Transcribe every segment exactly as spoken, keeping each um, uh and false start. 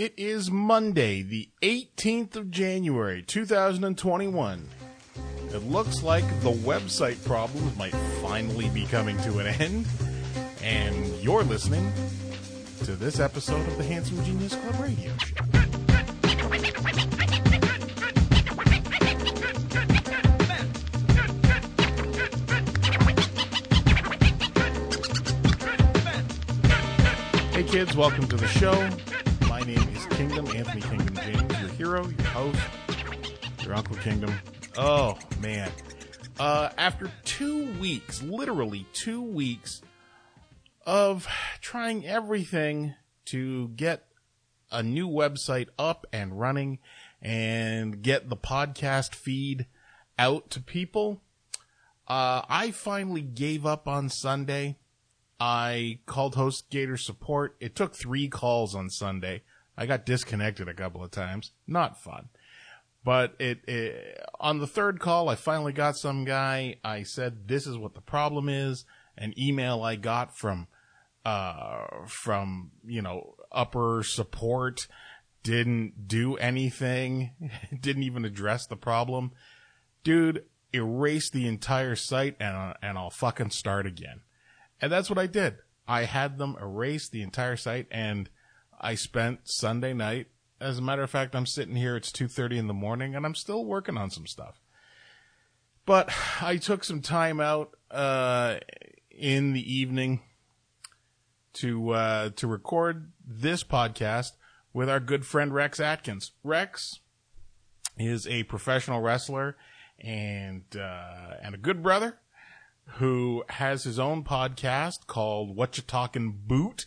It is Monday, the eighteenth of January, two thousand twenty-one. It looks like the website problems might finally be coming to an end. And you're listening to this episode of the Handsome Genius Club Radio Show. Hey kids, welcome to the show. My name is Kingdom, Anthony Kingdom James, your hero, your host, your Uncle Kingdom. Oh, man. Uh, after two weeks, literally two weeks of trying everything to get a new website up and running and get the podcast feed out to people, uh, I finally gave up on Sunday. I called HostGator support. It took three calls on Sunday. I got disconnected a couple of times. Not fun. But it, it on the third call, I finally got some guy. I said, this is what the problem is. An email I got from, uh, from, you know, upper support didn't do anything. Didn't even address the problem. Dude, erase the entire site and, uh, and I'll fucking start again. And that's what I did. I had them erase the entire site, and I spent Sunday night. As a matter of fact, I'm sitting here, it's two thirty in the morning, and I'm still working on some stuff. But I took some time out uh, in the evening to uh, to record this podcast with our good friend Rex Atkins. Rex is a professional wrestler and uh, and a good brother who has his own podcast called What You Talkin' Boot.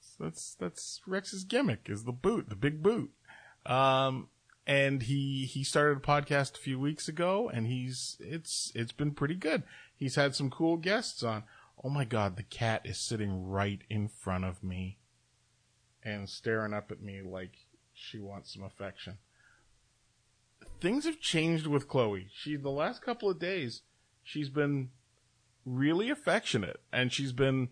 So that's, that's Rex's gimmick, is the boot, the big boot. Um, and he, he started a podcast a few weeks ago, and he's, it's, it's been pretty good. He's had some cool guests on. Oh my God, the cat is sitting right in front of me and staring up at me like she wants some affection. Things have changed with Chloe. She, the last couple of days, she's been really affectionate, and she's been,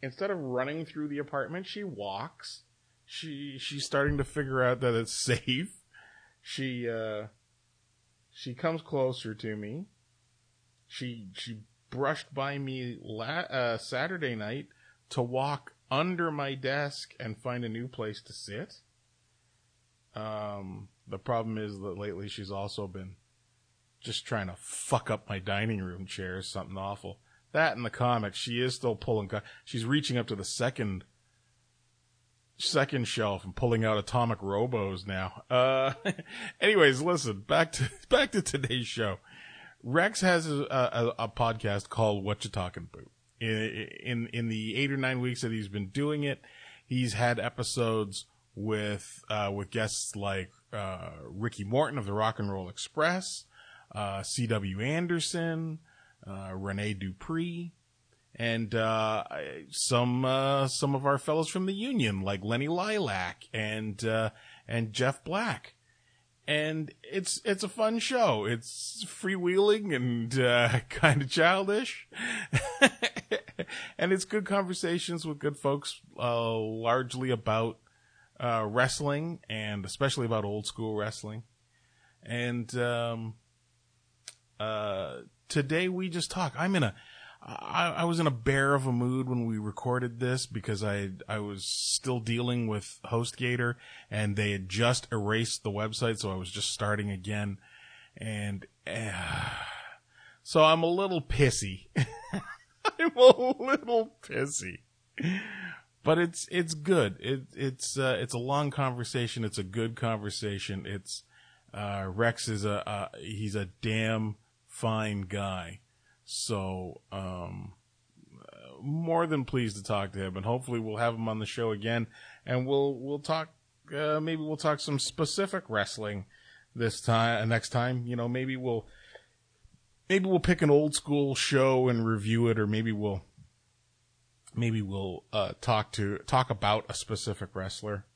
instead of running through the apartment, she walks. She, she's starting to figure out that it's safe. She, uh, she comes closer to me. She, she brushed by me la- uh, Saturday night to walk under my desk and find a new place to sit. Um, the problem is that lately she's also been just trying to fuck up my dining room chair is something awful. That in the comics, she is still pulling. Co- She's reaching up to the second, second shelf and pulling out Atomic Robos now. Uh, anyways, listen, back to, back to today's show. Rex has a, a, a podcast called What You Talkin' Boot. In, in, in the eight or nine weeks that he's been doing it, he's had episodes with, uh, with guests like, uh, Ricky Morton of the Rock and Roll Express. Uh, C W Anderson, uh, Rene Dupree, and, uh, some, uh, some of our fellows from the union, like Lenny Lilac and, uh, and Jeff Black. And it's, it's a fun show. It's freewheeling and, uh, kind of childish. And it's good conversations with good folks, uh, largely about, uh, wrestling and especially about old school wrestling. And, um, Uh, today we just talk. I'm in a, I, I was in a bear of a mood when we recorded this because I, I was still dealing with HostGator and they had just erased the website. So I was just starting again. And, uh, so I'm a little pissy. I'm a little pissy, but it's, it's good. It, it's, uh, it's a long conversation. It's a good conversation. It's, uh, Rex is a, uh, he's a damn fine guy. So, um, more than pleased to talk to him, and hopefully we'll have him on the show again, and we'll, we'll talk, uh, maybe we'll talk some specific wrestling this time, uh, next time, you know, maybe we'll, maybe we'll pick an old school show and review it, or maybe we'll, maybe we'll, uh, talk to, talk about a specific wrestler.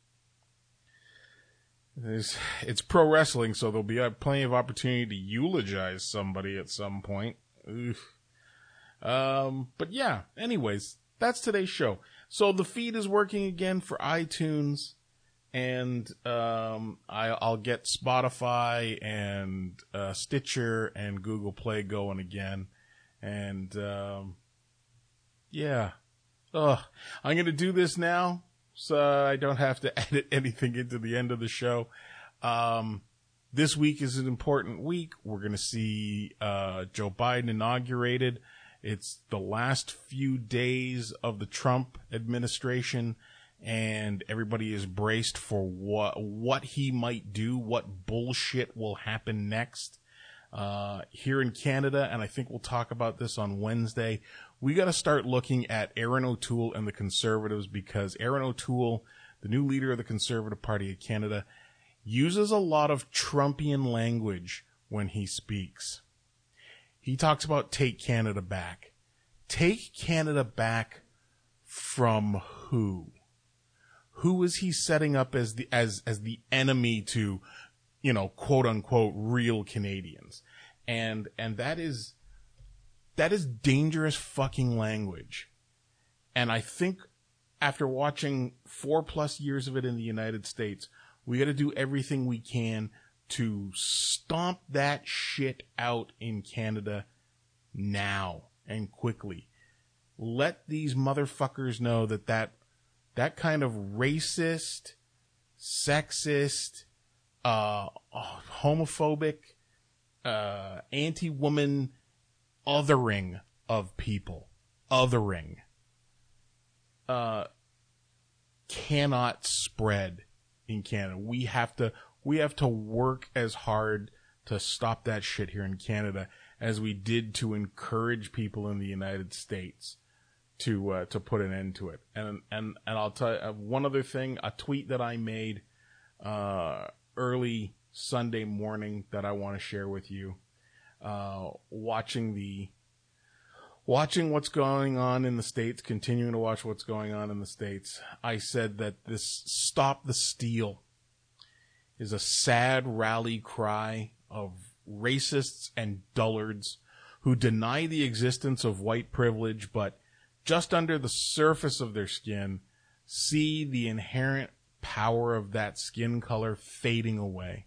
It's, it's pro wrestling, so there'll be plenty of opportunity to eulogize somebody at some point. Oof. Um, but yeah, anyways, that's today's show. So the feed is working again for iTunes. and um, I, I'll get Spotify and uh, Stitcher and Google Play going again. And um, yeah, Ugh. I'm going to do this now so I don't have to edit anything into the end of the show. Um, this week is an important week. We're going to see uh, Joe Biden inaugurated. It's the last few days of the Trump administration, and everybody is braced for what, what he might do, what bullshit will happen next. Uh, here in Canada, and I think we'll talk about this on Wednesday, we got to start looking at Erin O'Toole and the Conservatives, because Erin O'Toole, the new leader of the Conservative Party of Canada, uses a lot of Trumpian language when he speaks. He talks about take Canada back. Take Canada back from who? Who is he setting up as the, as, as the enemy to, you know, quote unquote, real Canadians? And, and that is, that is dangerous fucking language. And I think after watching four plus years of it in the United States, we got to do everything we can to stomp that shit out in Canada now and quickly. Let these motherfuckers know that that, that kind of racist, sexist, uh, homophobic, uh, anti-woman othering of people, othering, uh, cannot spread in Canada. We have to, We have to work as hard to stop that shit here in Canada as we did to encourage people in the United States to uh, to put an end to it. And and and I'll tell you one other thing: a tweet that I made uh, early Sunday morning that I want to share with you. Uh, watching the watching what's going on in the States, continuing to watch what's going on in the States, I said that this "Stop the Steal" is a sad rally cry of racists and dullards who deny the existence of white privilege, but just under the surface of their skin, see the inherent power of that skin color fading away.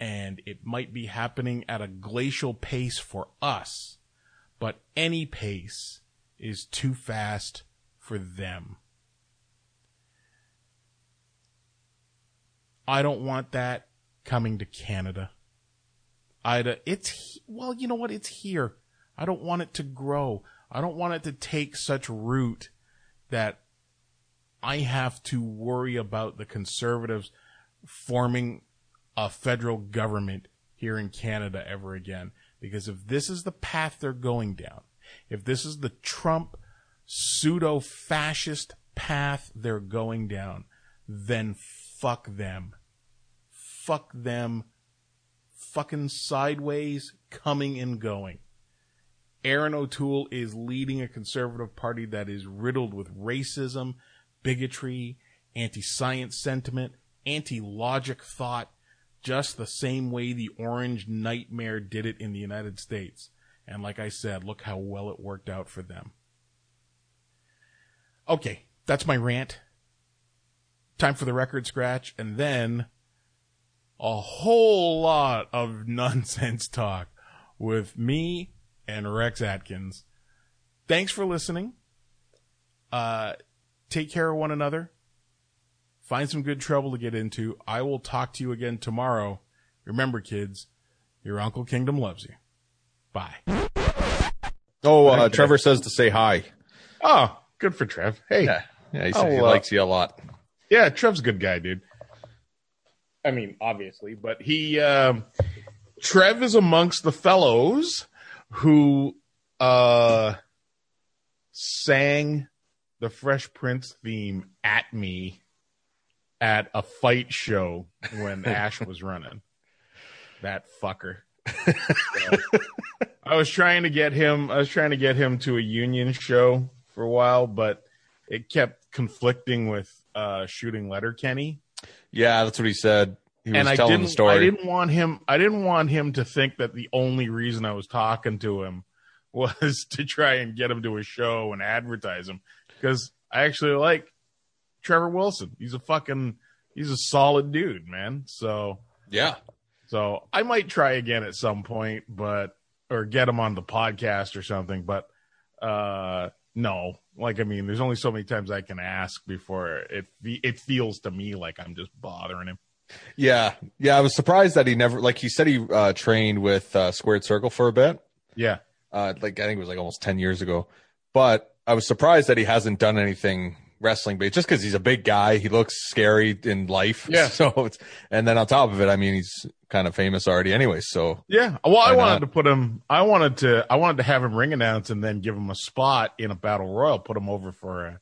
And it might be happening at a glacial pace for us, but any pace is too fast for them. I don't want that coming to Canada. I'd, it's, well, you know what? It's here. I don't want it to grow. I don't want it to take such root that I have to worry about the Conservatives forming a federal government here in Canada ever again. Because if this is the path they're going down, if this is the Trump pseudo-fascist path they're going down, then fuck them. Fuck them. Fucking sideways, coming and going. Erin O'Toole is leading a Conservative Party that is riddled with racism, bigotry, anti-science sentiment, anti-logic thought, just the same way the Orange Nightmare did it in the United States. And like I said, look how well it worked out for them. Okay, that's my rant. Time for the record scratch, and then a whole lot of nonsense talk with me and Rex Atkins. Thanks for listening. Uh, take care of one another. Find some good trouble to get into. I will talk to you again tomorrow. Remember, kids, your Uncle Kingdom loves you. Bye. Oh, uh, Trevor says to say hi. Oh, good for Trev. Hey. Yeah, yeah he, says he uh, likes you a lot. Yeah, Trev's a good guy, dude. I mean, obviously, but he, um, Trev is amongst the fellows who uh, sang the Fresh Prince theme at me at a fight show when Ash was running. That fucker. So, I was trying to get him. I was trying to get him to a union show for a while, but it kept conflicting with Uh, shooting Letterkenny. Yeah, that's what he said. He was and telling the story. I didn't want him. I didn't want him to think that the only reason I was talking to him was to try and get him to a show and advertise him, because I actually like Trevor Wilson. He's a fucking he's a solid dude, man. So yeah. So I might try again at some point, but or get him on the podcast or something. But uh, no, like I mean, there's only so many times I can ask before it it feels to me like I'm just bothering him. Yeah, yeah. I was surprised that he never, like he said, he uh, trained with uh, Squared Circle for a bit. Yeah, uh, like I think it was like almost ten years ago. But I was surprised that he hasn't done anything wrestling, but just because he's a big guy, he looks scary in life. Yeah. So it's, and then on top of it, I mean, he's kind of famous already, anyway. So yeah. Well, I wanted not? to put him. I wanted to. I wanted to have him ring announce and then give him a spot in a battle royal. Put him over for a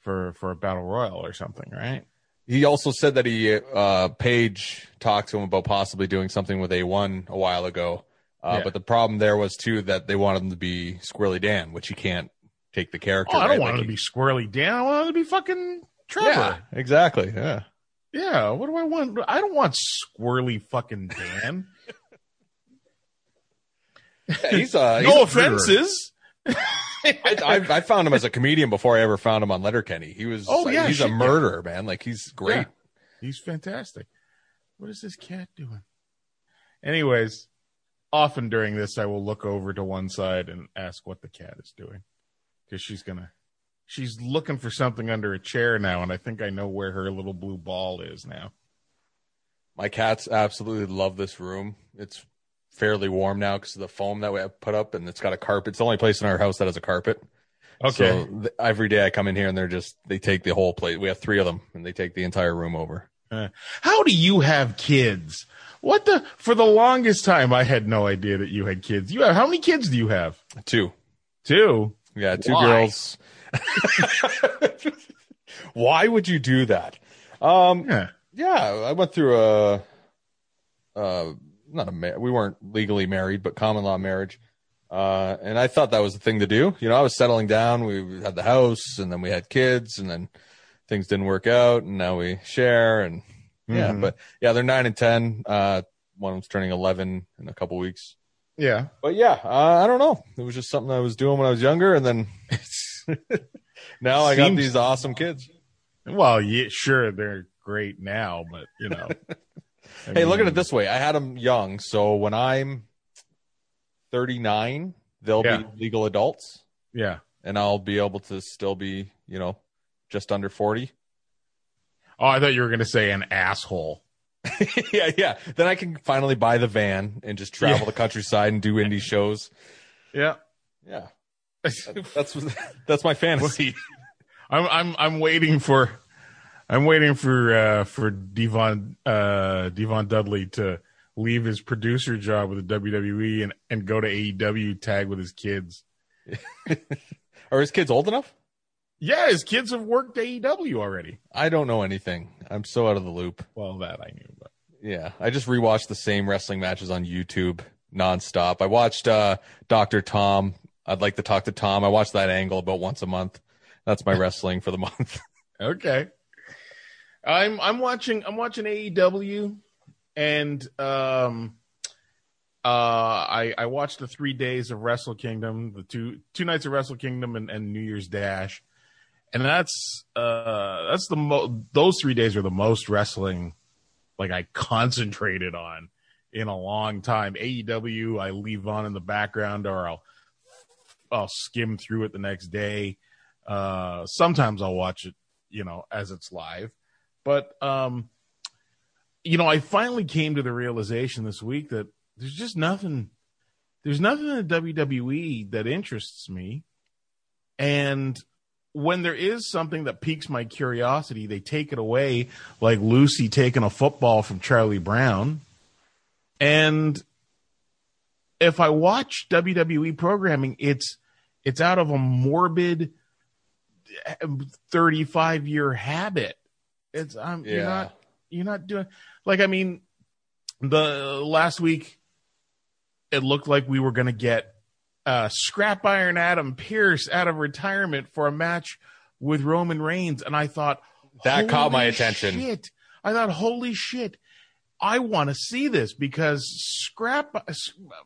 for for a battle royal or something, right? He also said that he uh, Paige talked to him about possibly doing something with A one a while ago, uh, yeah. but the problem there was too that they wanted him to be Squirrely Dan, which he can't take the character. Oh, I don't right? want like him to be Squirrely Dan. I want him to be fucking Trevor. Yeah, exactly. Yeah. Yeah. What do I want? I don't want Squirrely fucking Dan. yeah, he's uh, no he's offenses. I, I, I found him as a comedian before I ever found him on Letterkenny. He was, oh, like, yeah, he's shit, a murderer, yeah. man. Like, he's great. Yeah. He's fantastic. What is this cat doing? Anyways, often during this, I will look over to one side and ask what the cat is doing. Because she's gonna, she's looking for something under a chair now, and I think I know where her little blue ball is now. My cats absolutely love this room. It's fairly warm now because of the foam that we have put up, and it's got a carpet. It's the only place in our house that has a carpet. Okay. So th- every day I come in here and they're just, they take the whole place. We have three of them and they take the entire room over. Uh, how do you have kids? What the, for the longest time, I had no idea that you had kids. You have, how many kids do you have? Two. Two? Yeah. Two Why? girls. Why would you do that? Um, yeah. yeah, I went through a, uh, Not a ma- we weren't legally married, but common law marriage, uh, and I thought that was the thing to do. You know, I was settling down. We had the house, and then we had kids, and then things didn't work out, and now we share. And yeah, mm-hmm. but yeah, they're nine and ten. Uh, one of them's turning eleven in a couple weeks. Yeah, but yeah, uh, I don't know. It was just something I was doing when I was younger, and then now I Seems- got these awesome kids. Well, yeah, sure, they're great now, but you know. I hey, mean, look at it this way. I had them young, so when I'm thirty-nine, they'll yeah. be legal adults. Yeah. And I'll be able to still be, you know, just under forty. Oh, I thought you were going to say an asshole. yeah, yeah. Then I can finally buy the van and just travel yeah. the countryside and do indie shows. Yeah. Yeah. That, that's that's my fantasy. I'm I'm I'm waiting for I'm waiting for uh, for Devon uh, Devon Dudley to leave his producer job with the W W E and, and go to A E W tag with his kids. Are his kids old enough? Yeah, his kids have worked A E W already. I don't know anything. I'm so out of the loop. Well, that I knew. But yeah, I just rewatched the same wrestling matches on YouTube nonstop. I watched uh, Doctor Tom. I'd like to talk to Tom. I watch that angle about once a month. That's my wrestling for the month. Okay. I'm I'm watching I'm watching A E W, and um, uh, I I watched the three days of Wrestle Kingdom, the two two nights of Wrestle Kingdom, and, and New Year's Dash, and that's uh that's the mo- those three days are the most wrestling, like I concentrated on in a long time. A E W I leave on in the background, or I'll I'll skim through it the next day. Uh, sometimes I'll watch it, you know, as it's live. But, um, you know, I finally came to the realization this week that there's just nothing, there's nothing in the W W E that interests me. And when there is something that piques my curiosity, they take it away, like Lucy taking a football from Charlie Brown. And if I watch W W E programming, it's, it's out of a morbid thirty-five year habit. It's um yeah. you're not you're not doing like I mean the last week it looked like we were gonna get uh Scrap Iron Adam Pearce out of retirement for a match with Roman Reigns, and I thought that caught my attention. Shit. I thought holy shit, I want to see this because scrap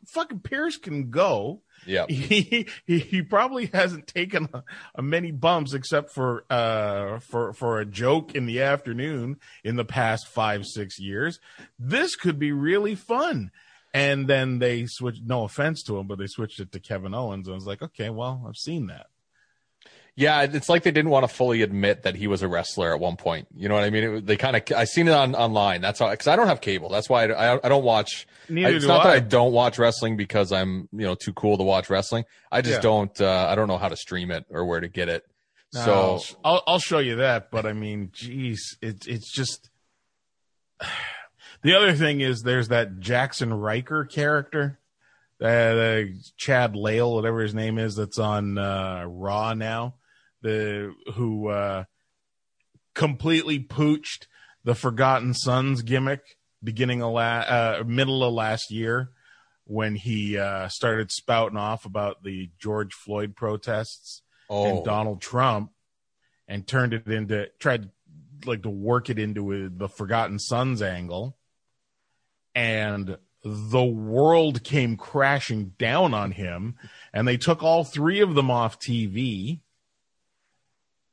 fucking Pierce can go. Yeah, he, he he probably hasn't taken a, a many bumps except for uh for for a joke in the afternoon in the past five six years. This could be really fun. And then they switched. No offense to him, but they switched it to Kevin Owens. I was like, okay, well, I've seen that. Yeah, it's like they didn't want to fully admit that he was a wrestler at one point. You know what I mean? It, they kind of, I seen it on online. That's how, because I don't have cable. That's why I, I, I don't watch. Neither it's do not I. that I don't watch wrestling because I'm, you know, too cool to watch wrestling. I just yeah. don't. Uh, I don't know how to stream it or where to get it. No, so I'll, I'll, I'll show you that. But I mean, geez, it's it's just. The other thing is, there's that Jackson Riker character. Uh, Chad Lale, whatever his name is, that's on uh, Raw now, the who uh, completely pooched the Forgotten Sons gimmick beginning of la- uh, middle of last year when he uh, started spouting off about the George Floyd protests oh. and Donald Trump, and turned it into tried like to work it into a, the Forgotten Sons angle, and the world came crashing down on him, and they took all three of them off T V.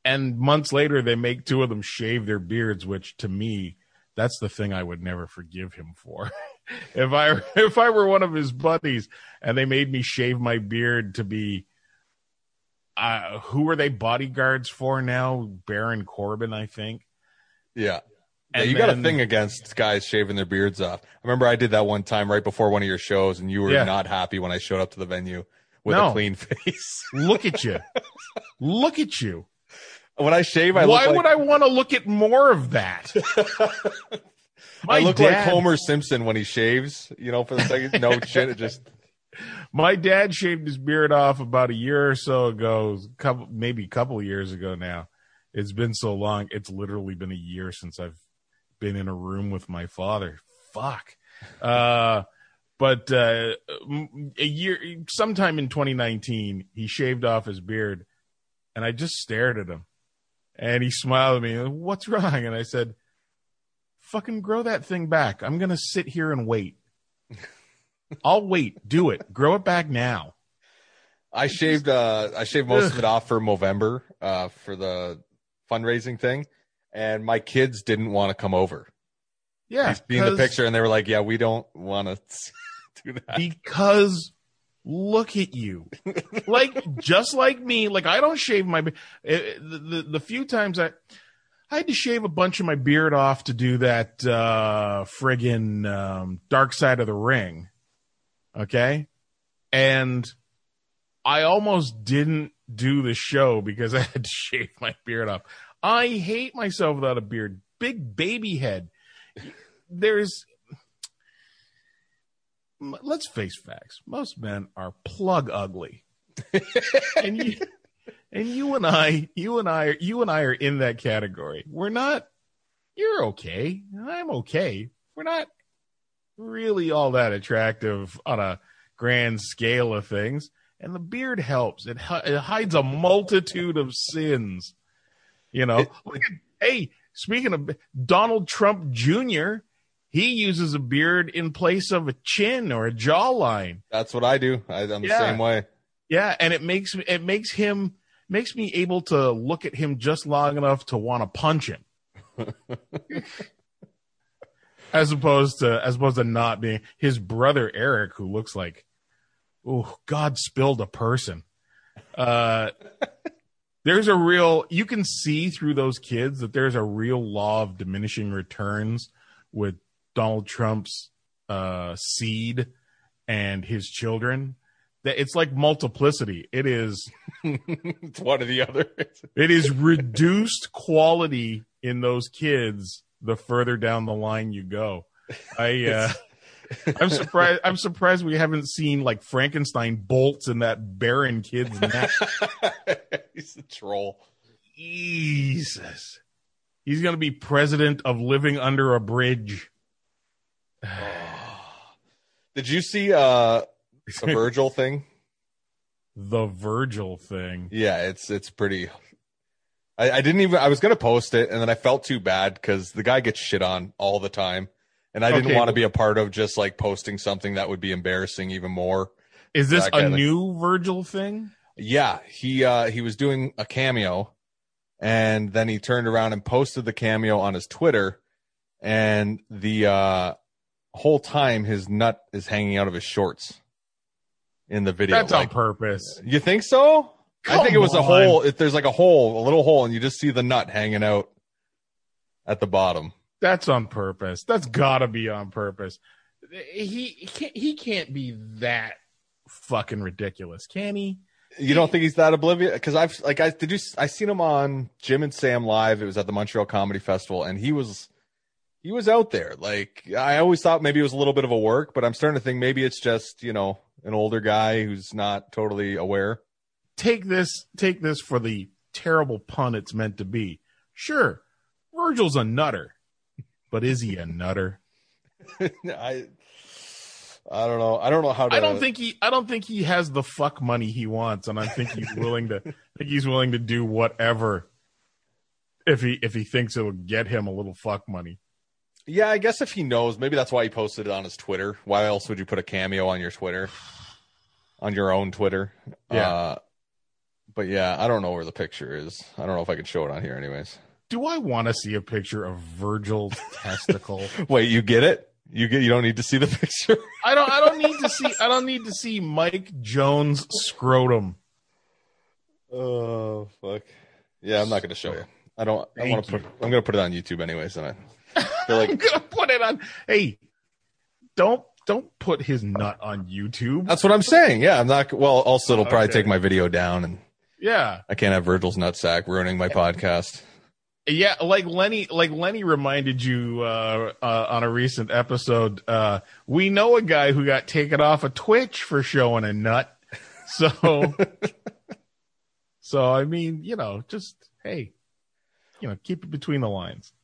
And months later, they make two of them shave their beards, which to me, that's the thing I would never forgive him for. if I if I were one of his buddies and they made me shave my beard to be, uh, who are they bodyguards for now? Baron Corbin, I think. Yeah. Yeah, you and got then, a thing against guys shaving their beards off. I remember I did that one time right before one of your shows, and you were yeah. not happy when I showed up to the venue with no. a clean face. Look at you. Look at you. When I shave, I Why look like... would I want to look at more of that? I look dad... like Homer Simpson when he shaves, you know, for the second. No chin, it just... My dad shaved his beard off about a year or so ago, couple, maybe a couple years ago now. It's been so long. It's literally been a year since I've been in a room with my father. Fuck. Uh, but uh, a year, sometime in twenty nineteen, he shaved off his beard, and I just stared at him, and he smiled at me. What's wrong? And I said, "Fucking grow that thing back. I'm gonna sit here and wait. I'll wait. Do it. Grow it back now." I shaved. Uh, I shaved most of it off for Movember, uh, for the fundraising thing. And my kids didn't want to come over. Yeah. Being the picture. And they were like, yeah, we don't want to do that. Because look at you. Like, just like me. Like, I don't shave my... It, the, the, the few times I... I had to shave a bunch of my beard off to do that uh, friggin' um, Dark Side of the Ring. Okay? And I almost didn't do the show because I had to shave my beard off. I hate myself without a beard. Big baby head. There's, let's face facts. Most men are plug ugly. and you and you and I, you and I, you and I are in that category. We're not, you're okay. I'm okay. We're not really all that attractive on a grand scale of things. And the beard helps. It, it hides a multitude of sins. You know, it, look at, hey, speaking of Donald Trump Junior, he uses a beard in place of a chin or a jawline. That's what I do. I, I'm yeah. the same way. Yeah, and it makes it makes him makes me able to look at him just long enough to want to punch him, as opposed to as opposed to not being his brother Eric, who looks like, oh, God spilled a person. Uh. There's a real, you can see through those kids that there's a real law of diminishing returns with Donald Trump's uh, seed and his children. That it's like multiplicity. It is it's one or the other. It is reduced quality in those kids the further down the line you go. I uh, I'm surprised. I'm surprised we haven't seen like Frankenstein bolts in that barren kid's neck. He's a troll. Jesus. He's going to be president of Living Under a Bridge. Did you see uh, the Virgil thing? The Virgil thing. Yeah, it's it's pretty. I, I didn't even. I was going to post it, and then I felt too bad because the guy gets shit on all the time. And I didn't okay. want to be a part of just like posting something that would be embarrassing even more. Is this a new of... Virgil thing? Yeah. He, uh, he was doing a cameo and then he turned around and posted the cameo on his Twitter. And the, uh, whole time his nut is hanging out of his shorts in the video. That's like, on purpose. You think so? Come I think it was on. a hole. If there's like a hole, a little hole, and you just see the nut hanging out at the bottom. That's on purpose. That's gotta be on purpose. He can't, he can't be that fucking ridiculous, can he? You don't think he's that oblivious? Because I've like I did you I seen him on Jim and Sam Live. It was at the Montreal Comedy Festival, and he was he was out there. Like I always thought maybe it was a little bit of a work, but I'm starting to think maybe it's just, you know, an older guy who's not totally aware. Take this take this for the terrible pun it's meant to be. Sure, Virgil's a nutter. But is he a nutter? I I don't know. I don't know how to I don't think he I don't think he has the fuck money he wants, and I think he's willing to I think he's willing to do whatever if he if he thinks it'll get him a little fuck money. Yeah, I guess if he knows, maybe that's why he posted it on his Twitter. Why else would you put a cameo on your Twitter? On your own Twitter. Yeah. Uh, but yeah, I don't know where the picture is. I don't know if I can show it on here anyways. Do I want to see a picture of Virgil's testicle? Wait, you get it? You get? You don't need to see the picture. I don't. I don't need to see. I don't need to see Mike Jones' scrotum. Oh fuck! Yeah, I'm not going to show you. I don't. Thank I want to put. You. I'm going to put it on YouTube anyways, and I feel like I'm going to put it on. Hey, don't don't put his nut on YouTube. That's what I'm saying. Yeah, I'm not. Well, also it'll probably okay. take my video down, and yeah, I can't have Virgil's nutsack ruining my podcast. Yeah, like Lenny, like Lenny reminded you uh, uh, on a recent episode. Uh, we know a guy who got taken off of Twitch for showing a nut. So, so I mean, you know, just hey, you know, keep it between the lines.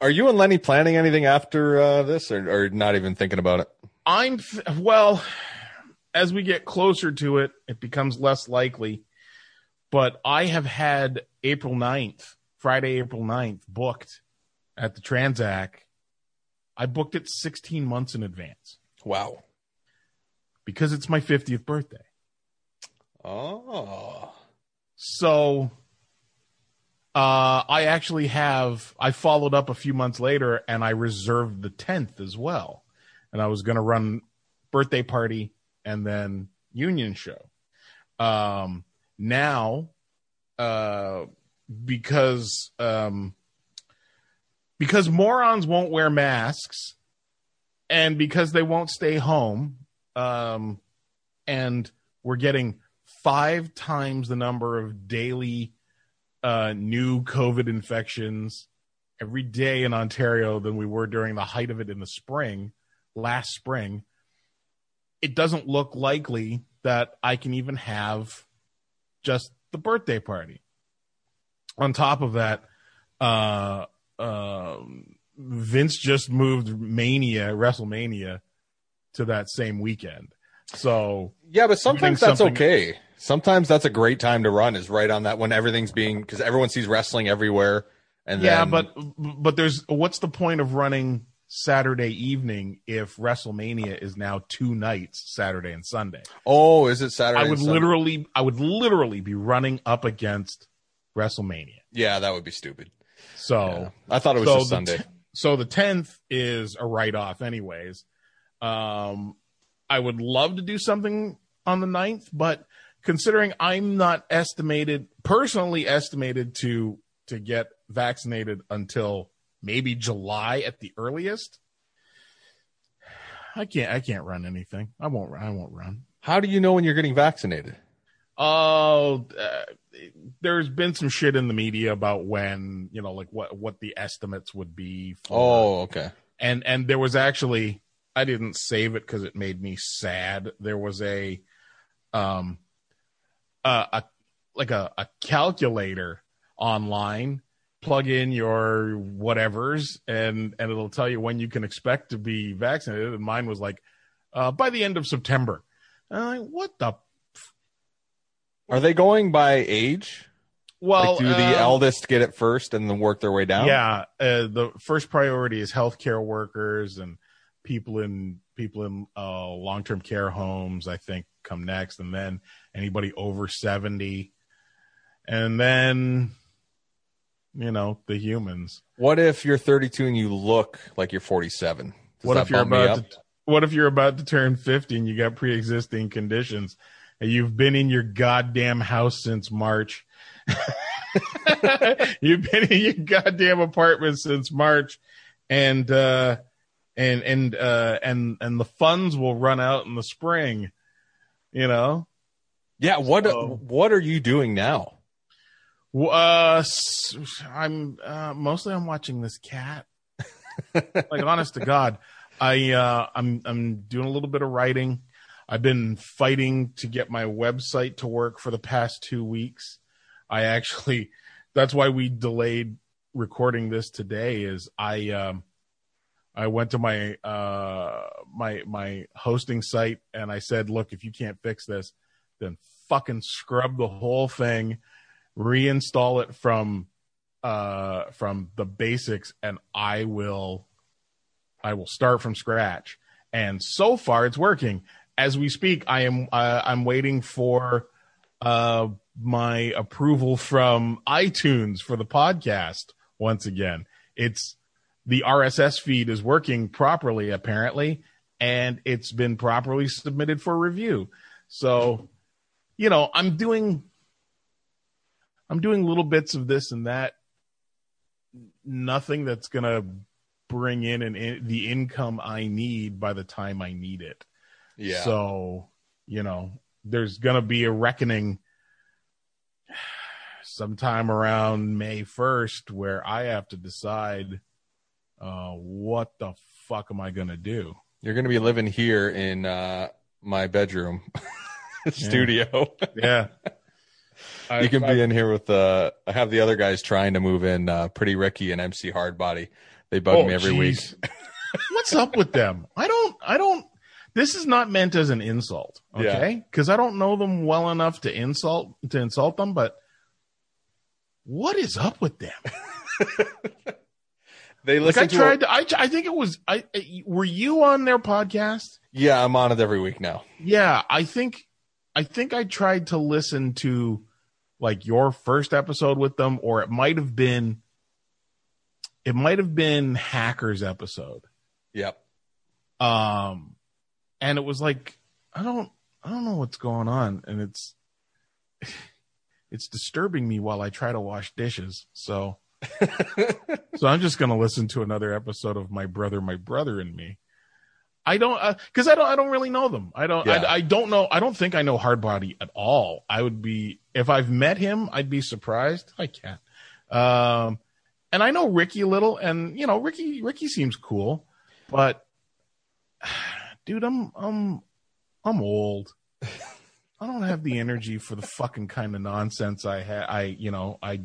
Are you and Lenny planning anything after uh, this, or, or not even thinking about it? I'm th- well, as we get closer to it, it becomes less likely. But I have had April ninth. Friday, April ninth, booked at the Transac. I booked it sixteen months in advance. Wow. Because it's my fiftieth birthday. Oh. So uh, I actually have, I followed up a few months later and I reserved the tenth as well. And I was going to run birthday party and then union show. Um, now, uh, Because um, because morons won't wear masks, and because they won't stay home, um, and we're getting five times the number of daily uh, new COVID infections every day in Ontario than we were during the height of it in the spring, last spring. It doesn't look likely that I can even have just the birthday party. On top of that, uh, uh, Vince just moved Mania, WrestleMania, to that same weekend. So yeah, but sometimes that's something... okay. Sometimes that's a great time to run is right on that when everything's being because everyone sees wrestling everywhere. And yeah, then... but but there's what's the point of running Saturday evening if WrestleMania is now two nights, Saturday and Sunday? Oh, is it Saturday? I would and literally, Sunday? I would literally be running up against WrestleMania. Yeah, that would be stupid. So yeah. I thought it was so just Sunday. T- so the tenth is a write-off anyways. Um, I would love to do something on the ninth, but considering I'm not estimated, personally estimated to, to get vaccinated until maybe July at the earliest, I can't, I can't run anything. I won't, I won't run. How do you know when you're getting vaccinated? Oh, uh, there's been some shit in the media about when, you know, like what, what the estimates would be for. Oh, okay. And and there was actually, I didn't save it because it made me sad. There was a, um, uh, a like a, a calculator online. Plug in your whatevers, and and it'll tell you when you can expect to be vaccinated. And mine was like, uh, by the end of September. And I'm like, what the. Are they going by age? Well, like, do the uh, eldest get it first and then work their way down? Yeah, uh, the first priority is healthcare workers and people in people in uh, long-term care homes, I think, come next, and then anybody over seventy, and then, you know, the humans. What if you're thirty-two and you look like you're forty-seven? Does what if you're about to, what if you're about to turn fifty and you got pre-existing conditions and you've been in your goddamn house since March? You've been in your goddamn apartment since March, and uh and and uh and and the funds will run out in the spring, you know. Yeah. What so, what are you doing now? Uh, I'm uh, mostly I'm watching this cat. Like, honest to God, I uh, I'm I'm doing a little bit of writing. I've been fighting to get my website to work for the past two weeks. I actually, that's why we delayed recording this today, is I um, I went to my uh, my my hosting site and I said, look, if you can't fix this, then fucking scrub the whole thing, reinstall it from uh, from the basics, and I will I will start from scratch. And so far, it's working. As we speak, I am uh, I'm waiting for uh, my approval from iTunes for the podcast once again. It's the R S S feed is working properly apparently, and it's been properly submitted for review. So, you know, I'm doing I'm doing little bits of this and that. Nothing that's gonna bring in an in, the income I need by the time I need it. Yeah. So, you know, there's going to be a reckoning sometime around May first where I have to decide uh, what the fuck am I going to do? You're going to be living here in uh, my bedroom studio. Yeah. I, you can I, be in here with, uh, I have the other guys trying to move in, uh, Pretty Ricky and M C Hardbody. They bug oh, me every geez. week. What's up with them? I don't, I don't. This is not meant as an insult, okay? Because yeah. I don't know them well enough to insult to insult them, but what is up with them? They listen. Like I to tried. A- to, I I think it was. I, I were you on their podcast? Yeah, I'm on it every week now. Yeah, I think I think I tried to listen to like your first episode with them, or it might have been it might have been Hackers episode. Yep. Um. And it was like, I don't, I don't know what's going on, and it's, it's disturbing me while I try to wash dishes. So, so I'm just gonna listen to another episode of My Brother, My Brother and Me. I don't, uh, because I don't, I don't really know them. I don't, yeah. I, I don't know. I don't think I know Hardbody at all. I would be, if I've met him, I'd be surprised. I can't. Um, and I know Ricky a little, and you know, Ricky, Ricky seems cool, but. Dude, I'm I'm I'm old. I don't have the energy for the fucking kind of nonsense I had. I you know I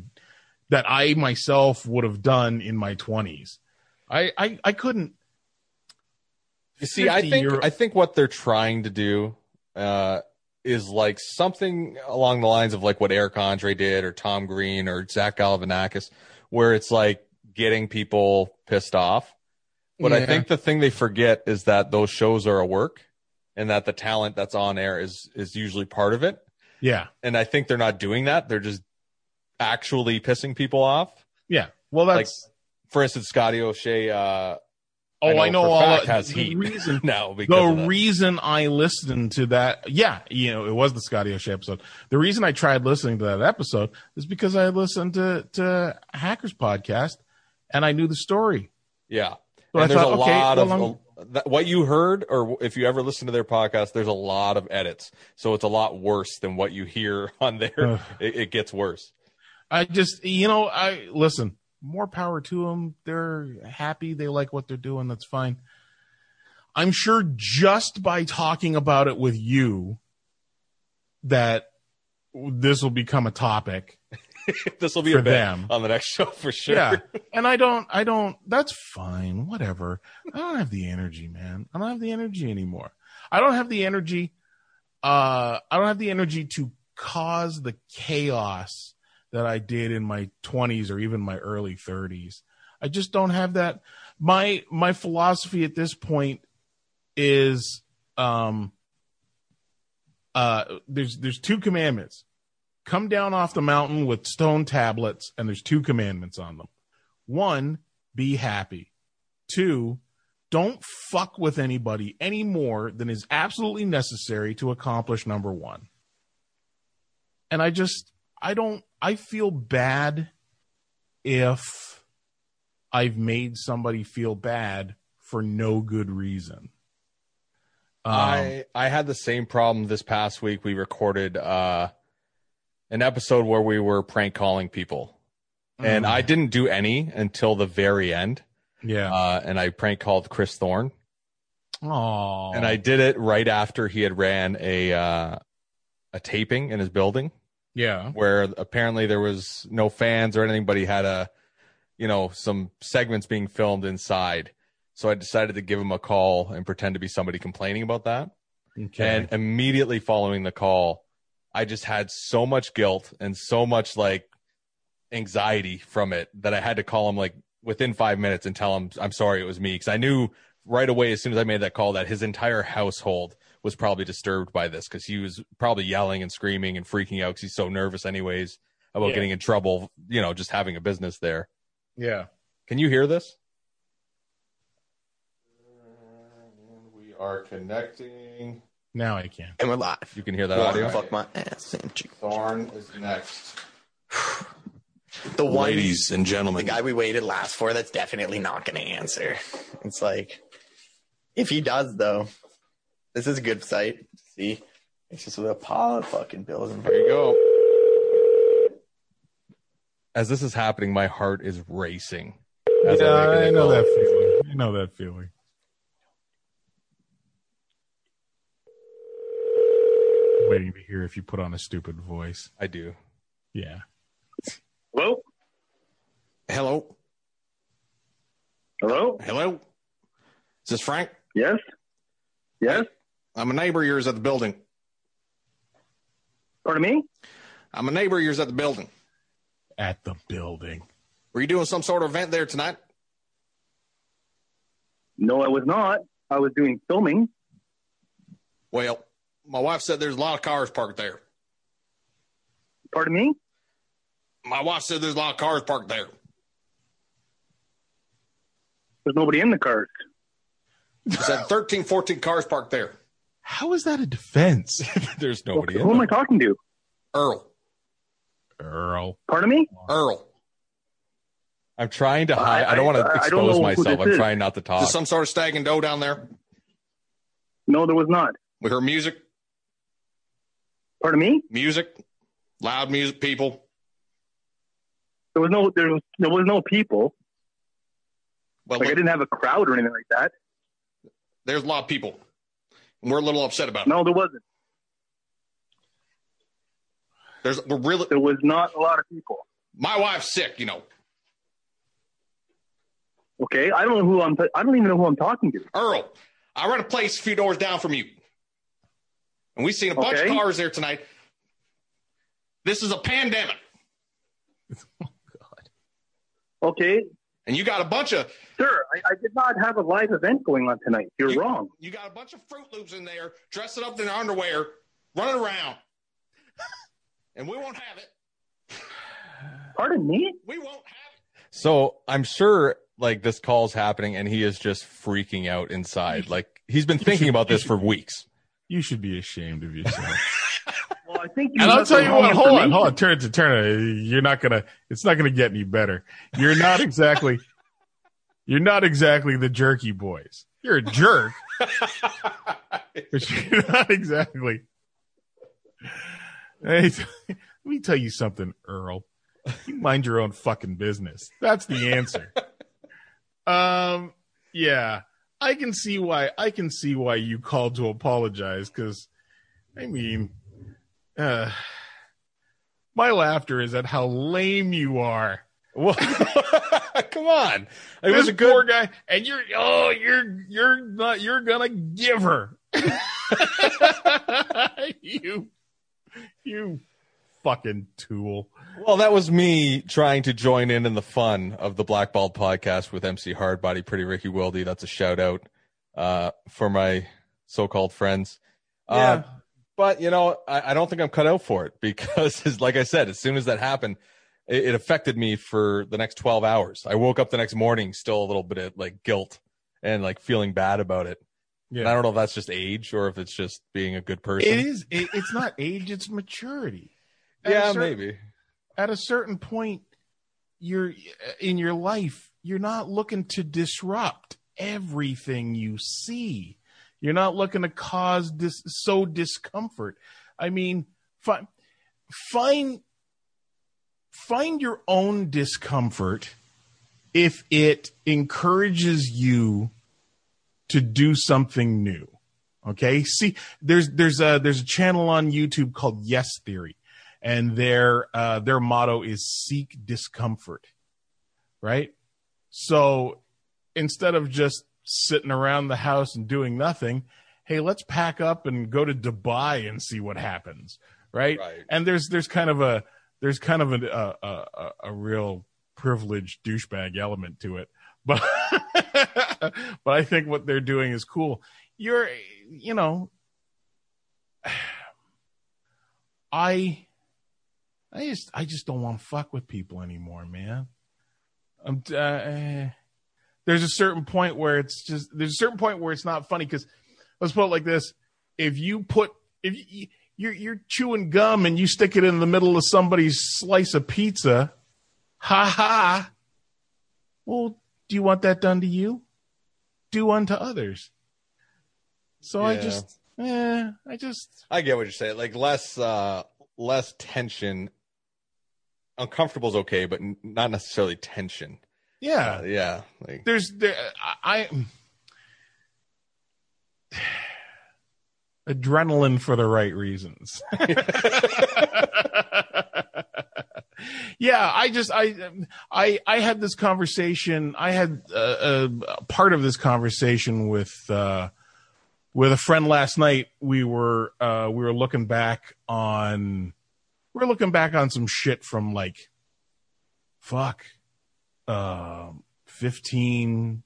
that I myself would have done in my twenties. I I, I couldn't. You see, I think year- I think what they're trying to do uh, is like something along the lines of like what Eric Andre did, or Tom Green, or Zach Galifianakis, where it's like getting people pissed off. But yeah. I think the thing they forget is that those shows are a work, and that the talent that's on air is is usually part of it. Yeah. And I think they're not doing that. They're just actually pissing people off. Yeah. Well, that's like, for instance, Scotty O'Shea. Uh, oh, I know, I know all fact, has the heat reason now. Because the reason I listened to that, yeah, you know, it was the Scotty O'Shea episode. The reason I tried listening to that episode is because I listened to to Hackers podcast, and I knew the story. Yeah. So and I there's thought, a okay, lot well, of a, what you heard, or if you ever listen to their podcast, there's a lot of edits. So it's a lot worse than what you hear on there. It, it gets worse. I just, you know, I listen, more power to them. They're happy. They like what they're doing. That's fine. I'm sure just by talking about it with you, that this will become a topic. This will be a bam on the next show for sure. Yeah. And I don't, I don't, that's fine. Whatever. I don't have the energy, man. I don't have the energy anymore. I don't have the energy. Uh, I don't have the energy to cause the chaos that I did in my twenties or even my early thirties. I just don't have that. My, my philosophy at this point is um, uh, there's there's two commandments. Come down off the mountain with stone tablets, and there's two commandments on them. One, be happy. Two, don't fuck with anybody any more than is absolutely necessary to accomplish number one. And I just, I don't, I feel bad if I've made somebody feel bad for no good reason. Um, I, I had the same problem this past week. We recorded uh, an episode where we were prank calling people. And I didn't do any until the very end. Yeah. Uh, and I prank called Chris Thorne. Oh. And I did it right after he had ran a uh, a taping in his building. Yeah. Where apparently there was no fans or anything, but he had a, you know, some segments being filmed inside. So I decided to give him a call and pretend to be somebody complaining about that. Okay. And immediately following the call, I just had so much guilt and so much like anxiety from it that I had to call him like within five minutes and tell him I'm sorry it was me, because I knew right away as soon as I made that call that his entire household was probably disturbed by this, because he was probably yelling and screaming and freaking out because he's so nervous anyways about yeah. getting in trouble, you know, just having a business there. Yeah. Can you hear this? We are connecting. Now I can. And we're live. You can hear that audio? Fuck my ass. Thorn is next. The one, ladies and gentlemen, the guy we waited last for, that's definitely not going to answer. It's like, if he does, though, this is a good site. See, it's just with a pile of fucking bills. And there you go. As this is happening, my heart is racing. As yeah, I, I know call. that feeling. I know that feeling. I'm waiting to hear if you put on a stupid voice. I do. Yeah. Hello? Hello? Hello? Hello? Is this Frank? Yes. Yes? I, I'm a neighbor of yours at the building. Pardon me? I'm a neighbor of yours at the building. At the building. Were you doing some sort of event there tonight? No, I was not. I was doing filming. Well, my wife said there's a lot of cars parked there. Pardon me? My wife said there's a lot of cars parked there. There's nobody in the cars. She said thirteen, fourteen cars parked there. How is that a defense? There's nobody well, in there. Who am I talking to? Earl. Earl. Pardon me? Earl. I'm trying to hide. I, I don't want to expose myself. I'm is. trying not to talk. There's some sort of stag and doe down there? No, there was not. We heard music? Pardon me? Music. Loud music, people. There was no, there was, there was no people. Well, like look, I didn't have a crowd or anything like that. There's a lot of people. And we're a little upset about it. No, there wasn't. There's we're really. There was not a lot of people. My wife's sick, you know. Okay, I don't know who I'm. I don't even know who I'm talking to. Earl, I run a place a few doors down from you, and we've seen a bunch okay. of cars there tonight. This is a pandemic. Okay. And you got a bunch of... Sir, I, I did not have a live event going on tonight. You're you, wrong. You got a bunch of Fruit Loops in there, dressing up in their underwear, running around. And we won't have it. Pardon me? We won't have it. So I'm sure, like, this call's happening, and he is just freaking out inside. Like, he's been thinking should, about this should, for weeks. You should be ashamed of yourself. I think and I'll tell you what, hold on, hold on, turn it to turn it. You're not gonna, it's not gonna get any better. You're not exactly, you're not exactly the Jerky Boys. You're a jerk, but you're not exactly. Hey, t- let me tell you something, Earl. You mind your own fucking business. That's the answer. Um, yeah, I can see why. I can see why you called to apologize, because, I mean. Uh, my laughter is at how lame you are. Well, come on, it this was a good... poor guy, and you're oh, you're you're not you're gonna give her. you, you fucking tool. Well, that was me trying to join in in the fun of the Blackballed podcast with M C Hardbody, Pretty Ricky Wilde. That's a shout out uh, for my so-called friends. Yeah. Uh, but, you know, I, I don't think I'm cut out for it because, like I said, as soon as that happened, it, it affected me for the next twelve hours. I woke up the next morning still a little bit of, like, guilt and, like, feeling bad about it. Yeah. And I don't know if that's just age or if it's just being a good person. It is. It, it's not age. It's maturity. At yeah, certain, maybe. At a certain point you're in your life, you're not looking to disrupt everything you see. You're not looking to cause this so discomfort. I mean, fi- find find your own discomfort if it encourages you to do something new. Okay? See, there's there's a there's a channel on YouTube called Yes Theory, and their uh, their motto is seek discomfort, right? So instead of just sitting around the house and doing nothing, hey, let's pack up and go to Dubai and see what happens, right? Right. And there's there's kind of a there's kind of a a, a, a real privileged douchebag element to it, but but I think what they're doing is cool. You're you know, I. I just, I just don't want to fuck with people anymore, man. I'm, uh, there's a certain point where it's just, there's a certain point where it's not funny. Cause let's put it like this. If you put, if you, you're, you're chewing gum and you stick it in the middle of somebody's slice of pizza, ha ha. Well, do you want that done to you? Do unto others. So yeah. I just, eh, I just, I get what you're saying. Like less, uh, less tension. Uncomfortable is okay, but n- not necessarily tension. Yeah, uh, yeah. Like, There's there. I, I adrenaline for the right reasons. yeah, I just I I I had this conversation. I had uh, a part of this conversation with uh, with a friend last night. We were uh, we were looking back on. We're looking back on some shit from like, fuck, uh, fifteen,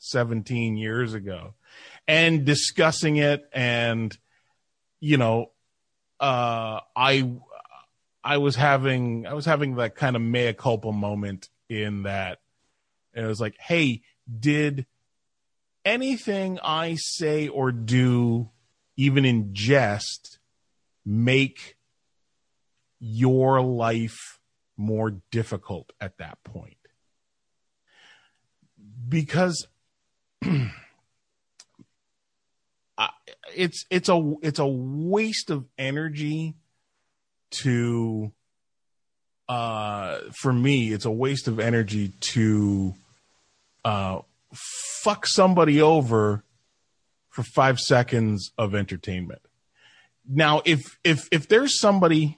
seventeen years ago and discussing it. And, you know, uh, I, I was having, I was having that kind of mea culpa moment in that it was like, hey, did anything I say or do, even in jest, make your life more difficult at that point? Because it's it's a it's a waste of energy to uh for me it's a waste of energy to uh fuck somebody over for five seconds of entertainment. Now if if if there's somebody,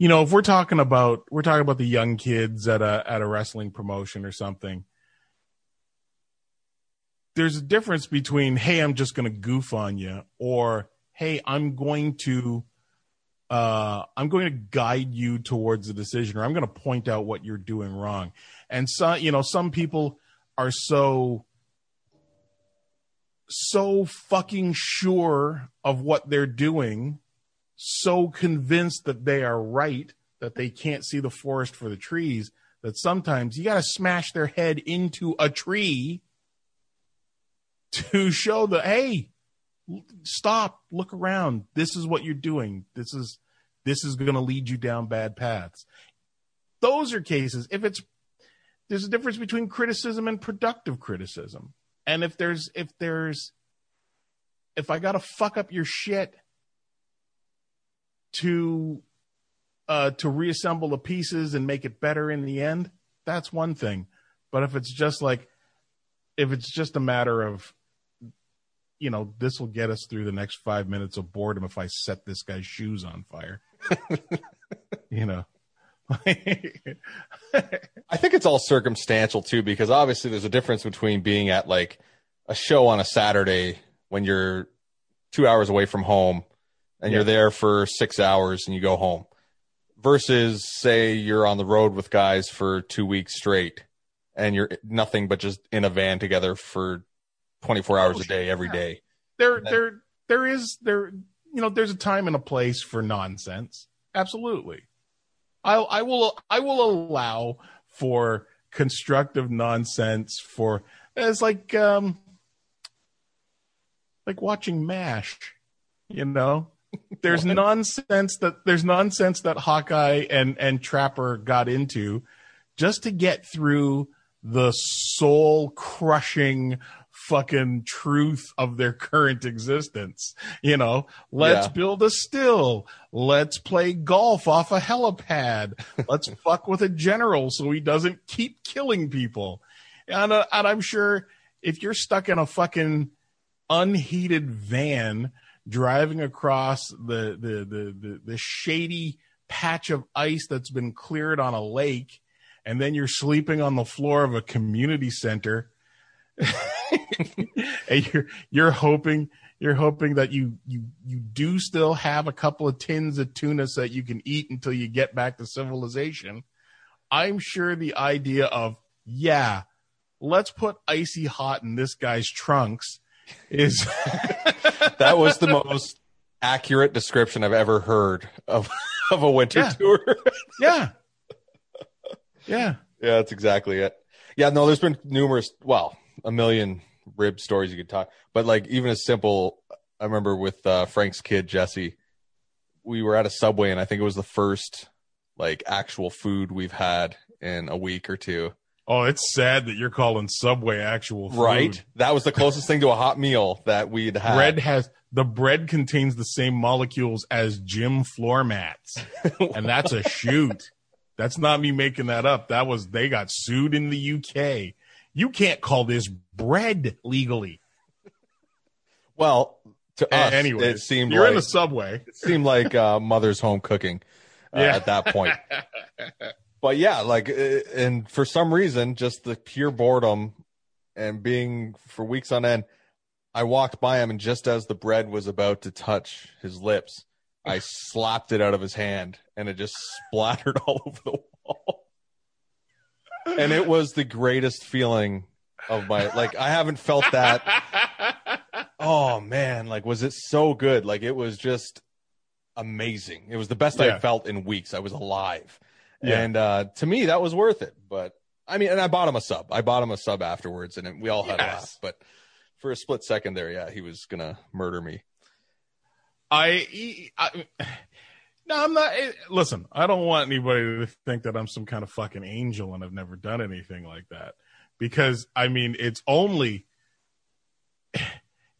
you know, if we're talking about we're talking about the young kids at a at a wrestling promotion or something, there's a difference between, hey, I'm just going to goof on you, or hey, I'm going to uh, I'm going to guide you towards a decision, or I'm going to point out what you're doing wrong. And so, you know, some people are so so fucking sure of what they're doing, so convinced that they are right, that they can't see the forest for the trees, that sometimes you got to smash their head into a tree to show that, hey, stop, look around. This is what you're doing. This is, this is going to lead you down bad paths. Those are cases. If it's, there's a difference between criticism and productive criticism. And if there's, if there's, if I got to fuck up your shit to uh to reassemble the pieces and make it better in the end, that's one thing. But if it's just like if it's just a matter of, you know, this will get us through the next five minutes of boredom if I set this guy's shoes on fire, you know. I think it's all circumstantial too, because obviously there's a difference between being at like a show on a Saturday when you're two hours away from home and yeah, you're there for six hours and you go home, versus say you're on the road with guys for two weeks straight and you're nothing but just in a van together for twenty-four hours oh, a day, every yeah. day. There, then, there, there is there. You know, there's a time and a place for nonsense. Absolutely, I, I will, I will allow for constructive nonsense. For it's like, um, like watching MASH. You know, there's what? nonsense that there's nonsense that Hawkeye and and Trapper got into, just to get through the soul-crushing fucking truth of their current existence. You know, let's yeah. build a still. Let's play golf off a helipad. Let's fuck with a general so he doesn't keep killing people. And, uh, and I'm sure if you're stuck in a fucking unheated van driving across the the the the, the shady patch of ice that's been cleared on a lake, and then you're sleeping on the floor of a community center, and you're you're hoping you're hoping that you you you do still have a couple of tins of tuna so that you can eat until you get back to civilization. I'm sure the idea of yeah, let's put Icy Hot in this guy's trunks is that was the most accurate description I've ever heard of of a winter yeah. tour. yeah. Yeah. Yeah, that's exactly it. Yeah, no, there's been numerous, well, a million rib stories you could talk, but like even as simple, I remember with uh, Frank's kid, Jesse, we were at a Subway and I think it was the first like actual food we've had in a week or two. Oh, it's sad that you're calling Subway actual food. Right? That was the closest thing to a hot meal that we'd had. Bread has, the bread contains the same molecules as gym floor mats. And that's a shoot. That's not me making that up. That was, they got sued in the U K. You can't call this bread legally. Well, to us, uh, anyways, it seemed you're like, in the Subway. It seemed like uh, mother's home cooking uh, yeah. at that point. But yeah, like, and for some reason, just the pure boredom and being for weeks on end, I walked by him and just as the bread was about to touch his lips, I slapped it out of his hand and it just splattered all over the wall. And it was the greatest feeling of my, like, I haven't felt that. Oh man. Like, was it so good? Like, it was just amazing. It was the best yeah. I felt in weeks. I was alive. Yeah. And, uh, to me that was worth it. But I mean, and I bought him a sub, I bought him a sub afterwards and it, we all had yes. a laugh, but for a split second there, yeah, he was going to murder me. I, I, no, I'm not. Listen, I don't want anybody to think that I'm some kind of fucking angel and I've never done anything like that. Because, I mean, it's only,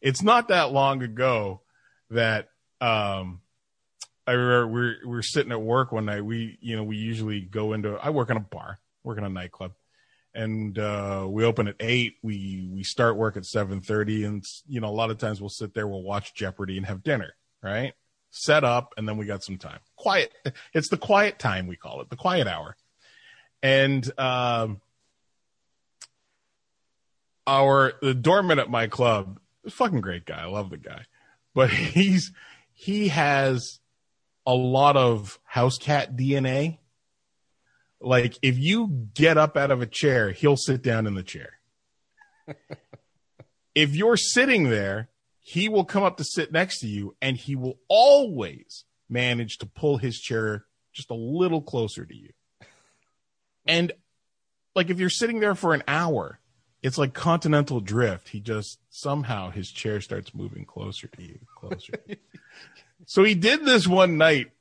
it's not that long ago that, um, I remember we're, we're sitting at work one night. We, you know, we usually go into, I work in a bar, work in a nightclub. And uh, we open at eight. We, we start work at seven thirty. And, you know, a lot of times we'll sit there, we'll watch Jeopardy and have dinner. Right? Set up, and then we got some time. Quiet. It's the quiet time, we call it, the quiet hour. And um, our the doorman at my club, fucking great guy. I love the guy, but he's he has a lot of house cat D N A. Like if you get up out of a chair, he'll sit down in the chair. If you're sitting there, he will come up to sit next to you and he will always manage to pull his chair just a little closer to you. And like, if you're sitting there for an hour, it's like continental drift. He just somehow his chair starts moving closer to you, closer. To you. So he did this one night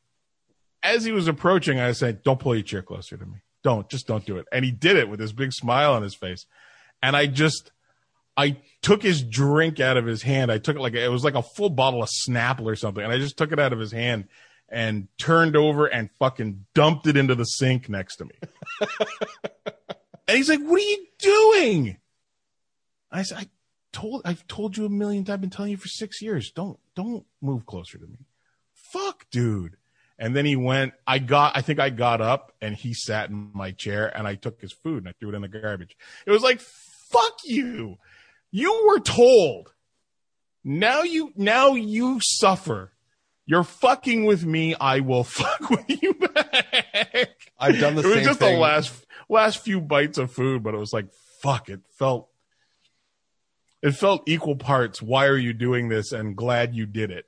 as he was approaching. I said, don't pull your chair closer to me. Don't just don't do it. And he did it with this big smile on his face. And I just, I took his drink out of his hand. I took it like, it was like a full bottle of Snapple or something. And I just took it out of his hand and turned over and fucking dumped it into the sink next to me. And he's like, what are you doing? I said, I told, I've told you a million times. I've been telling you for six years. Don't, don't move closer to me. Fuck, dude. And then he went, I got, I think I got up and he sat in my chair and I took his food and I threw it in the garbage. It was like, fuck you. You were told. Now you, now you suffer. You're fucking with me. I will fuck with you back. I've done the same thing. It was just the last, last few bites of food, but it was like, fuck, it felt, it felt equal parts, why are you doing this, and glad you did it.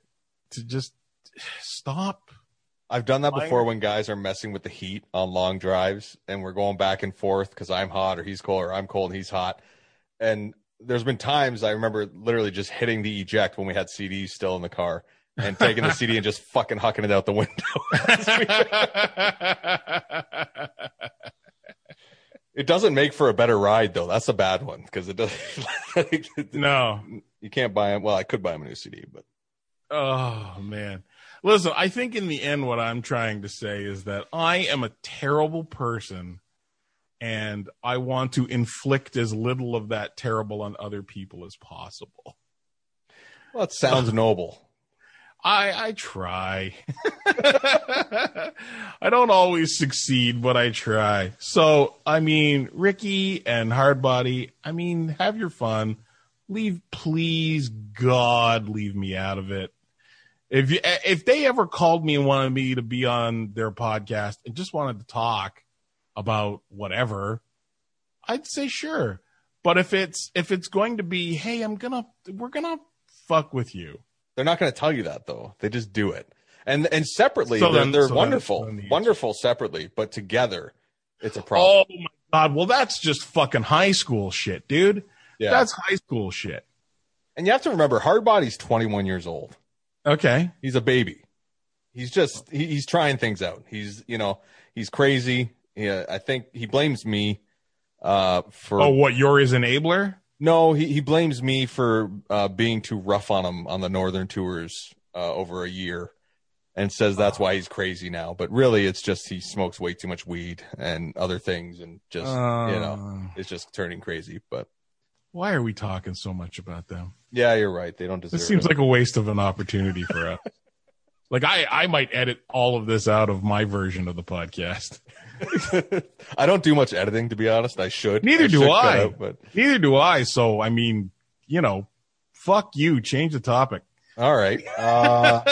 To just stop. I've done that before when guys are messing with the heat on long drives and we're going back and forth because I'm hot or he's cold or I'm cold and he's hot. And there's been times I remember literally just hitting the eject when we had C Ds still in the car and taking the C D and just fucking hucking it out the window. It doesn't make for a better ride, though. That's a bad one because it doesn't. Like, no. You can't buy him. Well, I could buy him a new C D, but. Oh, man. Listen, I think in the end what I'm trying to say is that I am a terrible person and I want to inflict as little of that terrible on other people as possible. Well, it sounds noble. I, I try. I don't always succeed, but I try. So, I mean, Ricky and Hardbody, I mean, have your fun. Leave, please, God, leave me out of it. If you, if they ever called me and wanted me to be on their podcast and just wanted to talk about whatever, I'd say sure. But if it's if it's going to be, hey, I'm gonna we're gonna fuck with you. They're not gonna tell you that though. They just do it. And and separately, so then, they're, they're so wonderful, then wonderful separately, but together, it's a problem. Oh my God! Well, that's just fucking high school shit, dude. Yeah. That's high school shit. And you have to remember, Hardbody's twenty-one years old. Okay. He's a baby. He's just, he, he's trying things out. He's, you know, he's crazy. He, uh, I think he blames me uh, for. Oh, what? You're his enabler? No, he, he blames me for uh, being too rough on him on the Northern Tours uh, over a year and says that's why he's crazy now. But really, it's just he smokes way too much weed and other things and just, uh... you know, it's just turning crazy. But. Why are we talking so much about them? Yeah, you're right. They don't deserve it. It seems like a waste of an opportunity for us. Like, I, I might edit all of this out of my version of the podcast. I don't do much editing, to be honest. I should. Neither I do should I. Out, but... Neither do I. So, I mean, you know, fuck you. Change the topic. All right. Uh,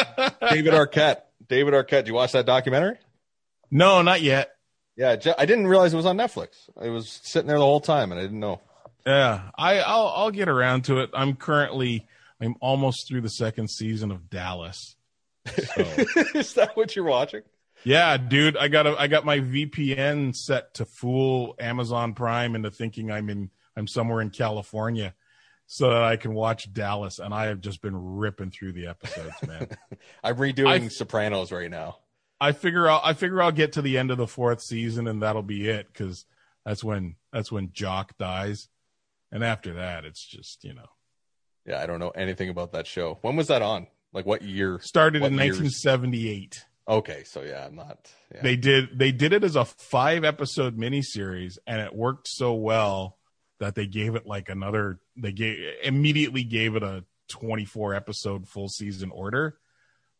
David Arquette. David Arquette. Did you watch that documentary? No, not yet. Yeah, I didn't realize it was on Netflix. It was sitting there the whole time, and I didn't know. Yeah, I, I'll I'll get around to it. I'm currently I'm almost through the second season of Dallas. So. Is that what you're watching? Yeah, dude, I got a, I got my V P N set to fool Amazon Prime into thinking I'm in I'm somewhere in California, so that I can watch Dallas. And I have just been ripping through the episodes, man. I'm redoing I, Sopranos right now. I figure I'll, I figure I'll get to the end of the fourth season and that'll be it because that's when that's when Jock dies. And after that, it's just, you know. Yeah, I don't know anything about that show. When was that on? Like what year? Started what in years? nineteen seventy-eight. Okay, so yeah, I'm not. Yeah. They did they did it as a five-episode miniseries, and it worked so well that they gave it like another, they gave immediately gave it a twenty-four-episode full season order.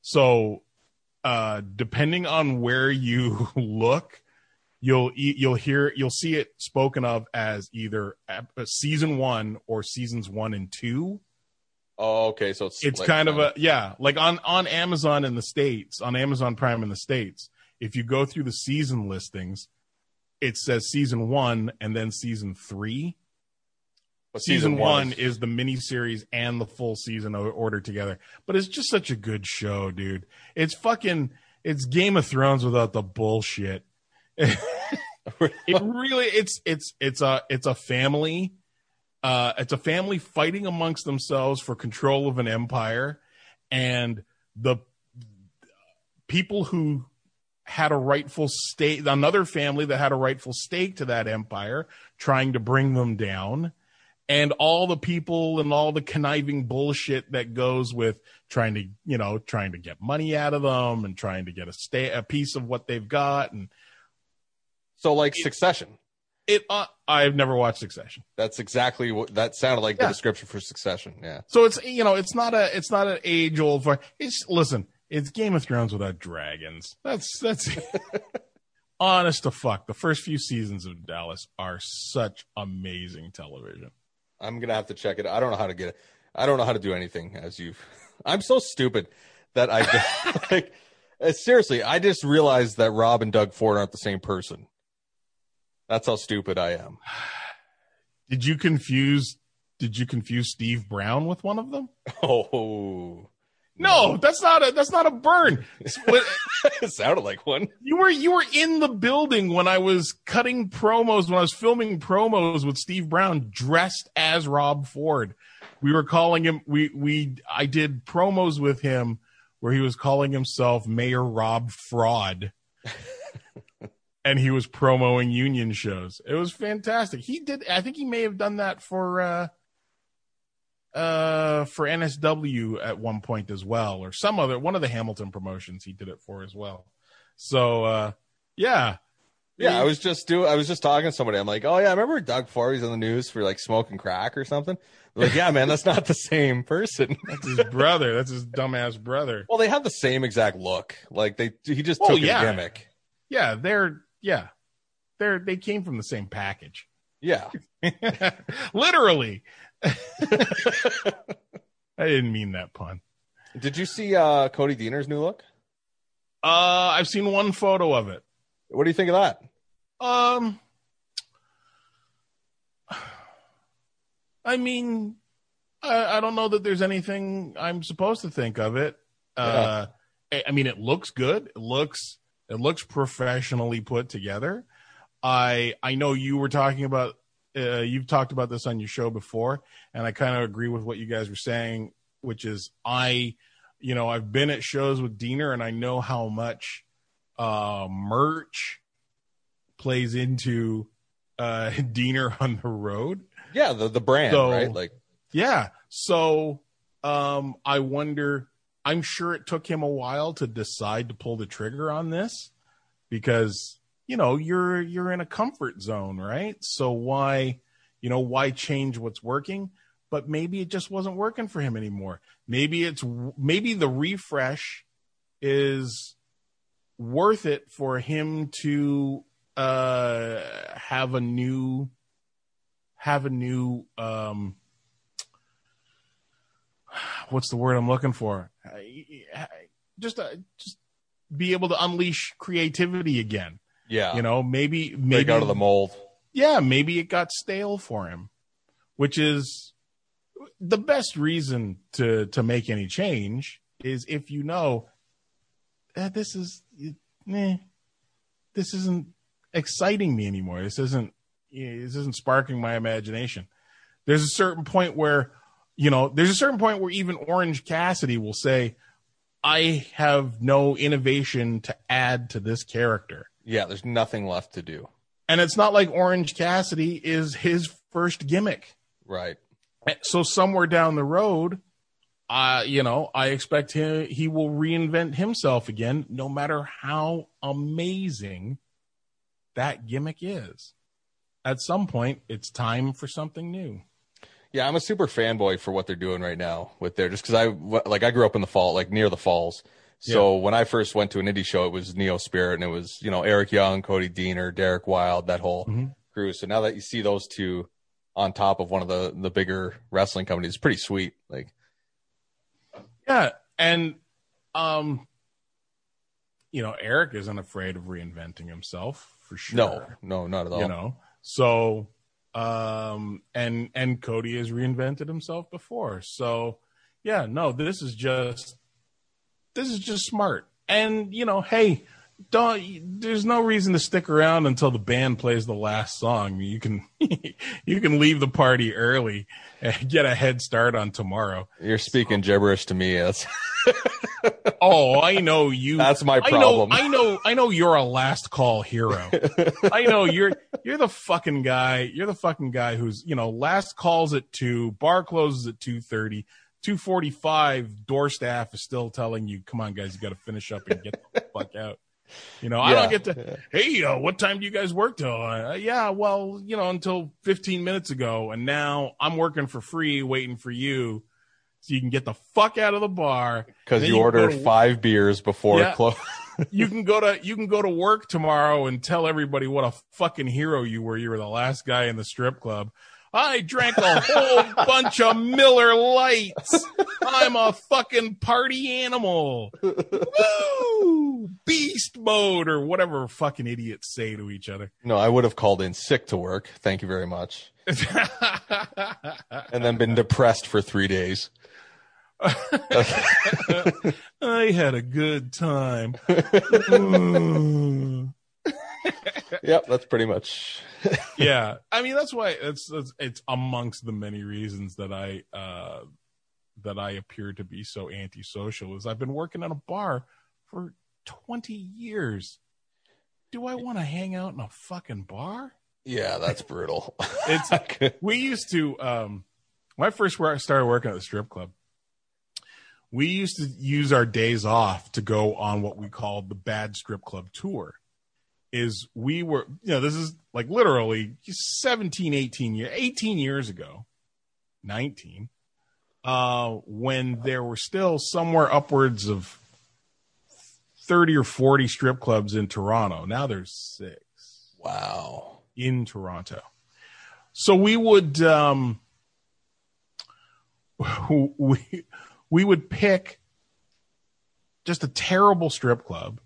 So uh, depending on where you look, You'll you'll hear you'll see it spoken of as either season one or seasons one and two. Oh, okay, so it's it's kind of a yeah, like on, on Amazon in the States, on Amazon Prime in the States. If you go through the season listings, it says season one and then season three. Well, season, season one is, is the miniseries and the full season order together. But it's just such a good show, dude. It's fucking it's Game of Thrones without the bullshit. it really it's it's it's a it's a family uh it's a family fighting amongst themselves for control of an empire, and the people who had a rightful stake, another family that had a rightful stake to that empire, trying to bring them down, and all the people and all the conniving bullshit that goes with trying to you know trying to get money out of them and trying to get a stay a piece of what they've got. And so like it, Succession. It uh, I've never watched Succession. That's exactly what that sounded like yeah. The description for Succession. Yeah. So it's you know it's not a it's not an age old. It's listen. It's Game of Thrones without dragons. That's that's honest to fuck. The first few seasons of Dallas are such amazing television. I'm gonna have to check it. I don't know how to get it. I don't know how to do anything as you. I'm so stupid that I just, like seriously. I just realized that Rob and Doug Ford aren't the same person. That's how stupid I am. Did you confuse Did you confuse Steve Brown with one of them? Oh, no, no that's not a that's not a burn. It sounded like one. You were you were in the building when I was cutting promos, when I was filming promos with Steve Brown dressed as Rob Ford. We were calling him. We we I did promos with him where he was calling himself Mayor Rob Fraud. And he was promoting union shows. It was fantastic. He did. I think he may have done that for uh, uh, for N S W at one point as well, or some other one of the Hamilton promotions. He did it for as well. So uh, yeah, yeah. He, I was just doing. I was just talking to somebody. I'm like, oh yeah, I remember Doug Forey's on the news for like smoking crack or something. They're like, yeah, man, that's not the same person. That's his brother. That's his dumbass brother. Well, they have the same exact look. Like they, he just took oh, yeah. a gimmick. Yeah, they're. Yeah, they're they came from the same package. Yeah, literally. I didn't mean that pun. Did you see uh, Cody Deaner's new look? Uh, I've seen one photo of it. What do you think of that? Um, I mean, I, I don't know that there's anything I'm supposed to think of it. Uh, yeah. I, I mean, it looks good. It looks. It looks professionally put together. I I know you were talking about, uh, you've talked about this on your show before, and I kind of agree with what you guys were saying, which is I, you know, I've been at shows with Deaner, and I know how much uh, merch plays into uh, Deaner on the road. Yeah, the the brand, so, right? Like, yeah. So um, I wonder. I'm sure it took him a while to decide to pull the trigger on this because, you know, you're, you're in a comfort zone, right? So why, you know, why change what's working? But maybe it just wasn't working for him anymore. Maybe it's, maybe the refresh is worth it for him to, uh, have a new, have a new, um, what's the word I'm looking for? Just, uh, just be able to unleash creativity again. Yeah, you know, maybe maybe break out of the mold. Yeah, maybe it got stale for him, which is the best reason to to make any change is if you know eh, this is eh, this isn't exciting me anymore. This isn't this isn't sparking my imagination. There's a certain point where. You know, there's a certain point where even Orange Cassidy will say, I have no innovation to add to this character. Yeah, there's nothing left to do. And it's not like Orange Cassidy is his first gimmick. Right. So somewhere down the road, uh, you know, I expect him, he will reinvent himself again, no matter how amazing that gimmick is. At some point, it's time for something new. Yeah, I'm a super fanboy for what they're doing right now with their just because I like I grew up in the fall, like near the falls. So yeah. When I first went to an indie show, it was Neo Spirit and it was, you know, Eric Young, Cody Deaner, Derek Wilde, that whole mm-hmm. crew. So now that you see those two on top of one of the, the bigger wrestling companies, it's pretty sweet. Like, yeah, and um, you know, Eric isn't afraid of reinventing himself for sure. No, no, not at all. You know, so. Um, and, and Cody has reinvented himself before. So yeah, no, this is just, this is just smart. And you know, hey, don't, there's no reason to stick around until the band plays the last song. You can, you can leave the party early and get a head start on tomorrow. You're speaking so, gibberish to me. Yes. Oh, I know you. That's my problem. I know, I know, I know you're a last call hero. I know you're, you're the fucking guy. You're the fucking guy who's, you know, last calls at two, bar closes at two thirty, two forty-five, door staff is still telling you, come on guys, you got to finish up and get the fuck out. You know, yeah, I don't get to, yeah. Hey, uh, what time do you guys work till? Uh, yeah, well, you know, until fifteen minutes ago. And now I'm working for free, waiting for you. So you can get the fuck out of the bar because you, you ordered five beers before yeah. it closed. you can go to you can go to work tomorrow and tell everybody what a fucking hero you were. You were the last guy in the strip club. I drank a whole bunch of Miller Lights. I'm a fucking party animal. Woo! Beast mode or whatever fucking idiots say to each other. No, I would have called in sick to work. Thank you very much. and then been depressed for three days. I had a good time. Yep, that's pretty much. Yeah, I mean that's why it's, it's it's amongst the many reasons that I uh that I appear to be so antisocial is I've been working at a bar for twenty years. Do I want to hang out in a fucking bar? Yeah, that's brutal. It's we used to um when I first started working at the strip club, we used to use our days off to go on what we called the bad strip club tour. Is we were, you know, this is like literally seventeen, eighteen years, eighteen years ago, nineteen, uh, when there were still somewhere upwards of thirty or forty strip clubs in Toronto. Now there's six. Wow. In Toronto. So we would, um, we, we would pick just a terrible strip club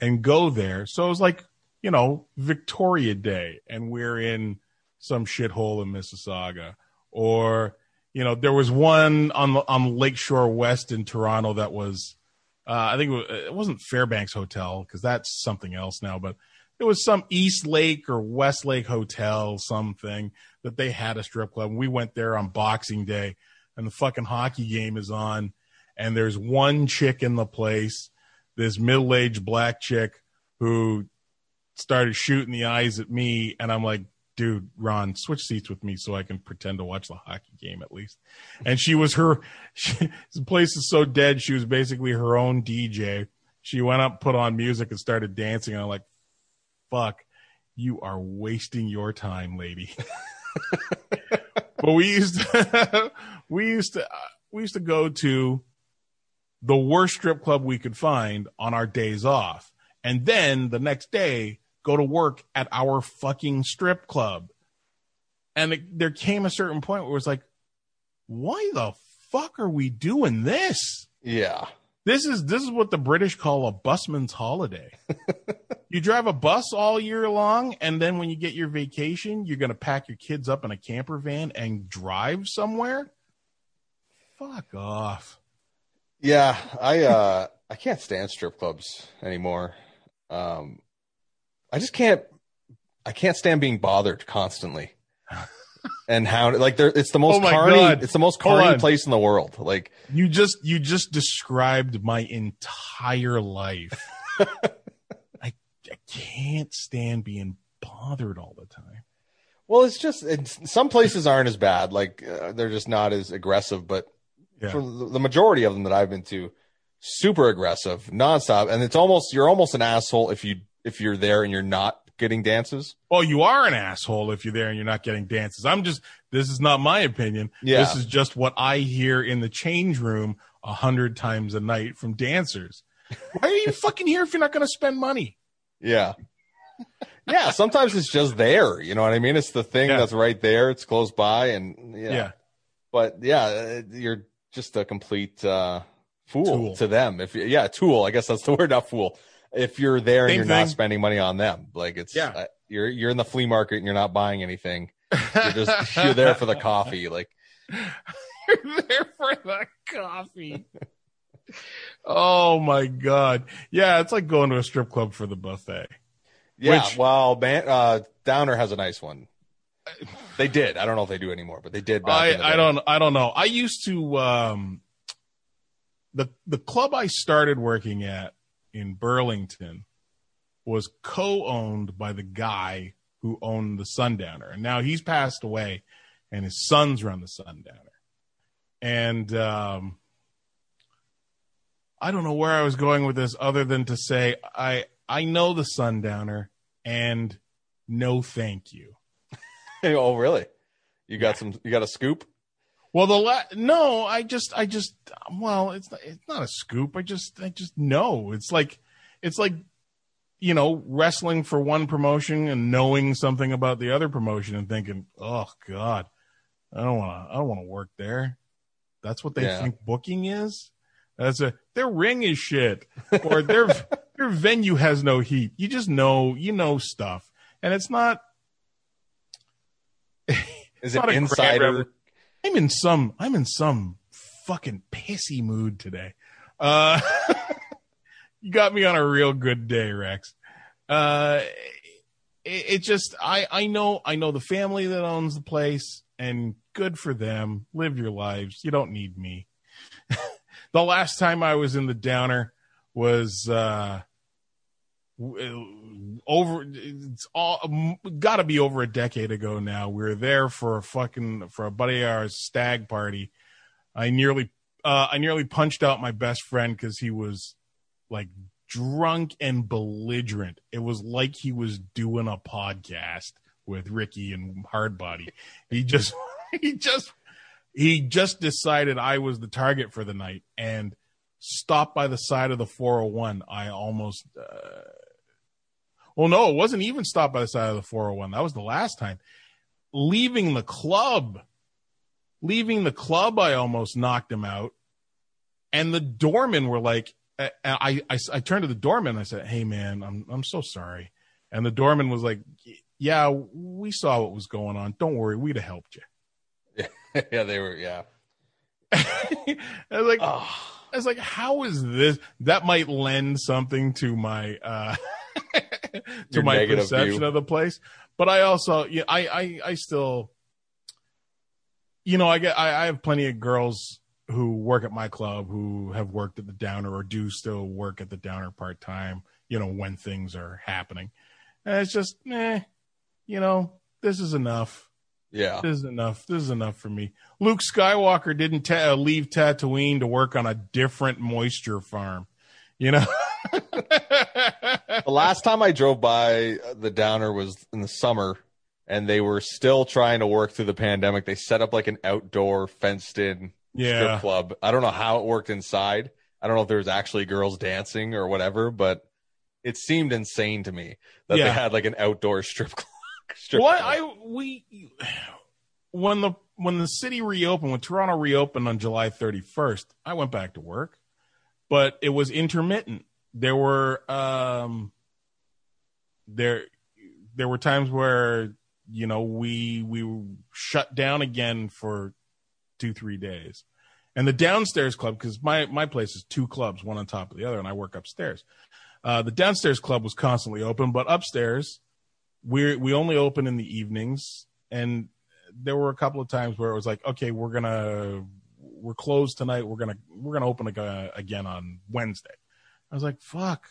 and go there. So it was like, you know, Victoria Day, and we're in some shithole in Mississauga. Or, you know, there was one on the, on Lakeshore West in Toronto that was, uh, I think it, was, it wasn't Fairbanks Hotel, because that's something else now, but it was some East Lake or West Lake Hotel, something that they had a strip club. And we went there on Boxing Day, and the fucking hockey game is on, and there's one chick in the place, this middle-aged black chick who started shooting the eyes at me. And I'm like, dude, Ron, switch seats with me so I can pretend to watch the hockey game at least. And she was her, she, the place is so dead. She was basically her own D J. She went up, put on music, and started dancing. And I'm like, fuck, you are wasting your time, lady. But we used to, we used to, we used to go to the worst strip club we could find on our days off. And then the next day, go to work at our fucking strip club. And it, there came a certain point where it was like, why the fuck are we doing this? Yeah. This is, this is what the British call a busman's holiday. You drive a bus all year long, and then when you get your vacation, you're going to pack your kids up in a camper van and drive somewhere? Fuck off. Yeah, I uh, I can't stand strip clubs anymore. Um, I just can't. I can't stand being bothered constantly. And how like there, it's the most oh carny. God. It's the most carny place in the world. Like you just you just described my entire life. I I can't stand being bothered all the time. Well, it's just it's, some places aren't as bad. Like uh, they're just not as aggressive, but. Yeah. For the majority of them that I've been to, super aggressive, nonstop, and it's almost you're almost an asshole if you if you're there and you're not getting dances. Well, you are an asshole if you're there and you're not getting dances. I'm just this is not my opinion. Yeah. This is just what I hear in the change room a hundred times a night from dancers. Why are you fucking here if you're not going to spend money? Yeah, yeah. Sometimes it's just there. You know what I mean? It's the thing yeah. that's right there. It's close by, and yeah. yeah. But yeah, you're. Just a complete uh, fool tool. To them. If yeah, tool. I guess that's the word, not fool. If you're there Same and you're thing. Not spending money on them, like it's yeah. uh, you're you're in the flea market and you're not buying anything. You're just you're there for the coffee. Like you're there for the coffee. Oh my god, yeah, it's like going to a strip club for the buffet. Yeah, which... well, man, uh, Downer has a nice one. They did. I don't know if they do anymore, but they did. Back I, in the I don't. I don't know. I used to um, the the club I started working at in Burlington was co-owned by the guy who owned the Sundowner, and now he's passed away, and his sons run the Sundowner. And um, I don't know where I was going with this, other than to say I I know the Sundowner, and no, thank you. Oh really? You got some? You got a scoop? Well, the la- no, I just, I just, well, it's not, it's not a scoop. I just, I just know. It's like, it's like, you know, wrestling for one promotion and knowing something about the other promotion and thinking, oh god, I don't want to, I don't want to work there. That's what they yeah. think booking is. That's a their ring is shit, or their their venue has no heat. You just know, you know stuff, and it's not. Is it insider? I'm in some I'm in some fucking pissy mood today. Uh, you got me on a real good day, Rex. Uh, it, it just I I know I know the family that owns the place, and good for them. Live your lives. You don't need me. The last time I was in the downer was uh, over. It's all got to be over a decade ago now. We were there for a fucking for a buddy of ours stag party. I nearly uh, I nearly punched out my best friend because he was like drunk and belligerent. It was like he was doing a podcast with Ricky and Hardbody. He just he just. He just decided I was the target for the night and stopped by the side of the four oh one. I almost, uh, well, no, it wasn't even stopped by the side of the four oh one. That was the last time. Leaving the club, leaving the club, I almost knocked him out. And the doormen were like, I, I, I, I turned to the doorman. And I said, "Hey man, I'm, I'm so sorry." And the doorman was like, "Yeah, we saw what was going on. Don't worry. We'd have helped you." Yeah, they were. Yeah, I was like, oh. I was like, how is this? That might lend something to my uh, to Your my perception view. Of the place. But I also, yeah, I, I, I still, you know, I get, I, I have plenty of girls who work at my club who have worked at the Downer or do still work at the Downer part time. You know, when things are happening, and it's just, eh, you know, this is enough. Yeah, this is enough. This is enough for me. Luke Skywalker didn't ta- leave Tatooine to work on a different moisture farm, you know. The last time I drove by the Downer was in the summer, and they were still trying to work through the pandemic. They set up like an outdoor fenced-in yeah. strip club. I don't know how it worked inside. I don't know if there was actually girls dancing or whatever, but it seemed insane to me that yeah. they had like an outdoor strip club. What I we when the when the city reopened when Toronto reopened on July thirty-first, I went back to work, but it was intermittent. There were um there there were times where you know we we shut down again for two three days, and the downstairs club because my my place is two clubs, one on top of the other, and I work upstairs. Uh, the downstairs club was constantly open, but upstairs. We we only open in the evenings, and there were a couple of times where it was like, okay, we're gonna we're closed tonight. We're gonna we're gonna open again on Wednesday. I was like, fuck.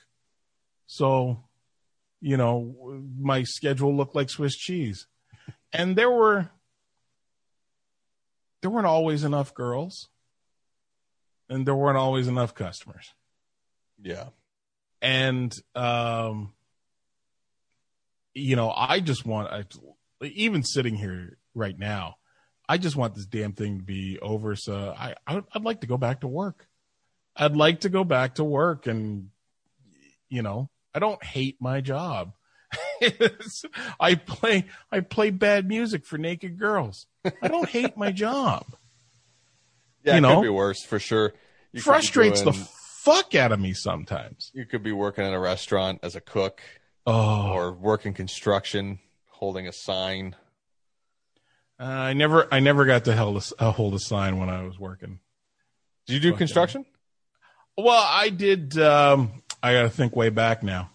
So, you know, my schedule looked like Swiss cheese, and there were there weren't always enough girls, and there weren't always enough customers. Yeah, and um. You know, I just want, I, even sitting here right now, I just want this damn thing to be over. So I, I, I'd like to go back to work. I'd like to go back to work, and you know, I don't hate my job. I play, I play bad music for naked girls. I don't hate my job. Yeah, you know, it could be worse for sure. You frustrates doing, the fuck out of me sometimes. You could be working in a restaurant as a cook. Oh, or work in construction, holding a sign. Uh, I never, I never got to held a, uh, hold a sign when I was working. Did you do Fuck construction? Down. Well, I did. Um, I got to think way back now.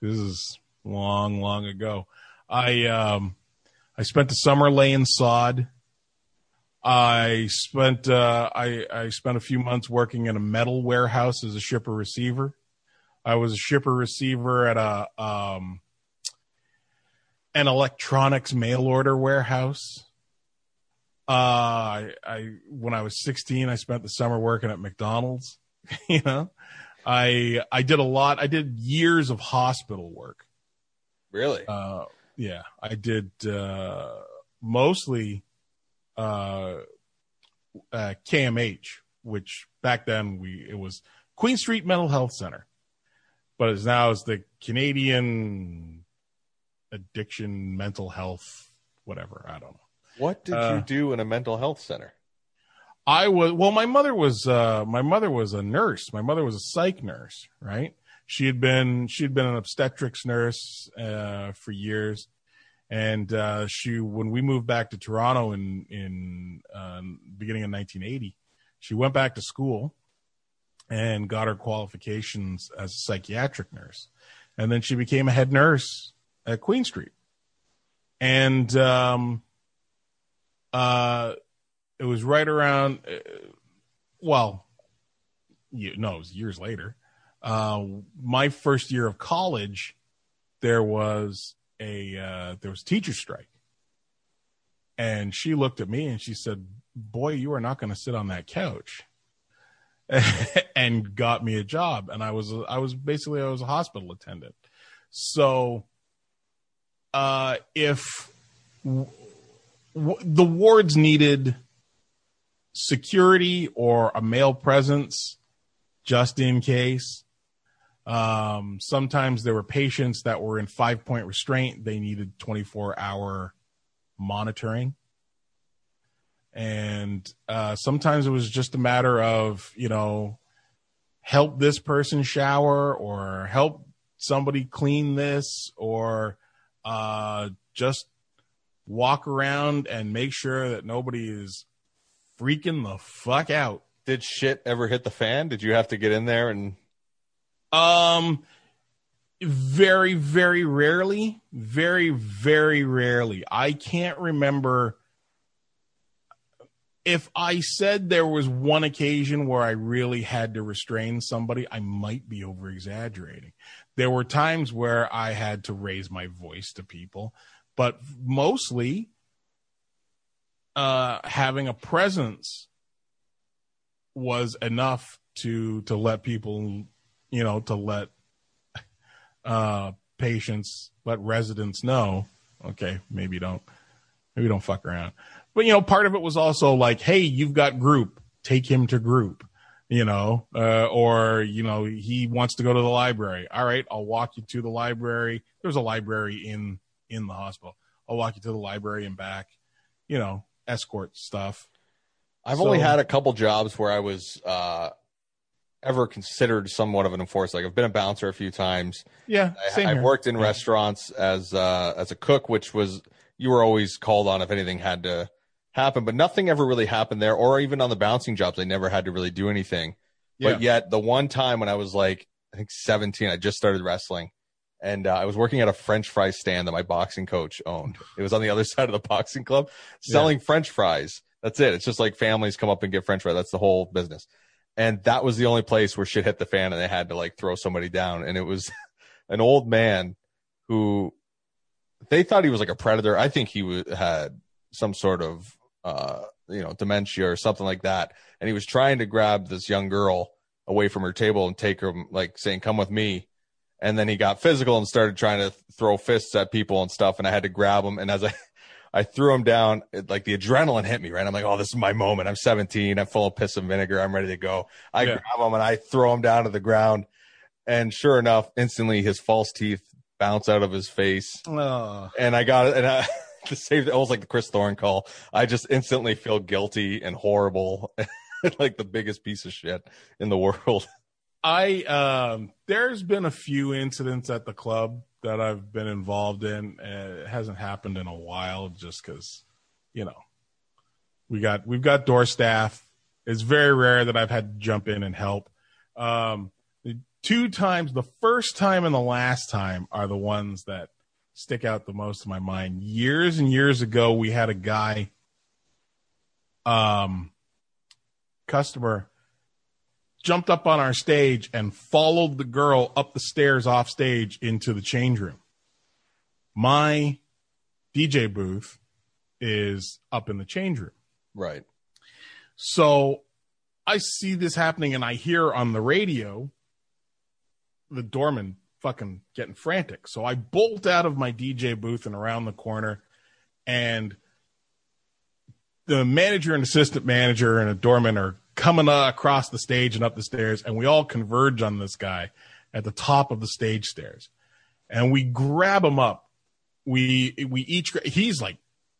This is long, long ago. I, um, I spent the summer laying sod. I spent, uh, I, I spent a few months working in a metal warehouse as a shipper receiver. I was a shipper receiver at a um, an electronics mail order warehouse. Uh, I, I when I was sixteen, I spent the summer working at McDonald's. You know, I I did a lot. I did years of hospital work. Really? Uh, yeah, I did uh, mostly uh, uh, K M H, which back then we it was Queen Street Mental Health Center. But it's now it's the Canadian Addiction Mental Health, whatever. I don't know. What did uh, you do in a mental health center? I was well. My mother was uh, my mother was a nurse. My mother was a psych nurse, right? She had been she had been an obstetrics nurse uh, for years, and uh, she when we moved back to Toronto in in um, beginning in nineteen eighty. She went back to school and got her qualifications as a psychiatric nurse. And then she became a head nurse at Queen Street. And um, uh, it was right around, uh, well, you, no, it was years later. Uh, my first year of college, there was a uh, there was a teacher strike. And she looked at me and she said, boy, you are not going to sit on that couch. And got me a job. And I was, I was basically, I was a hospital attendant. So uh, if w- w- the wards needed security or a male presence, just in case, um, sometimes there were patients that were in five point restraint. They needed twenty-four hour monitoring. And uh, sometimes it was just a matter of, you know, help this person shower or help somebody clean this or uh, just walk around and make sure that nobody is freaking the fuck out. Did shit ever hit the fan? Did you have to get in there and? Um, very, very rarely, very, very rarely. I can't remember. If I said there was one occasion where I really had to restrain somebody, I might be over-exaggerating. There were times where I had to raise my voice to people, but mostly uh, having a presence was enough to to let people, you know, to let uh, patients, let residents know, okay, maybe don't, maybe don't fuck around. But, you know, part of it was also like, hey, you've got group, take him to group, you know, uh, or, you know, he wants to go to the library. All right, I'll walk you to the library. There's a library in, in the hospital. I'll walk you to the library and back, you know, escort stuff. I've so, only had a couple jobs where I was uh, ever considered somewhat of an enforcer. Like I've been a bouncer a few times. Yeah, same I, here. I worked in yeah. restaurants as uh, as a cook, which was you were always called on if anything had to happen, but nothing ever really happened there, or even on the bouncing jobs I never had to really do anything. Yeah. But yet the one time when I was like I think seventeen, I just started wrestling, and uh, I was working at a French fry stand that my boxing coach owned. It was on the other side of the boxing club, selling yeah. French fries. That's it. It's just like families come up and get French fries. That's the whole business. And that was the only place where shit hit the fan and they had to like throw somebody down. And it was an old man who they thought he was like a predator. I think he was, had some sort of uh you know dementia or something like that, and he was trying to grab this young girl away from her table and take her, like saying come with me, and then he got physical and started trying to th- throw fists at people and stuff, and I had to grab him, and as I I threw him down, it, like the adrenaline hit me, right? I'm like, oh, this is my moment. I'm seventeen, I'm full of piss and vinegar, I'm ready to go. I yeah. grab him and I throw him down to the ground, and sure enough, instantly his false teeth bounce out of his face. Oh. And I got it, and I to save the, almost like the Chris Thorne call. I just instantly feel guilty and horrible, like the biggest piece of shit in the world. I um, there's been a few incidents at the club that I've been involved in. Uh, it hasn't happened in a while, just because, you know, we got we've got door staff. It's very rare that I've had to jump in and help. Um, two times, the first time and the last time are the ones that stick out the most in my mind. Years and years ago, we had a guy, um, customer, jumped up on our stage and followed the girl up the stairs off stage into the change room. My D J booth is up in the change room. Right. So I see this happening and I hear on the radio, the doorman fucking getting frantic. So I bolt out of my D J booth and around the corner, and the manager and assistant manager and a doorman are coming uh, across the stage and up the stairs, and we all converge on this guy at the top of the stage stairs, and we grab him up. We, we each, he's like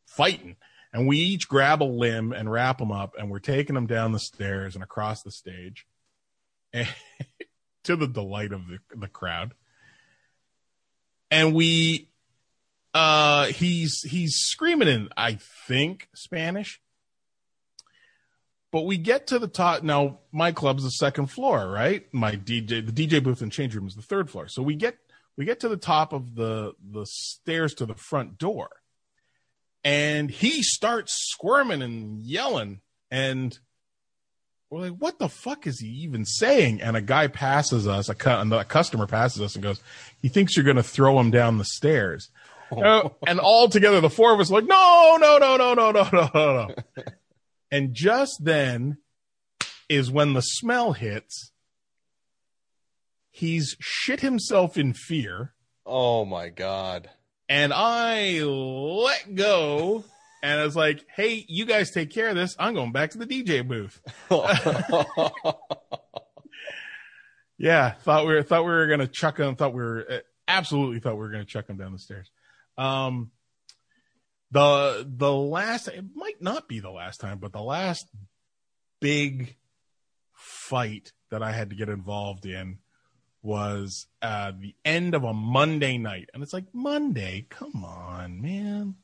fighting, and we each grab a limb and wrap him up, and we're taking him down the stairs and across the stage, and to the delight of the, the crowd. And we, uh, he's, he's screaming in, I think, Spanish. But we get to the top. Now, my club's the second floor, right? My D J, the D J booth and change room is the third floor. So we get we get to the top of the the stairs to the front door, and he starts squirming and yelling, and we're like, "What the fuck is he even saying?" And a guy passes us, a, cu- a customer passes us, and goes, "He thinks you're going to throw him down the stairs." Uh, and all together, the four of us are like, "No, no, no, no, no, no, no, no, no." And just then is when the smell hits. He's shit himself in fear. Oh, my God. And I let go. And I was like, hey, you guys take care of this. I'm going back to the D J booth. Yeah, thought we were thought we were going to chuck him. Thought we were absolutely thought we were going to chuck him down the stairs. Um The the last, it might not be the last time, but the last big fight that I had to get involved in was uh, the end of a Monday night. And it's like, Monday? Come on, man.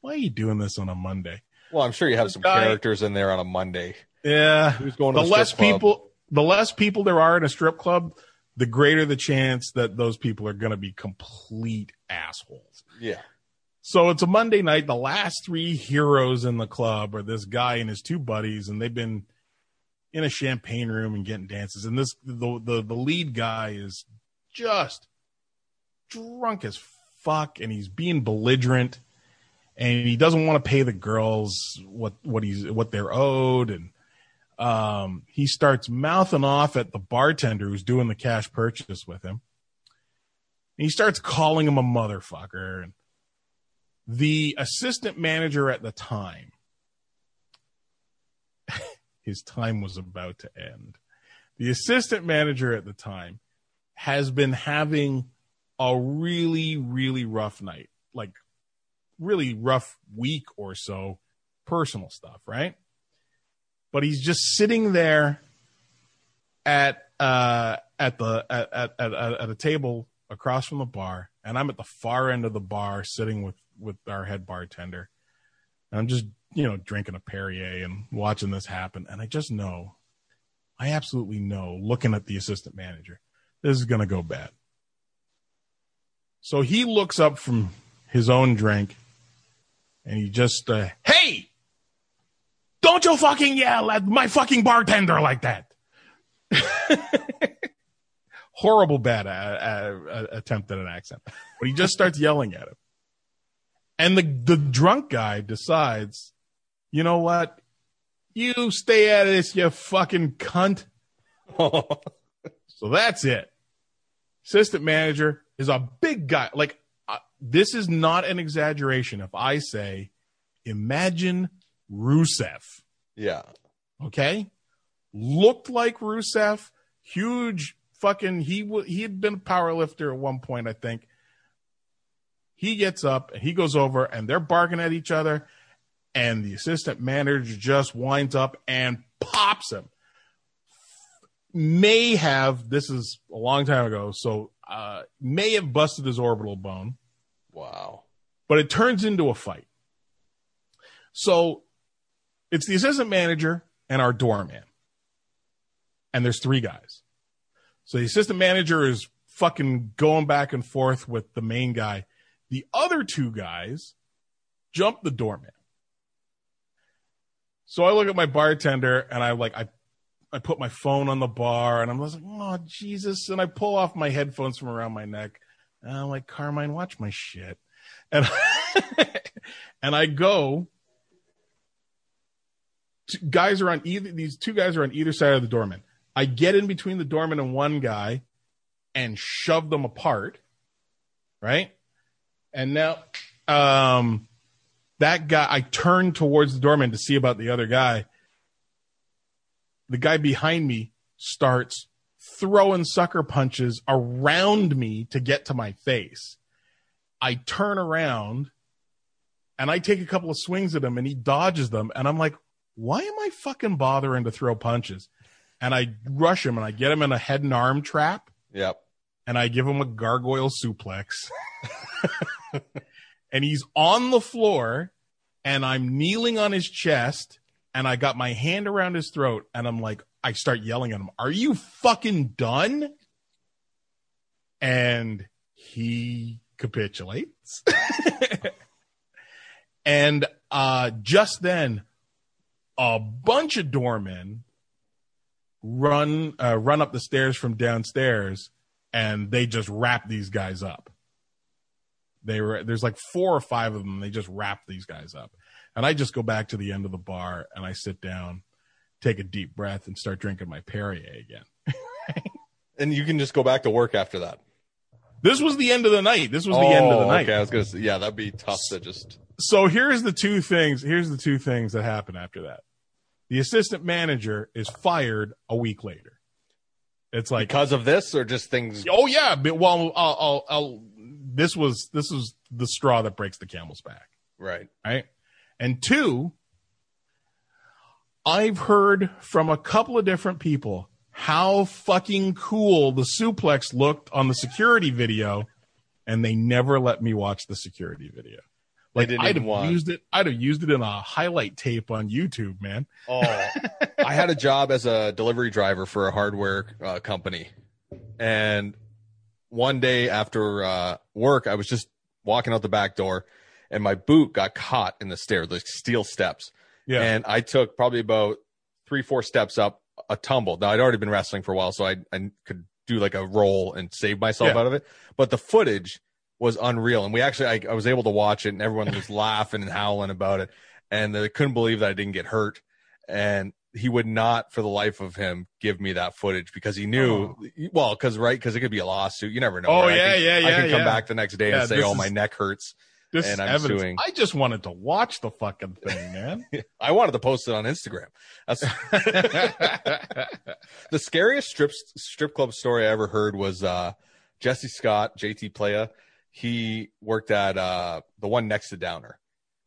Why are you doing this on a Monday? Well, I'm sure you have this some guy, characters in there on a Monday. Yeah. Who's going to the, the less strip club? people, the less people there are in a strip club, the greater the chance that those people are going to be complete assholes. Yeah. So it's a Monday night. The last three heroes in the club are this guy and his two buddies, and they've been in a champagne room and getting dances. And this the the, the lead guy is just drunk as fuck, and he's being belligerent, and he doesn't want to pay the girls what what he's what they're owed, and um, he starts mouthing off at the bartender who's doing the cash purchase with him, and he starts calling him a motherfucker. And the assistant manager at the time, his time was about to end. The assistant manager at the time has been having a really, really rough night, like really rough week or so, personal stuff, right? But he's just sitting there at uh, at the at at, at at a table across from the bar, and I'm at the far end of the bar sitting with with our head bartender, and I'm just, you know, drinking a Perrier and watching this happen. And I just know, I absolutely know, looking at the assistant manager, this is going to go bad. So he looks up from his own drink and he just, uh, hey, don't you fucking yell at my fucking bartender like that. Horrible bad uh, uh, attempt at an accent, but he just starts yelling at him. And the, the drunk guy decides, you know what? You stay out of this, you fucking cunt. So that's it. Assistant manager is a big guy. Like, uh, this is not an exaggeration if I say, imagine Rusev. Yeah. Okay? Looked like Rusev. Huge fucking, he w- he had been a power lifter at one point, I think. He gets up and he goes over and they're barking at each other, and the assistant manager just winds up and pops him. May have, this is a long time ago, so uh, may have busted his orbital bone. Wow. But it turns into a fight. So it's the assistant manager and our doorman. And there's three guys. So the assistant manager is fucking going back and forth with the main guy. The other two guys jump the doorman. So I look at my bartender and I like I, I put my phone on the bar and I'm just like, oh Jesus! And I pull off my headphones from around my neck and I'm like, Carmine, watch my shit. And and I go. Guys are on either these two guys are on either side of the doorman. I get in between the doorman and one guy, and shove them apart. Right. And now um, that guy, I turned towards the doorman to see about the other guy. The guy behind me starts throwing sucker punches around me to get to my face. I turn around and I take a couple of swings at him and he dodges them. And I'm like, why am I fucking bothering to throw punches? And I rush him and I get him in a head and arm trap. Yep. And I give him a gargoyle suplex. And he's on the floor and I'm kneeling on his chest and I got my hand around his throat, and I'm like, I start yelling at him, are you fucking done? And he capitulates. And uh, just then, a bunch of doormen run uh, run up the stairs from downstairs, and they just wrap these guys up. They were there's like four or five of them. They just wrap these guys up, and I just go back to the end of the bar and I sit down, take a deep breath, and start drinking my Perrier again. And you can just go back to work after that. This was the end of the night. This was oh, the end of the night. Okay, I was gonna say, yeah, that'd be tough to just. So here's the two things. Here's the two things that happen after that. The assistant manager is fired a week later. It's like because of this or just things. Oh yeah, but well, I'll, I'll, I'll this was this was the straw that breaks the camel's back. Right. Right. And two, I've heard from a couple of different people how fucking cool the suplex looked on the security video, and they never let me watch the security video. Like didn't I'd have want. used it. I'd have used it in a highlight tape on YouTube, man. Oh, I had a job as a delivery driver for a hardware uh, company. And one day after uh, work, I was just walking out the back door and my boot got caught in the stair, the steel steps. Yeah. And I took probably about three, four steps up, a tumble. Now I'd already been wrestling for a while, so I, I could do like a roll and save myself yeah. out of it. But the footage was unreal. And we actually, I, I was able to watch it, and everyone was laughing and howling about it. And they couldn't believe that I didn't get hurt. And he would not for the life of him give me that footage because he knew, oh. well, cause right. Cause it could be a lawsuit. You never know. Oh right? yeah, I can, yeah, yeah. I can come yeah. back the next day yeah, and say, oh, is, my neck hurts. This and I'm evidence. suing. I just wanted to watch the fucking thing, man. I wanted to post it on Instagram. That's the scariest strip, strip club story I ever heard was, uh, Jesse Scott, J T Playa. He worked at uh, the one next to Downer,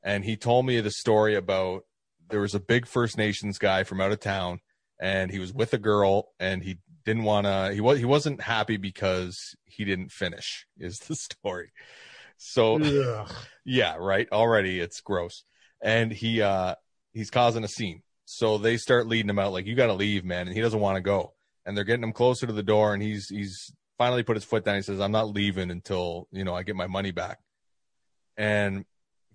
and he told me the story about there was a big First Nations guy from out of town, and he was with a girl, and he didn't want to. He was he wasn't happy because he didn't finish. Is the story? So yeah, yeah right. Already it's gross, and he uh, he's causing a scene. So they start leading him out like, you got to leave, man, and he doesn't want to go. And they're getting him closer to the door, and he's he's. finally put his foot down. He says, I'm not leaving until, you know, I get my money back. And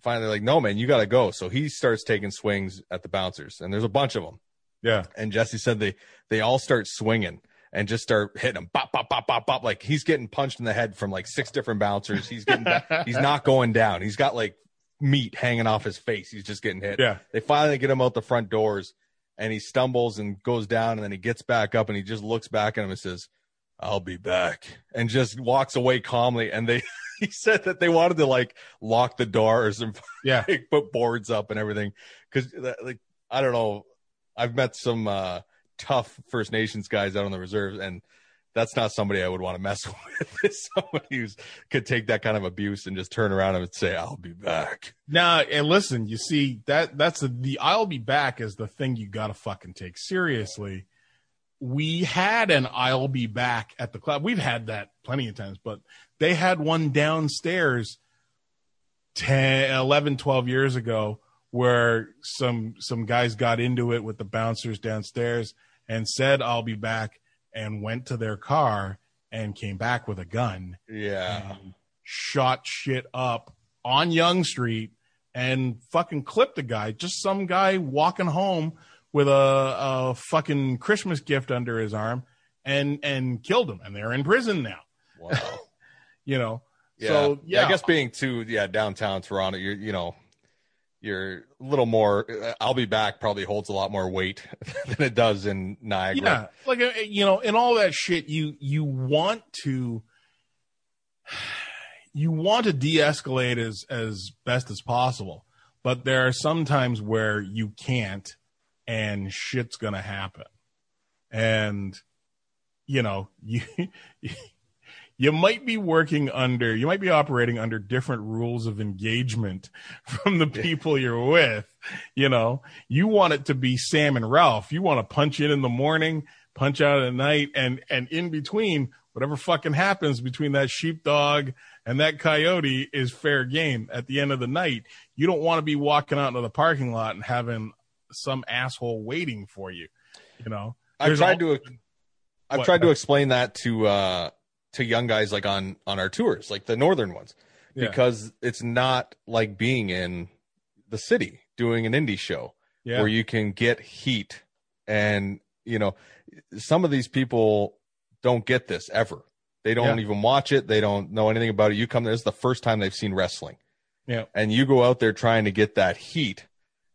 finally, like, no, man, you got to go. So he starts taking swings at the bouncers, and there's a bunch of them. Yeah. And Jesse said they, they all start swinging and just start hitting him. Bop, bop, bop, bop, bop. Like he's getting punched in the head from like six different bouncers. He's getting, back, he's not going down. He's got like meat hanging off his face. He's just getting hit. Yeah. They finally get him out the front doors, and he stumbles and goes down, and then he gets back up, and he just looks back at him and says, I'll be back, and just walks away calmly. And they, he said that they wanted to like lock the door or some, yeah, like, put boards up and everything. Cause like, I don't know. I've met some, uh, tough First Nations guys out on the reserves, and that's not somebody I would want to mess with. It's somebody who could take that kind of abuse and just turn around and say, I'll be back. Now, and listen, you see that that's the, the I'll be back is the thing you got to fucking take seriously. We had an I'll be back at the club. We've had that plenty of times, but they had one downstairs ten, eleven, twelve years ago where some some guys got into it with the bouncers downstairs and said, I'll be back, and went to their car and came back with a gun. Yeah. Shot shit up on Yonge Street and fucking clipped a guy, just some guy walking home with a, a fucking Christmas gift under his arm, and, and killed him. And they're in prison now. Wow. You know? Yeah. So, yeah. yeah. I guess being too, yeah, downtown Toronto, you're, you know, you're a little more, I'll be back probably holds a lot more weight than it does in Niagara. Yeah. Like, you know, and all that shit, you, you want to, you want to de-escalate as, as best as possible, but there are some times where you can't, and shit's going to happen. And, you know, you, you might be working under, you might be operating under different rules of engagement from the people you're with. You know, you want it to be Sam and Ralph. You want to punch in in the morning, punch out at night, and, and in between, whatever fucking happens between that sheepdog and that coyote is fair game at the end of the night. You don't want to be walking out into the parking lot and having some asshole waiting for you. You know, I've tried to, I've what, tried to explain that to, uh, to young guys, like on, on our tours, like the northern ones, yeah. because it's not like being in the city doing an indie show yeah. where you can get heat. And, you know, some of these people don't get this ever. They don't yeah. even watch it. They don't know anything about it. You come there, it's the first time they've seen wrestling. Yeah. And you go out there trying to get that heat,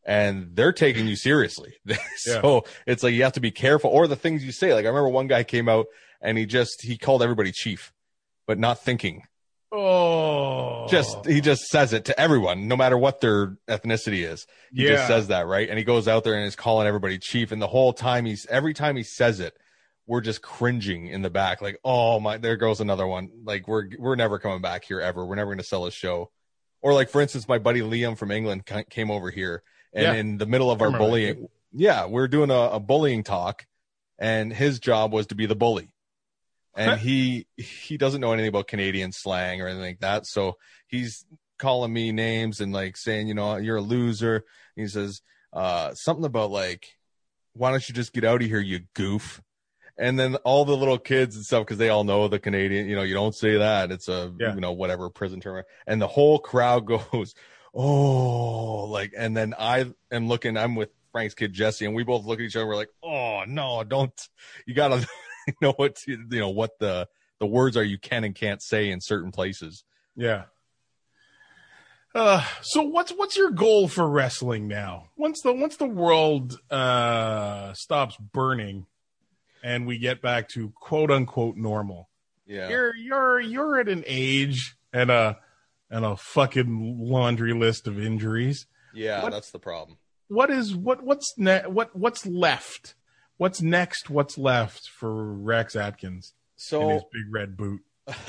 and they're taking you seriously. So yeah. it's like you have to be careful, or the things you say. Like, I remember one guy came out and he just, he called everybody chief, but not thinking. Oh. Just, he just says it to everyone, no matter what their ethnicity is. He yeah. just says that, right? And he goes out there and is calling everybody chief. And the whole time he's, every time he says it, we're just cringing in the back. Like, oh my, there goes another one. Like, we're, we're never coming back here ever. We're never going to sell a show. Or, like, for instance, my buddy Liam from England came over here, and yeah. in the middle of our bullying, that. yeah, we we're doing a, a bullying talk, and his job was to be the bully. And he he doesn't know anything about Canadian slang or anything like that, so he's calling me names and, like, saying, you know, you're a loser. And he says uh, something about, like, why don't you just get out of here, you goof? And then all the little kids and stuff, because they all know the Canadian, you know, you don't say that. It's a, yeah. you know, whatever prison term. And the whole crowd goes, oh, like, and then I am looking, I'm with Frank's kid, Jesse, and we both look at each other. We're like, oh, no, don't, you got to know what, you know, what the, the words are you can and can't say in certain places. Yeah. Uh, so what's, what's your goal for wrestling now? Once the, once the world uh, stops burning, and we get back to quote unquote normal. Yeah. You're you're you're at an age and a and a fucking laundry list of injuries. Yeah, what, that's the problem. What is what what's ne- what what's left? What's next? What's left for Rex Atkins? So in his big red boot.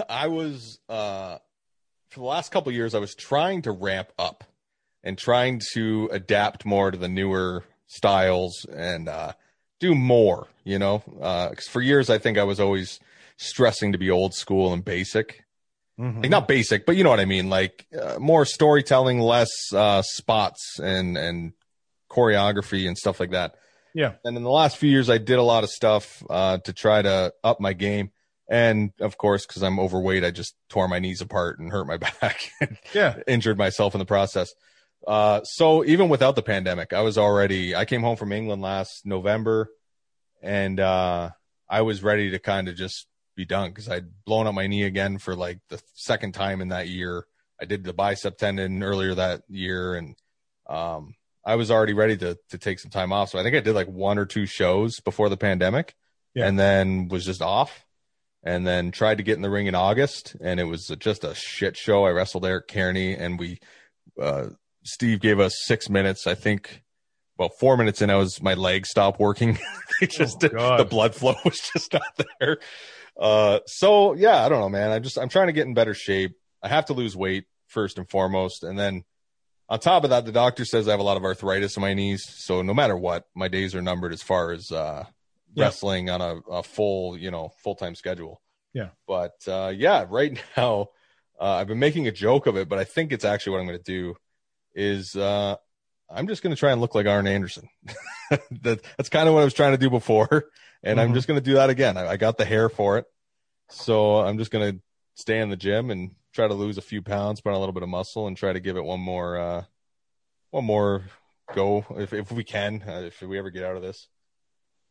I was uh, for the last couple of years I was trying to ramp up and trying to adapt more to the newer styles and uh do more, you know, uh, cause for years, I think I was always stressing to be old school and basic, mm-hmm. like not basic, but you know what I mean? Like uh, more storytelling, less, uh, spots and, and choreography and stuff like that. Yeah. And in the last few years, I did a lot of stuff, uh, to try to up my game. And of course, cause I'm overweight, I just tore my knees apart and hurt my back and yeah. injured myself in the process. Uh, so even without the pandemic, I was already, I came home from England last November, and, uh, I was ready to kind of just be done, cause I'd blown up my knee again for like the second time in that year. I did the bicep tendon earlier that year. And, um, I was already ready to, to take some time off. So I think I did like one or two shows before the pandemic yeah. and then was just off, and then tried to get in the ring in August. And it was just a shit show. I wrestled Eric Kearney, and we, uh, Steve gave us six minutes, I think. Well, four minutes in, I was my legs stopped working. They just oh, God. The blood flow was just not there. Uh, so yeah, I don't know, man. I just I'm trying to get in better shape. I have to lose weight first and foremost, and then on top of that, the doctor says I have a lot of arthritis in my knees. So no matter what, my days are numbered as far as uh, yeah. wrestling on a, a full, you know, full time schedule. Yeah. But uh, yeah, right now uh, I've been making a joke of it, but I think it's actually what I'm going to do. Is uh I'm just going to try and look like Arn Anderson. that, that's kind of what I was trying to do before, and mm-hmm. I'm just going to do that again. I, I got the hair for it, so I'm just going to stay in the gym and try to lose a few pounds, put on a little bit of muscle, and try to give it one more uh one more go if if we can. Uh, if we ever get out of this,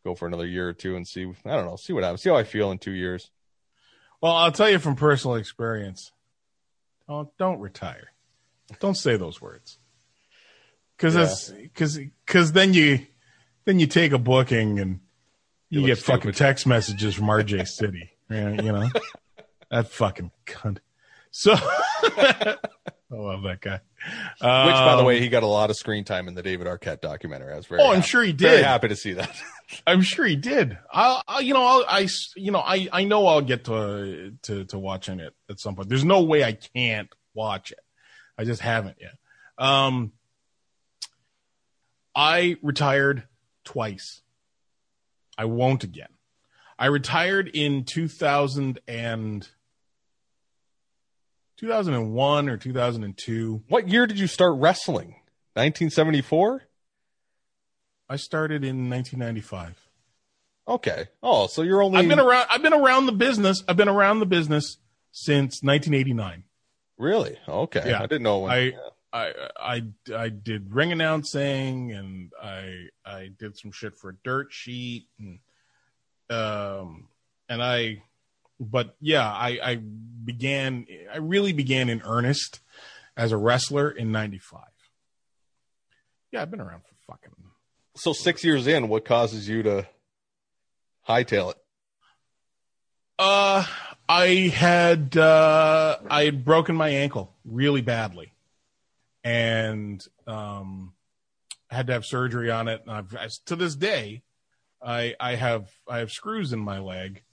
go for another year or two and see. I don't know. See what happens. See how I feel in two years. Well, I'll tell you from personal experience. Don't don't retire. Don't say those words, because yeah. that's because because then you then you take a booking and you, you get stupid. fucking text messages from R J City, right? You know that fucking cunt. So I love that guy. Um, Which, by the way, he got a lot of screen time in the David Arquette documentary. I was very oh, happy. I'm sure he did. Very happy to see that. I'm sure he did. I'll, I'll you know I'll, I you know I I know I'll get to to to watching it at some point. There's no way I can't watch it. I just haven't yet. Um, I retired twice. I won't again. I retired in two thousand and two thousand one or two thousand two. What year did you start wrestling? nineteen seventy-four? I started in nineteen ninety-five. Okay. Oh, so you're only... I've been around, I've been around the business. I've been around the business since nineteen eighty-nine. Really? Okay. Yeah. I didn't know when... I, yeah. I, I, I did ring announcing, and I I did some shit for Dirt Sheet, and um and I but yeah I I began I really began in earnest as a wrestler in ninety-five. Yeah, I've been around for fucking... So six years in, what causes you to hightail it? Uh, I had uh I had broken my ankle really badly. And um, I had to have surgery on it. And I've, I, to this day, I, I have I have screws in my leg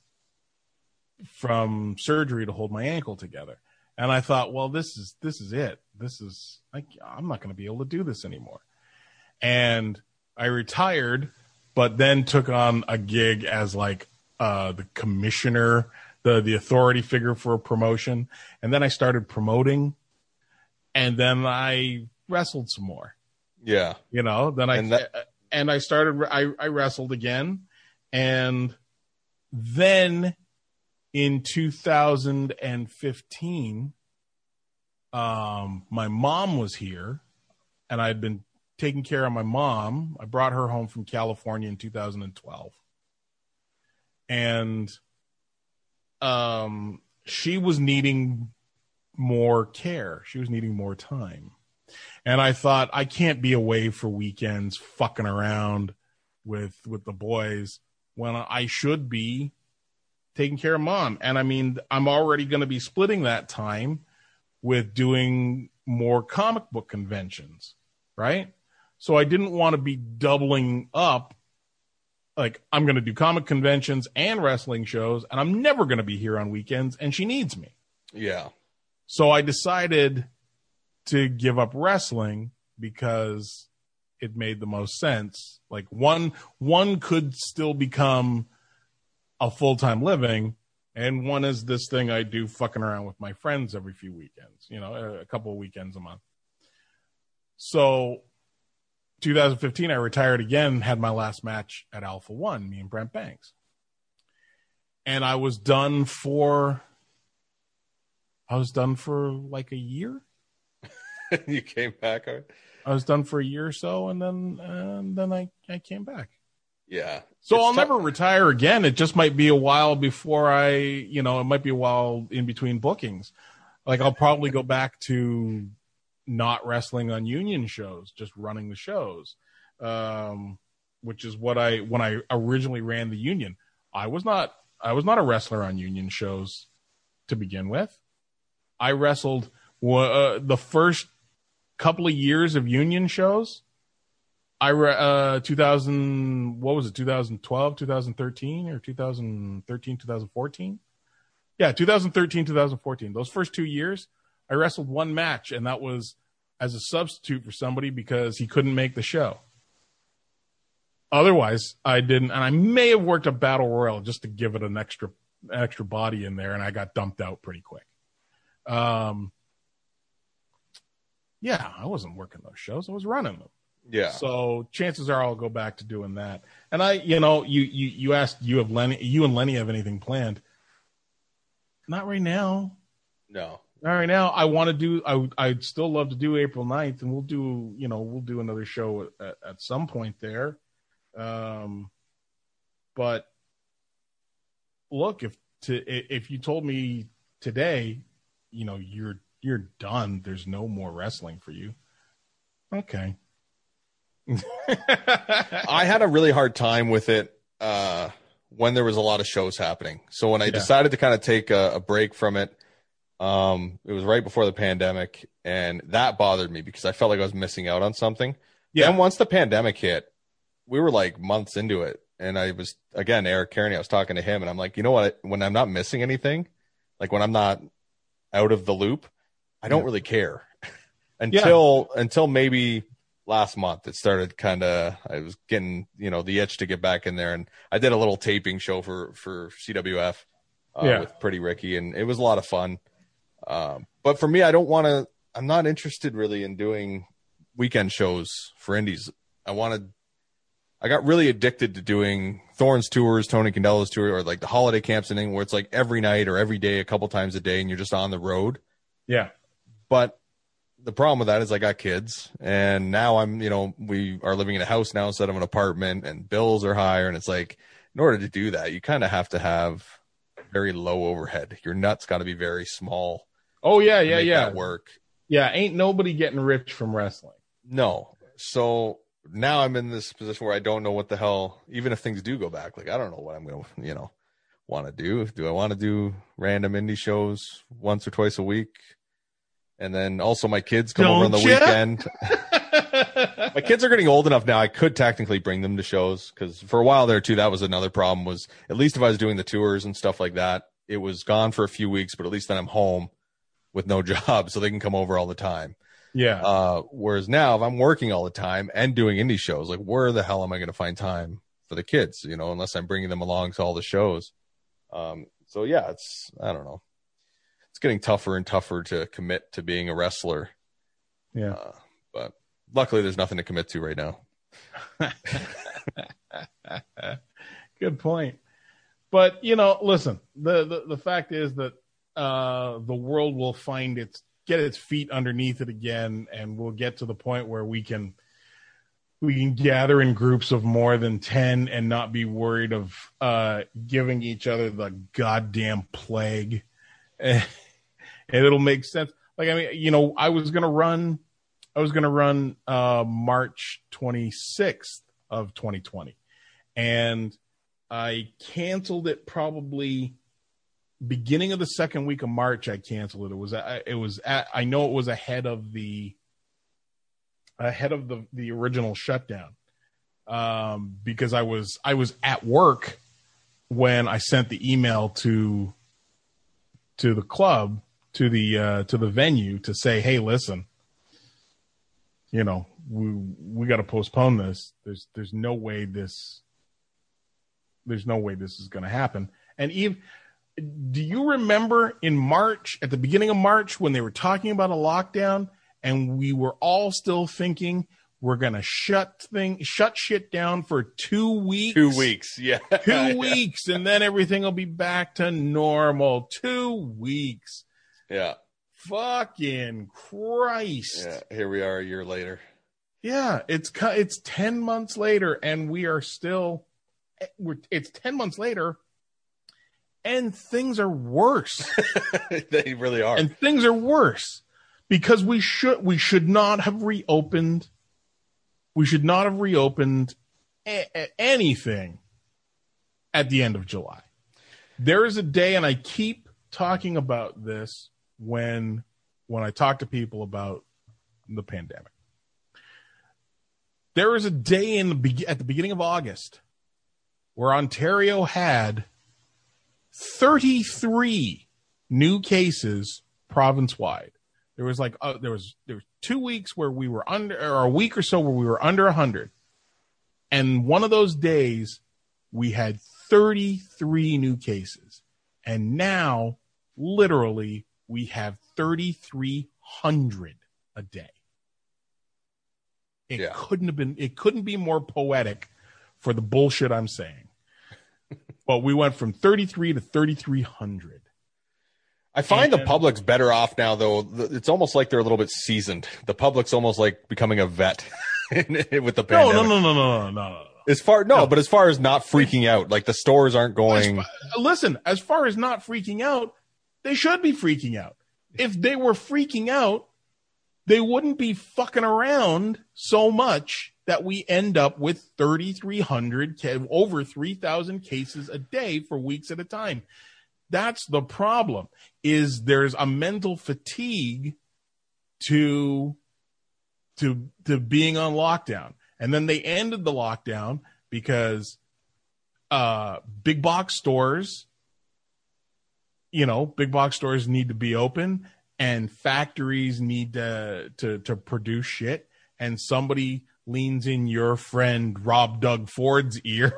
from surgery to hold my ankle together. And I thought, well, this is this is it. This is like, I'm not going to be able to do this anymore. And I retired, but then took on a gig as like uh, the commissioner, the the authority figure for a promotion. And then I started promoting. And then I wrestled some more. Yeah. You know, then I, and, that- and I started, I, I wrestled again. And then in two thousand fifteen, um, my mom was here, and I had been taking care of my mom. I brought her home from California in two thousand twelve. And, um, she was needing more care. She was needing more time. And I thought, I can't be away for weekends fucking around with with the boys when I should be taking care of mom. And I mean, I'm already going to be splitting that time with doing more comic book conventions, right? So I didn't want to be doubling up. Like, I'm going to do comic conventions and wrestling shows, and I'm never going to be here on weekends, and she needs me. Yeah. So I decided to give up wrestling because it made the most sense. Like, one, one could still become a full-time living, and one is this thing I do fucking around with my friends every few weekends, you know, a couple of weekends a month. So two thousand fifteen, I retired again, had my last match at Alpha One, me and Brent Banks. And I was done for... I was done for like a year. You came back. Right? I was done for a year or so. And then, and then I, I came back. Yeah. So I'll t- never retire again. It just might be a while before I, you know, it might be a while in between bookings. Like, I'll probably go back to not wrestling on union shows, just running the shows. Um, which is what I, when I originally ran the union, I was not, I was not a wrestler on union shows to begin with. I wrestled uh, the first couple of years of union shows. I uh, two thousand, what was it? twenty twelve, twenty thirteen, or twenty thirteen, twenty fourteen? Yeah, twenty thirteen, twenty fourteen. Those first two years, I wrestled one match, and that was as a substitute for somebody because he couldn't make the show. Otherwise, I didn't, and I may have worked a battle royal just to give it an extra, extra body in there, and I got dumped out pretty quick. Um, yeah, I wasn't working those shows. I was running them. Yeah. So chances are I'll go back to doing that. And I, you know, you, you, you asked, you have Lenny, you and Lenny have anything planned? Not right now. No. Not right now. I want to do, I, I'd still love to do April ninth, and we'll do, you know, we'll do another show at, at some point there. Um, but look, if to, if you told me today, you know, you're you're done, there's no more wrestling for you, okay. I had a really hard time with it uh when there was a lot of shows happening. So when I yeah. decided to kind of take a, a break from it, um it was right before the pandemic, and that bothered me because I felt like I was missing out on something. Yeah. And once the pandemic hit, we were like months into it, and I was, again, Eric Kearney, I was talking to him, and I'm like, you know what, when I'm not missing anything, like when I'm not out of the loop, I don't yeah. really care until yeah. until maybe last month. It started kind of, I was getting, you know, the itch to get back in there, and I did a little taping show for for C W F uh, yeah. with Pretty Ricky, and it was a lot of fun. Um, but for me, I don't want to. I'm not interested really in doing weekend shows for indies. I want to I got really addicted to doing Thorne's tours, Tony Candela's tour, or like the holiday camps and thing where it's like every night or every day, a couple times a day, and you're just on the road. Yeah. But the problem with that is I got kids, and now I'm, you know, we are living in a house now instead of an apartment, and bills are higher. And it's like, in order to do that, you kind of have to have very low overhead. Your nut's got to be very small. Oh yeah. Yeah. Yeah. Work. Yeah. Ain't nobody getting rich from wrestling. No. So now I'm in this position where I don't know what the hell, even if things do go back, like, I don't know what I'm going to, you know, want to do. Do I want to do random indie shows once or twice a week? And then also my kids come don't over on the ya? weekend. My kids are getting old enough now. I could technically bring them to shows, because for a while there too, that was another problem, was at least if I was doing the tours and stuff like that, it was gone for a few weeks, but at least then I'm home with no job, so they can come over all the time. Yeah. Uh, whereas now, if I'm working all the time and doing indie shows, like, where the hell am I going to find time for the kids? You know, unless I'm bringing them along to all the shows. Um, so yeah, it's, I don't know. It's getting tougher and tougher to commit to being a wrestler. Yeah. Uh, but luckily there's nothing to commit to right now. Good point. But you know, listen, the, the, the fact is that, uh, the world will find its, get its feet underneath it again, and we'll get to the point where we can we can gather in groups of more than ten and not be worried of uh giving each other the goddamn plague. And it'll make sense. Like, I mean, you know, I was gonna run I was gonna run uh March twenty-sixth of twenty twenty, and I canceled it probably beginning of the second week of March. I canceled it. It was, it was, at, I know it was ahead of the, ahead of the, the original shutdown. Um, because I was, I was at work when I sent the email to, to the club, to the, uh, to the venue to say, hey, listen, you know, we, we got to postpone this. There's, there's no way this, there's no way this is going to happen. And even, do you remember in March, at the beginning of March, when they were talking about a lockdown, and we were all still thinking we're going to shut thing, shut shit down for two weeks, two weeks. Yeah. Two weeks. And then everything will be back to normal. Two weeks. Yeah. Fucking Christ. Yeah. Here we are a year later. Yeah. It's, it's ten months later, and we are still, we're, it's ten months later, and things are worse. They really are. And things are worse because we should we should not have reopened. We should not have reopened a- a- anything at the end of July. There is a day, and I keep talking about this when when I talk to people about the pandemic. There is a day in the be- at the beginning of August where Ontario had thirty-three new cases province-wide. There was like, uh, there was, there was two weeks where we were under, or a week or so where we were under a hundred. And one of those days we had thirty-three new cases. And now literally we have thirty-three hundred a day. It yeah. couldn't have been, it couldn't be more poetic for the bullshit I'm saying. Well, we went from thirty-three to thirty-three hundred. I find and, the public's better off now, though. It's almost like they're a little bit seasoned. The public's almost like becoming a vet with the pandemic. No, no, no, no, no, no, no. As far no, no, but as far as not freaking out, like the stores aren't going. As far, listen, as far as not freaking out, they should be freaking out. If they were freaking out, they wouldn't be fucking around so much that we end up with thirty-three hundred, over three thousand cases a day for weeks at a time. That's the problem, is there's a mental fatigue to, to, to being on lockdown. And then they ended the lockdown because uh, big box stores, you know, big box stores need to be open, and factories need to, to, to produce shit. And somebody leans in your friend Rob Doug Ford's ear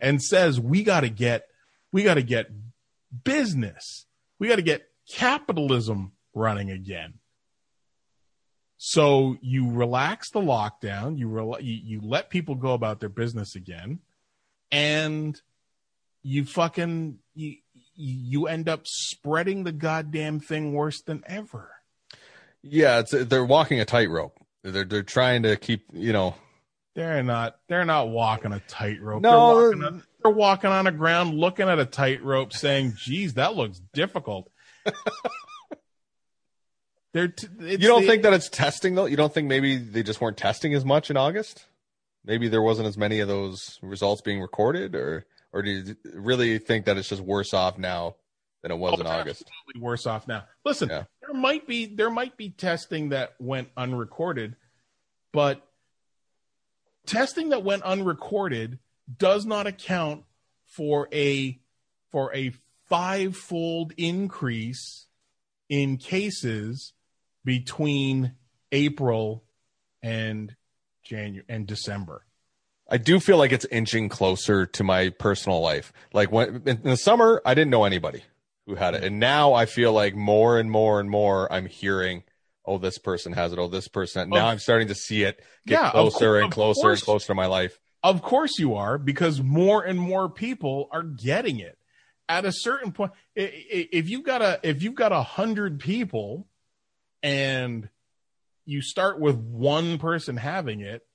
and says, we got to get, we got to get business. We got to get capitalism running again. So you relax the lockdown, you, re- you you let people go about their business again, and you fucking you, you end up spreading the goddamn thing worse than ever. Yeah, it's they're walking a tightrope. They're they're trying to keep, you know, they're not they're not walking a tightrope. No, they're walking on, they're walking on the ground, looking at a tightrope, saying, "Geez, that looks difficult." They're t- you don't the, think that it's testing, though? You don't think maybe they just weren't testing as much in August? Maybe there wasn't as many of those results being recorded, or or do you really think that it's just worse off now than it was oh, in August? Absolutely worse off now. Listen, yeah. there might be there might be testing that went unrecorded, but testing that went unrecorded does not account for a for a five-fold increase in cases between April and January and December. I do feel like it's inching closer to my personal life. Like when in the summer, I didn't know anybody who had it, and now I feel like more and more and more I'm hearing, oh, this person has it. Oh, this person. Now of, I'm starting to see it get yeah, closer course, and closer course, and closer to my life. Of course you are, because more and more people are getting it. At a certain point, if you've got a if you've got a hundred people, and you start with one person having it,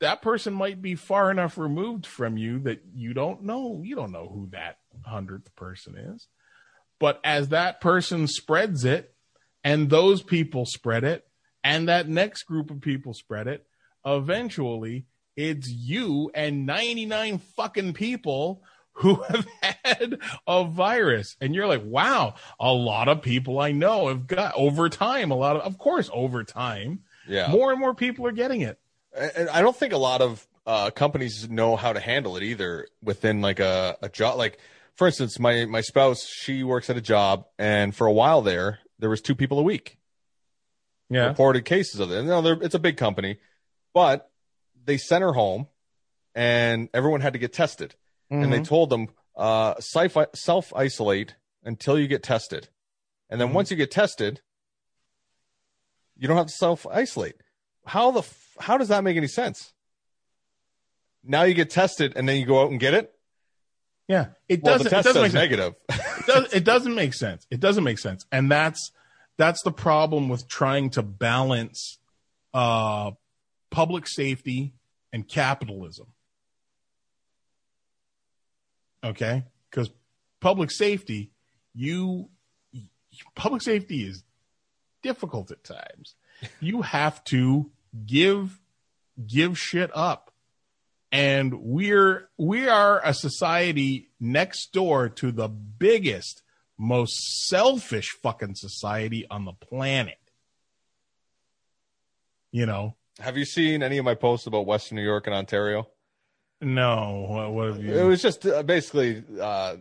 that person might be far enough removed from you that you don't know you don't know who that hundredth person is. But as that person spreads it, and those people spread it, and that next group of people spread it, eventually it's you and ninety-nine fucking people who have had a virus. And you're like, wow, a lot of people I know have got over time, a lot of, of course, over time, yeah. more and more people are getting it. And I don't think a lot of uh, companies know how to handle it either within like a, a job. Like for instance, my, my spouse, she works at a job, and for a while there, there was two people a week. Yeah. Reported cases of it. No, it's a big company, but they sent her home and everyone had to get tested. And mm-hmm. they told them, uh, self-isolate until you get tested. And then mm-hmm. once you get tested, you don't have to self-isolate. How the f- how does that make any sense? Now you get tested and then you go out and get it? Yeah. It well, doesn't, the test it doesn't says make negative. Sense. It, does, it doesn't make sense. It doesn't make sense. And that's that's the problem with trying to balance uh, public safety and capitalism. Okay, because public safety, you, public safety is difficult at times. You have to give, give shit up, and we're we are a society next door to the biggest, most selfish fucking society on the planet. You know? Have you seen any of my posts about Western New York and Ontario? No, what, what have you? It was just uh, basically uh,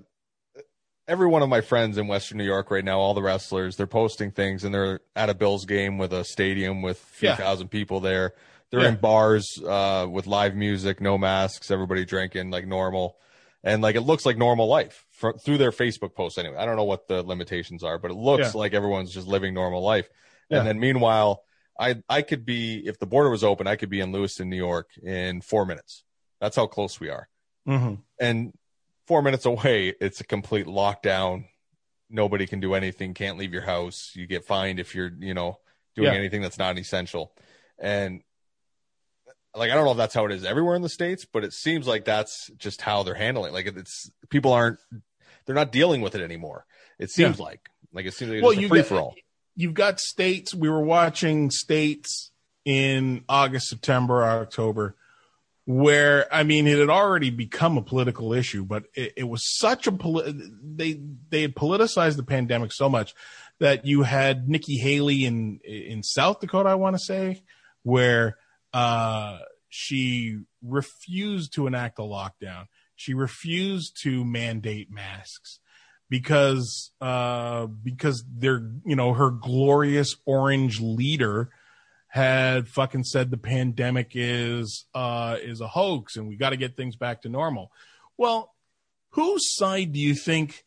every one of my friends in Western New York right now, all the wrestlers, they're posting things, and they're at a Bills game with a stadium with a few yeah. thousand people there. They're yeah. in bars uh, with live music, no masks, everybody drinking like normal. And like it looks like normal life for, through their Facebook posts anyway. I don't know what the limitations are, but it looks yeah. like everyone's just living normal life. Yeah. And then meanwhile, I I could be, if the border was open, I could be in Lewiston, New York in four minutes. That's how close we are. Mm-hmm. And four minutes away, it's a complete lockdown. Nobody can do anything. Can't leave your house. You get fined if you're, you know, doing yeah. anything that's not essential. And like, I don't know if that's how it is everywhere in the States, but it seems like that's just how they're handling it. Like it's people aren't, they're not dealing with it anymore. It seems yeah. like, like it seems like it's well, a free got, for all. You've got states. We were watching states in August, September, October, where, I mean, it had already become a political issue, but it, it was such a, poli- they they had politicized the pandemic so much that you had Nikki Haley in in South Dakota, I want to say, where uh, she refused to enact a lockdown. She refused to mandate masks because, uh, because they're, you know, her glorious orange leader had fucking said the pandemic is uh, is a hoax and we got to get things back to normal. Well, whose side do you think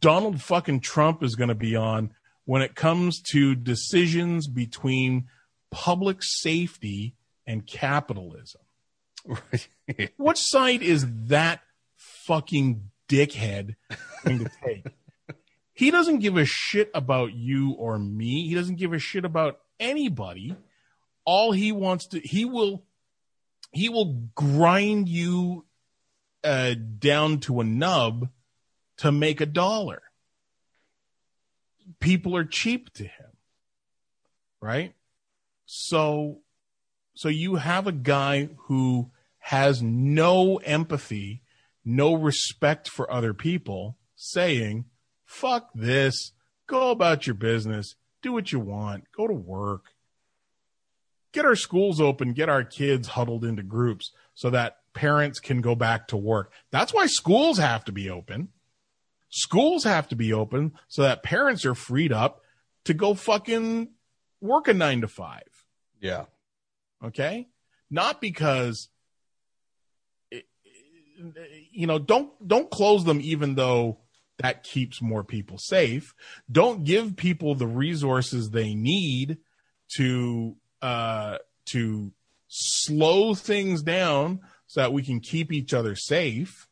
Donald fucking Trump is going to be on when it comes to decisions between public safety and capitalism. What side is that fucking dickhead going to take? He doesn't give a shit about you or me. He doesn't give a shit about anybody. All he wants to, he will, he will grind you uh, down to a nub to make a dollar. People are cheap to him, right? So, so you have a guy who has no empathy, no respect for other people, saying, fuck this, go about your business, do what you want, go to work, get our schools open, get our kids huddled into groups so that parents can go back to work. That's why schools have to be open. Schools have to be open so that parents are freed up to go fucking work a nine to five. Yeah. Okay. Not because, you know, don't, don't close them, even though that keeps more people safe. Don't give people the resources they need to, uh, to slow things down so that we can keep each other safe.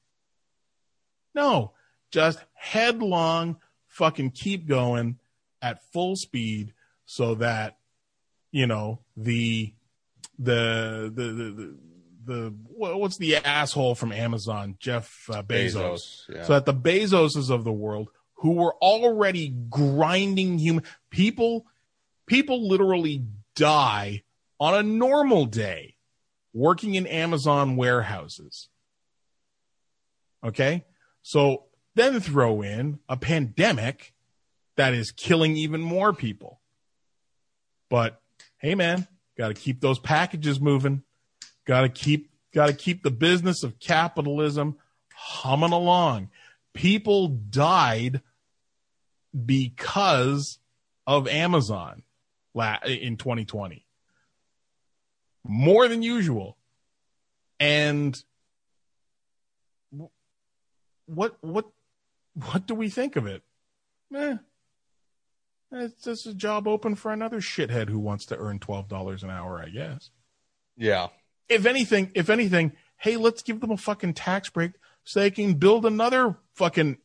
No, just headlong fucking keep going at full speed so that, you know, the, the, the, the, the, the what's the asshole from Amazon, Jeff uh, Bezos, Bezos yeah. So that the Bezoses of the world, who were already grinding human people, people literally die on a normal day working in Amazon warehouses. Okay. So then throw in a pandemic that is killing even more people. But hey, man, got to keep those packages moving. Got to keep, got to keep the business of capitalism humming along. People died because of Amazon in twenty twenty, more than usual. And what, what, what do we think of it? Eh, it's just a job open for another shithead who wants to earn twelve dollars an hour, I guess. Yeah. If anything, if anything, hey, let's give them a fucking tax break so they can build another fucking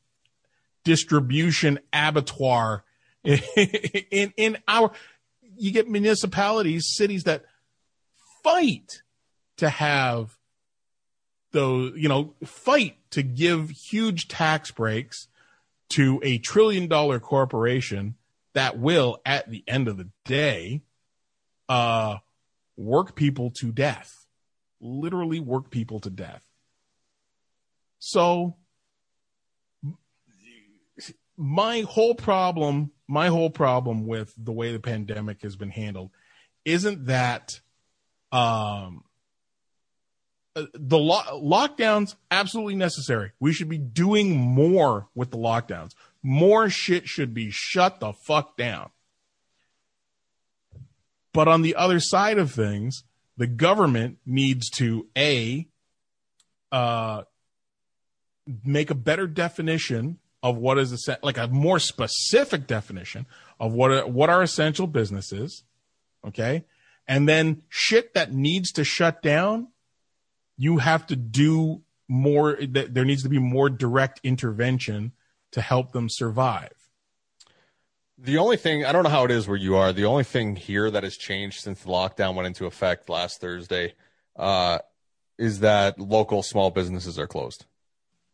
distribution abattoir in, in, in our, you get municipalities, cities that fight to have those, you know, fight to give huge tax breaks to a trillion dollar corporation that will, at the end of the day, uh, work people to death, literally work people to death. So my whole problem, my whole problem with the way the pandemic has been handled isn't that, um, the lo- lockdowns absolutely necessary. We should be doing more with the lockdowns. More shit should be shut the fuck down. But on the other side of things, the government needs to a, uh, make a better definition of what is a, like a more specific definition of what are, what are essential businesses. Okay. And then shit that needs to shut down, you have to do more. There needs to be more direct intervention to help them survive. The only thing, I don't know how it is where you are, the only thing here that has changed since the lockdown went into effect last Thursday uh, is that local small businesses are closed.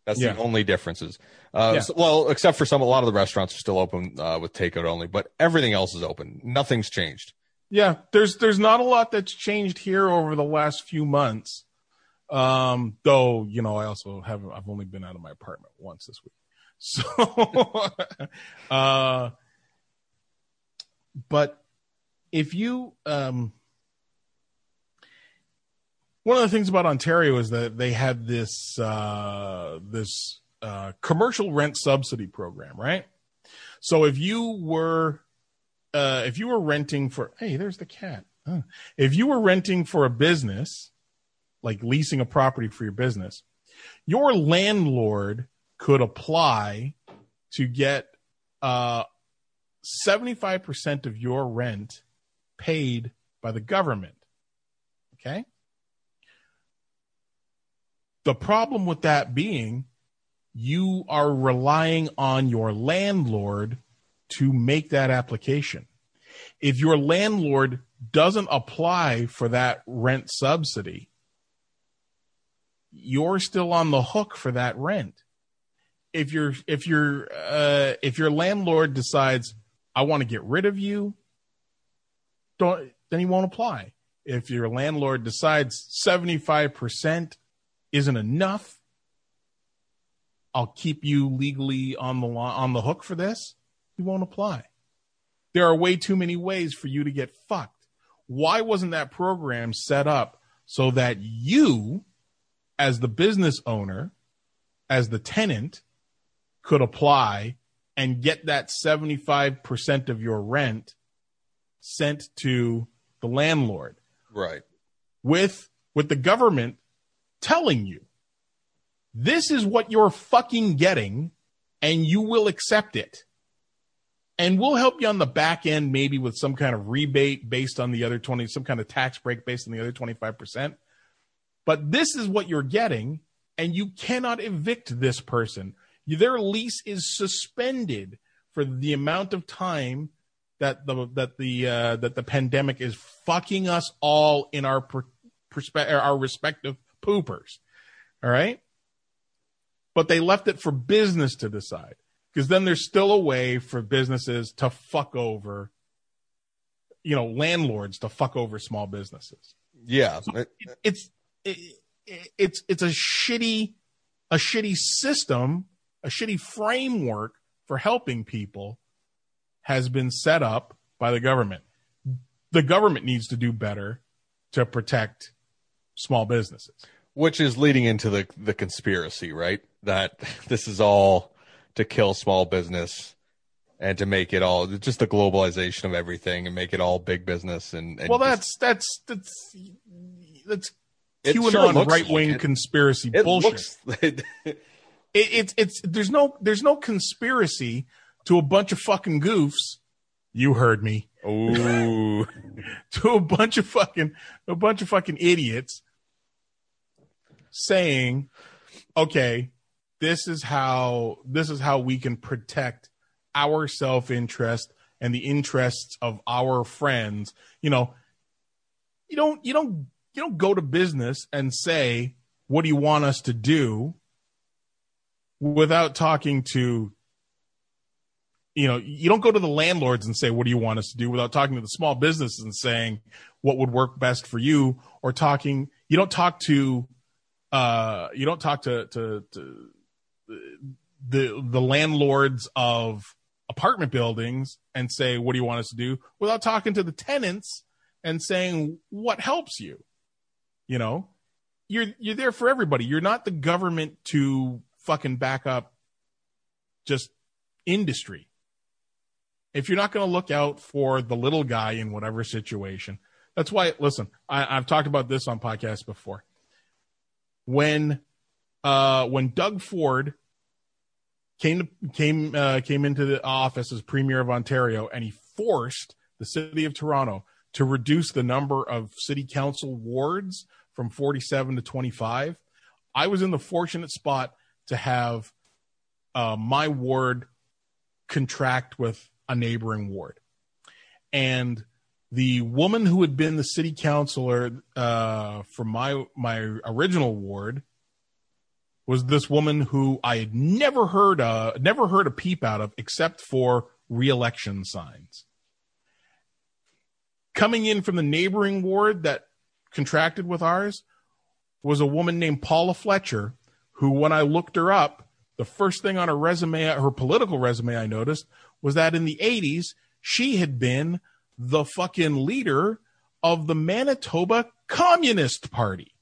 That's yeah. the only differences. Uh, yeah. so, well, except for some, a lot of the restaurants are still open uh, with takeout only, but everything else is open. Nothing's changed. Yeah, there's there's not a lot that's changed here over the last few months. Um, though, you know, I also have, I've only been out of my apartment once this week. So, uh, but if you, um, one of the things about Ontario is that they had this, uh, this, uh, commercial rent subsidy program, right? So if you were, uh, if you were renting for, hey, there's the cat. Huh. If you were renting for a business, like leasing a property for your business, your landlord could apply to get uh, seventy-five percent of your rent paid by the government. Okay. The problem with that being, you are relying on your landlord to make that application. If your landlord doesn't apply for that rent subsidy, you're still on the hook for that rent. If you're, if you're, uh, if your landlord decides, I want to get rid of you, don't, then he won't apply. If your landlord decides seventy-five percent isn't enough, I'll keep you legally on the lo- on the hook for this, he won't apply. There are way too many ways for you to get fucked. Why wasn't that program set up so that you, as the business owner, as the tenant, could apply and get that seventy-five percent of your rent sent to the landlord? Right. With, with the government telling you, this is what you're fucking getting, and you will accept it. And we'll help you on the back end, maybe with some kind of rebate based on the other twenty, some kind of tax break based on the other twenty-five percent. But this is what you're getting, and you cannot evict this person. Their lease is suspended for the amount of time that the that the uh, that the pandemic is fucking us all in our per, perspe- our respective poopers. All right. But they left it for business to decide, because then there's still a way for businesses to fuck over, you know, landlords to fuck over small businesses. Yeah. So it, it's, it, it's, it's a shitty, a shitty system, a shitty framework for helping people has been set up by the government. The government needs to do better to protect small businesses. Which is leading into the, the conspiracy, right? That this is all to kill small business and to make it all just the globalization of everything and make it all big business. And, and well, that's, that's, that's, that's QAnon right-wing conspiracy bullshit. It, it's, it's, there's no, there's no conspiracy to a bunch of fucking goofs. You heard me. Oh, to a bunch of fucking, a bunch of fucking idiots saying, okay, this is how this is how we can protect our self-interest and the interests of our friends. You know, you don't you don't you don't go to business and say, what do you want us to do, without talking to, you know, you don't go to the landlords and say, what do you want us to do, without talking to the small businesses and saying what would work best for you, or talking you don't talk to Uh, you don't talk to, to, to the the landlords of apartment buildings and say, what do you want us to do, without talking to the tenants and saying what helps you. You know, you're you're there for everybody. You're not the government to fucking back up just industry. If you're not going to look out for the little guy in whatever situation, that's why. Listen, I, I've talked about this on podcasts before. When, uh, when Doug Ford came to, came uh, came into the office as Premier of Ontario, and he forced the city of Toronto to reduce the number of city council wards from forty-seven to twenty-five, I was in the fortunate spot to have uh, my ward contract with a neighboring ward, and the woman who had been the city councilor uh, from my my original ward was this woman who I had never heard uh never heard a peep out of, except for re-election signs. Coming in from the neighboring ward that contracted with ours was a woman named Paula Fletcher, who, when I looked her up, the first thing on her resume, her political resume, I noticed was that in the eighties she had been the fucking leader of the Manitoba Communist Party.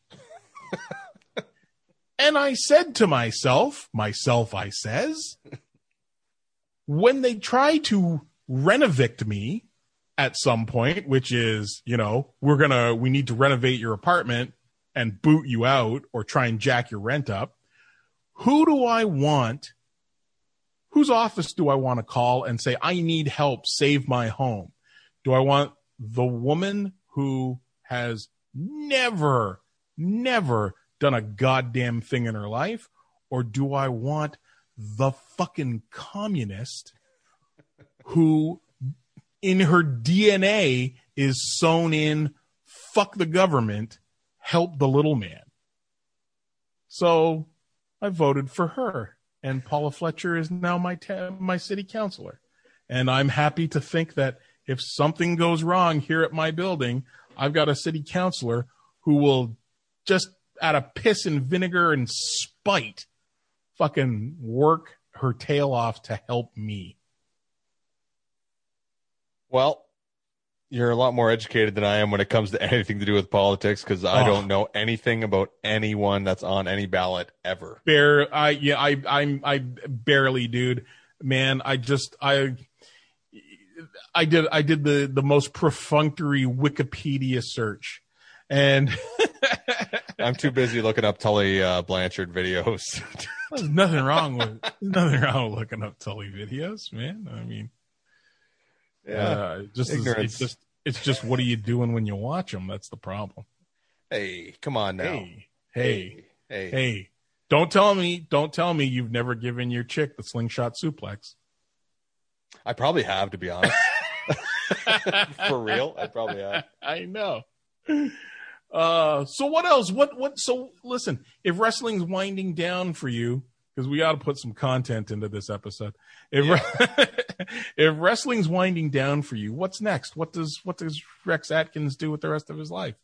And I said to myself, myself, I says, when they try to renovict me at some point, which is, you know, we're going to, we need to renovate your apartment and boot you out or try and jack your rent up, who do I want whose office do I want to call and say, I need help, save my home? Do I want the woman who has never, never done a goddamn thing in her life? Or do I want the fucking communist who in her D N A is sewn in, fuck the government, help the little man? So I voted for her, and Paula Fletcher is now my ta- my city councilor. And I'm happy to think that if something goes wrong here at my building, I've got a city councilor who will just out of piss and vinegar and spite fucking work her tail off to help me. Well, you're a lot more educated than I am when it comes to anything to do with politics, because I oh. don't know anything about anyone that's on any ballot ever. Bare, I yeah, I I'm I barely, dude. Man, I just I I did I did the the most perfunctory Wikipedia search, and I'm too busy looking up Tully uh, Blanchard videos. There's nothing wrong with nothing wrong with looking up Tully videos, man. I mean. Yeah, uh, just as, it's just it's just what are you doing when you watch them? That's the problem. Hey, come on now. Hey, hey, hey, hey! Don't tell me, don't tell me you've never given your chick the slingshot suplex. I probably have, to be honest. For real, I probably have. I know. Uh, so what else? What what? So listen, if wrestling's winding down for you, because we ought to put some content into this episode. If, yeah. If wrestling's winding down for you, what's next? What does what does Rex Atkins do with the rest of his life?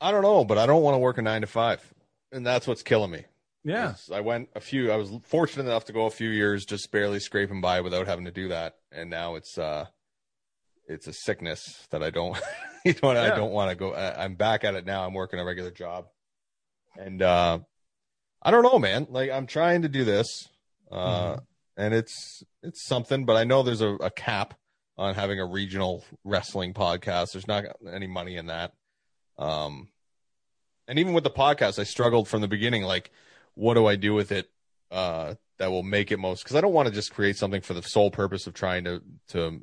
I don't know, but I don't want to work a nine to five, and that's what's killing me. Yeah, I went a few. I was fortunate enough to go a few years just barely scraping by without having to do that, and now it's uh, it's a sickness that I don't, you know, yeah. I don't want to go. I, I'm back at it now. I'm working a regular job, and uh, I don't know, man. Like, I'm trying to do this, uh, mm-hmm. and it's it's something, but I know there's a, a cap on having a regional wrestling podcast. There's not any money in that. Um, and even with the podcast, I struggled from the beginning. Like, what do I do with it uh, that will make it most? Because I don't want to just create something for the sole purpose of trying to to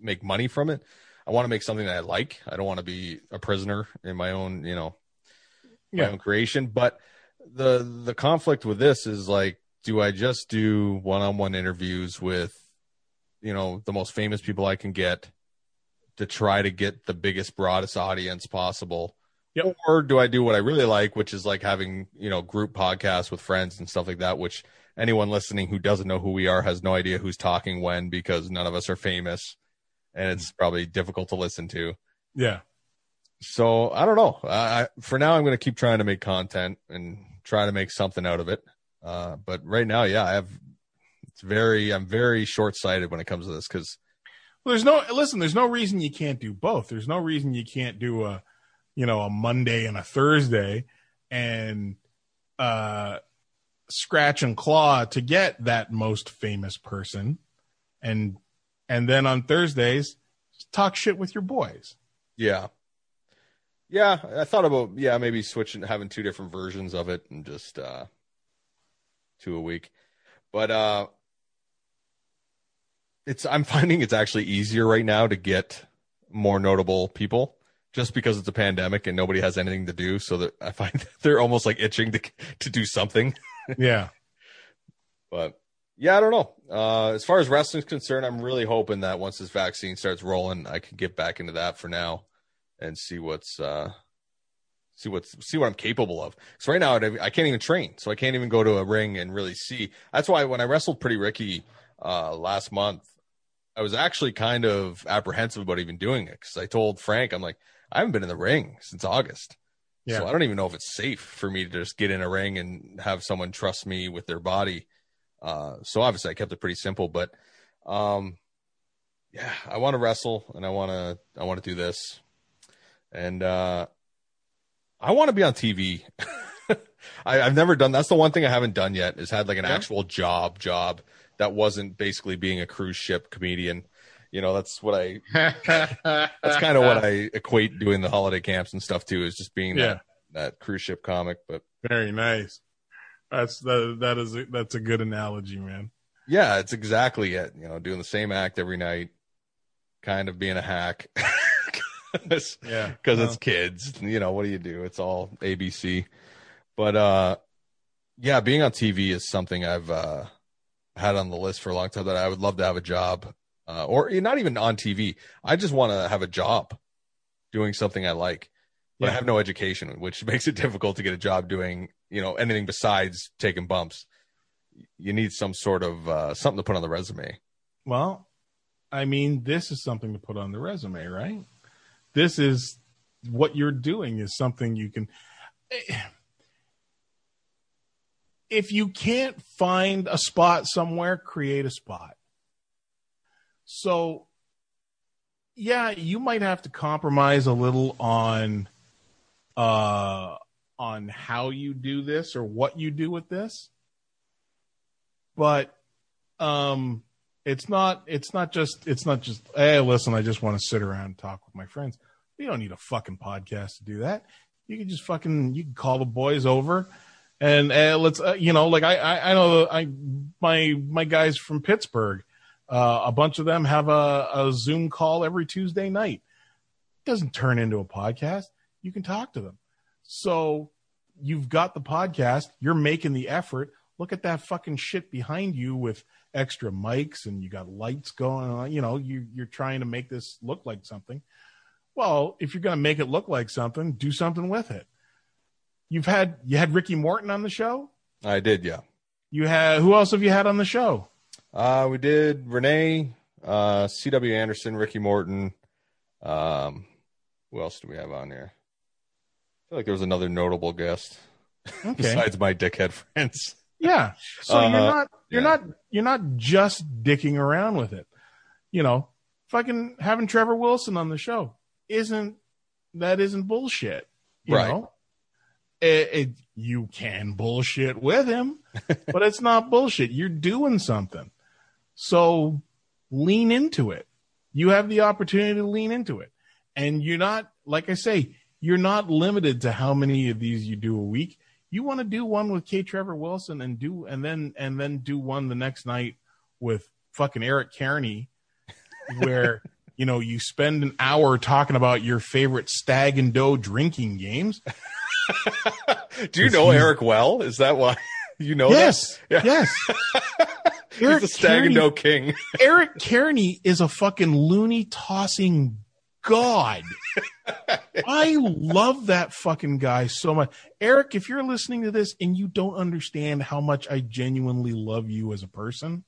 make money from it. I want to make something that I like. I don't want to be a prisoner in my own, you know, my yeah. own creation, but. The the conflict with this is, like, do I just do one-on-one interviews with, you know, the most famous people I can get to try to get the biggest, broadest audience possible? Yep. Or do I do what I really like, which is like having, you know, group podcasts with friends and stuff like that, which anyone listening who doesn't know who we are has no idea who's talking when, because none of us are famous and it's probably difficult to listen to. Yeah. So I don't know. I, for now, I'm going to keep trying to make content and try to make something out of it. Uh, but right now, yeah, I have. It's very. I'm very short-sighted when it comes to this, because well, there's no listen. There's no reason you can't do both. There's no reason you can't do a, you know, a Monday and a Thursday, and uh, scratch and claw to get that most famous person, and and then on Thursdays, talk shit with your boys. Yeah. Yeah, I thought about, yeah, maybe switching, having two different versions of it and just uh, two a week. But uh, it's I'm finding it's actually easier right now to get more notable people just because it's a pandemic and nobody has anything to do. So that I find that they're almost like itching to to do something. Yeah. But, yeah, I don't know. Uh, as far as wrestling's concerned, I'm really hoping that once this vaccine starts rolling, I can get back into that for now. And see what's uh, see what's see what I'm capable of. So right now I can't even train, so I can't even go to a ring and really see. That's why when I wrestled Pretty Ricky uh, last month, I was actually kind of apprehensive about even doing it, because I told Frank, I'm like, I haven't been in the ring since August, yeah. so I don't even know if it's safe for me to just get in a ring and have someone trust me with their body. Uh, so obviously I kept it pretty simple, but um, yeah, I want to wrestle and I want to I want to do this. And uh, I want to be on T V. I, I've never done. That's the one thing I haven't done yet, is had like an yeah. actual job job that wasn't basically being a cruise ship comedian. You know, that's what I, that's kind of what I equate doing the holiday camps and stuff to, is just being yeah. that, that cruise ship comic. But very nice. That's the, that is, a, that's a good analogy, man. Yeah, it's exactly it. You know, doing the same act every night, kind of being a hack. Cause, yeah, because well. It's kids. You know, what do you do? It's all A B C. But uh, yeah, being on T V is something I've uh, had on the list for a long time that I would love to have a job, uh, or not even on T V. I just want to have a job doing something I like. But yeah. I have no education, which makes it difficult to get a job doing, you know, anything besides taking bumps. You need some sort of uh, something to put on the resume. Well, I mean, this is something to put on the resume, right? This is what you're doing is something you can. If you can't find a spot somewhere, create a spot. So, yeah, you might have to compromise a little on uh, on how you do this or what you do with this. But um, it's not it's not just it's not just, hey, listen, I just want to sit around and talk with my friends. You don't need a fucking podcast to do that. You can just fucking you can call the boys over and uh, let's, uh, you know, like I, I, I know I my my guys from Pittsburgh, uh, a bunch of them have a, a Zoom call every Tuesday night. It doesn't turn into a podcast. You can talk to them. So you've got the podcast. You're making the effort. Look at that fucking shit behind you with extra mics and you got lights going on. You know, you, you're trying to make this look like something. Well, if you're going to make it look like something, do something with it. You've had, you had Ricky Morton on the show. I did. Yeah. You had, who else have you had on the show? Uh, we did Renee, uh, C W Anderson, Ricky Morton. Um, who else do we have on here? I feel like there was another notable guest okay. besides my dickhead friends. Yeah. So uh, you're not, you're yeah. not, you're not just dicking around with it. You know, fucking having Trevor Wilson on the show isn't, that isn't bullshit. You right. know, it, it, you can bullshit with him, but it's not bullshit. You're doing something. So lean into it. You have the opportunity to lean into it. And you're not, like I say, you're not limited to how many of these you do a week. You want to do one with K. Trevor Wilson and do and then and then do one the next night with fucking Eric Kearney, where you know you spend an hour talking about your favorite stag and doe drinking games. Do you know Eric well? Is that why you know? Yes, that? Yeah. Yes. He's the stag Kearney, and doe king. Eric Kearney is a fucking loony tossing god. I love that fucking guy so much. Eric, if you're listening to this and you don't understand how much I genuinely love you as a person,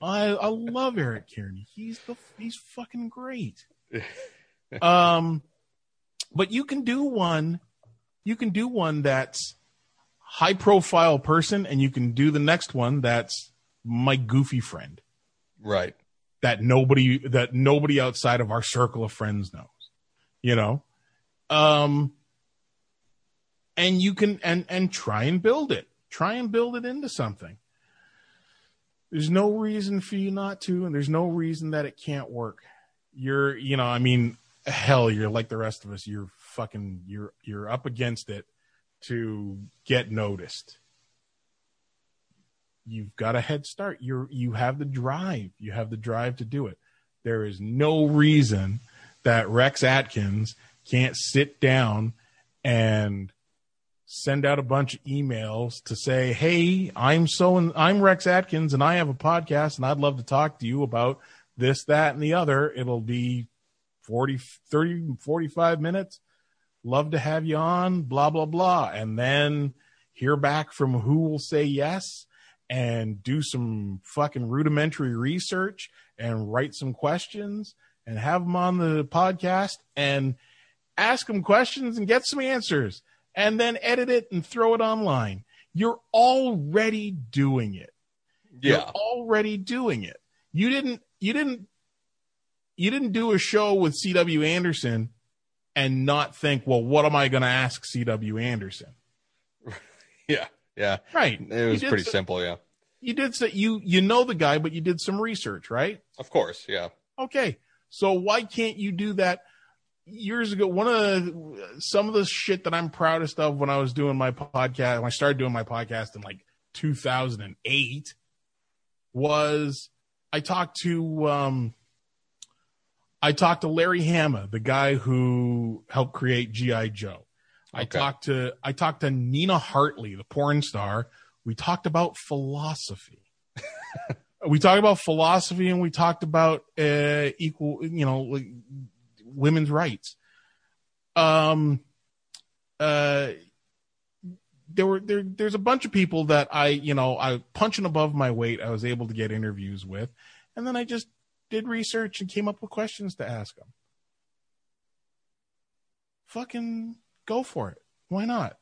I, I love Eric Kearney. He's the he's fucking great. Um, but you can do one, you can do one that's high profile person, and you can do the next one that's my goofy friend, right? That nobody that nobody outside of our circle of friends knows. You know, um, and you can and and try and build it, try and build it into something. There's no reason for you not to, and there's no reason that it can't work. You're, you know, I mean, hell, you're like the rest of us. You're fucking, you're you're up against it to get noticed. You've got a head start. You're you have the drive. You have the drive to do it. There is no reason that Rex Atkins can't sit down and send out a bunch of emails to say, hey, I'm so and I'm Rex Atkins and I have a podcast and I'd love to talk to you about this, that, and the other. It'll be forty, thirty, forty-five minutes. Love to have you on, blah, blah, blah. And then hear back from who will say yes and do some fucking rudimentary research and write some questions and have them on the podcast and ask them questions and get some answers and then edit it and throw it online. You're already doing it. Yeah. You're already doing it. You didn't, you didn't, you didn't do a show with C W Anderson and not think, well, what am I going to ask C W Anderson? Yeah. Yeah. Right. It was pretty so, simple. Yeah. You did so you, you know the guy, but you did some research, right? Of course. Yeah. Okay. So why can't you do that? Years ago, one of the, some of the shit that I'm proudest of when I was doing my podcast, when I started doing my podcast in like two thousand eight, was I talked to um, I talked to Larry Hama, the guy who helped create G I. Joe. Okay. I talked to I talked to Nina Hartley, the porn star. We talked about philosophy. We talked about philosophy, and we talked about uh, equal, you know, like, women's rights. Um, uh, there were there. There's a bunch of people that I, you know, I punching above my weight. I was able to get interviews with, and then I just did research and came up with questions to ask them. Fucking go for it. Why not?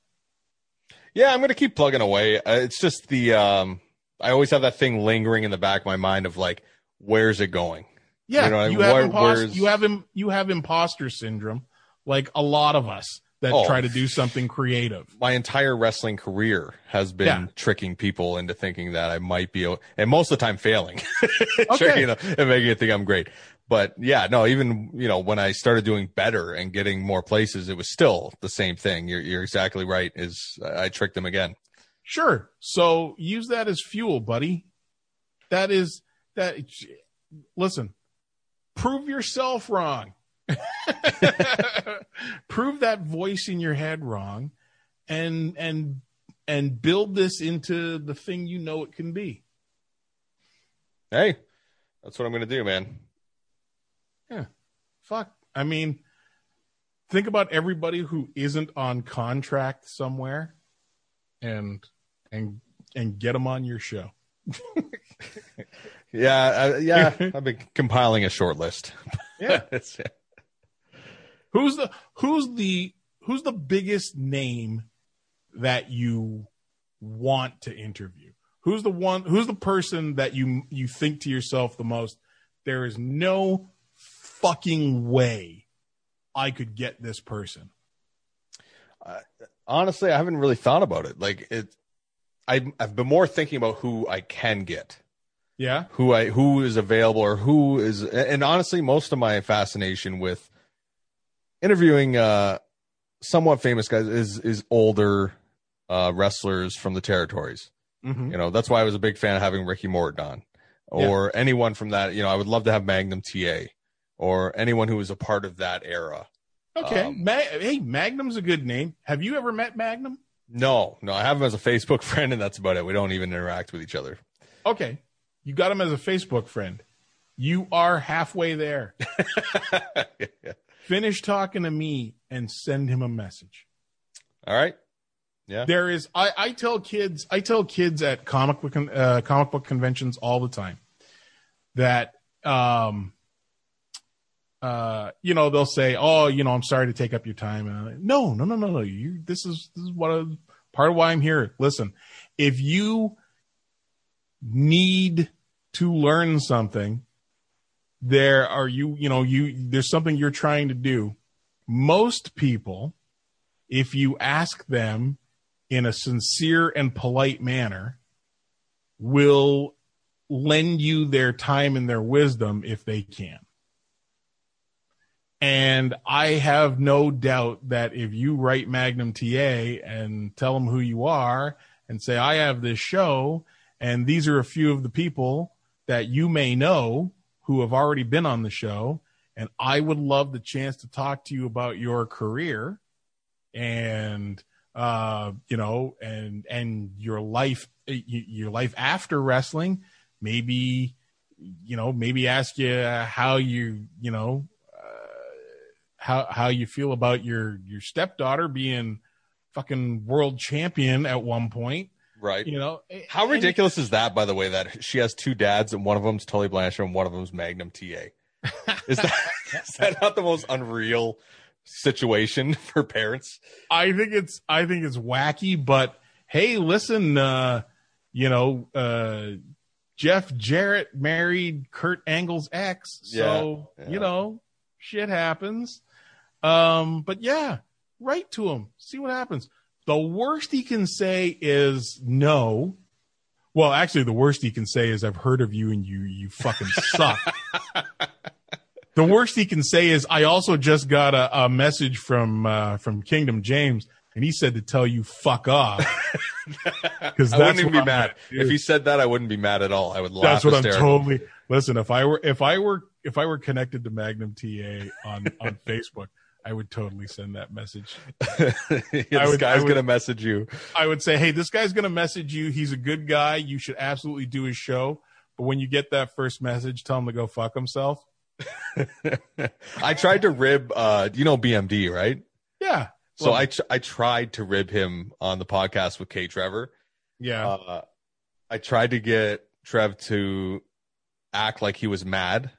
Yeah, I'm gonna keep plugging away. Uh, it's just the. Um... I always have that thing lingering in the back of my mind of like, where's it going? Yeah, you know, you, have, where, impost- you have Im- you have imposter syndrome, like a lot of us that oh, try to do something creative. My entire wrestling career has been yeah. tricking people into thinking that I might be, and most of the time failing, okay. tricking them and making it think I'm great. But yeah, no, even you know when I started doing better and getting more places, it was still the same thing. You're, you're exactly right. Is I tricked them again. Sure. So use that as fuel, buddy. That is that. Listen, prove yourself wrong. Prove that voice in your head wrong, and and and build this into the thing you know it can be. Hey, that's what I'm going to do, man. Yeah. Fuck. I mean, think about everybody who isn't on contract somewhere. And and and get them on your show. yeah, I, yeah. I've been compiling a short list. Yeah. who's the who's the who's the biggest name that you want to interview? Who's the one? Who's the person that you you think to yourself the most? There is no fucking way I could get this person. Uh, honestly, I haven't really thought about it. Like it, I, I've been more thinking about who I can get. Yeah. Who I, who is available or who is, and honestly, most of my fascination with interviewing, uh, somewhat famous guys is, is older, uh, wrestlers from the territories. Mm-hmm. You know, that's why I was a big fan of having Ricky Morton on or yeah. anyone from that. You know, I would love to have Magnum T A or anyone who was a part of that era. Okay. Um, Ma- hey, Magnum's a good name. Have you ever met Magnum? No, no. I have him as a Facebook friend, and that's about it. We don't even interact with each other. Okay. You got him as a Facebook friend. You are halfway there. yeah. Finish talking to me and send him a message. All right. Yeah. There is, I, I tell kids, I tell kids at comic book, uh, comic book conventions all the time that, um, Uh, you know, they'll say, "Oh, you know, I'm sorry to take up your time." And I'm like, no, no, no, no, no. You, this is this is what I, part of why I'm here. Listen, if you need to learn something, there are you, you know, you there's something you're trying to do. Most people, if you ask them in a sincere and polite manner, will lend you their time and their wisdom if they can. And I have no doubt that if you write Magnum T A and tell them who you are and say, I have this show and these are a few of the people that you may know who have already been on the show. And I would love the chance to talk to you about your career and, uh, you know, and, and your life, your life after wrestling, maybe, you know, maybe ask you how you, you know, how how you feel about your, your stepdaughter being fucking world champion at one point. Right. You know, how and, ridiculous is that, by the way, that she has two dads and one of them's Tully Blanchard and one of them's Magnum T A. Is that, is that not the most unreal situation for parents? I think it's, I think it's wacky, but hey, listen, uh, you know, uh, Jeff Jarrett married Kurt Angle's ex. So, yeah, yeah. you know, shit happens. Um, but yeah, write to him. See what happens. The worst he can say is no. Well, actually, the worst he can say is I've heard of you and you you fucking suck. The worst he can say is I also just got a, a message from uh, from Kingdom James And he said to tell you, fuck off. I wouldn't even be mad. If he said that, I wouldn't be mad at all. I would laugh. That's what I'm totally. Listen, if I were, if I were, if I were connected to Magnum T A on, on Facebook, I would totally send that message. yeah, this would, guy's would, gonna message you. I would say, hey, this guy's gonna message you. He's a good guy. You should absolutely do his show. But when you get that first message, tell him to go fuck himself. I tried to rib, uh, you know, B M D, right? Yeah. So well, I tr- I tried to rib him on the podcast with K. Trevor. Yeah. Uh, I tried to get Trev to act like he was mad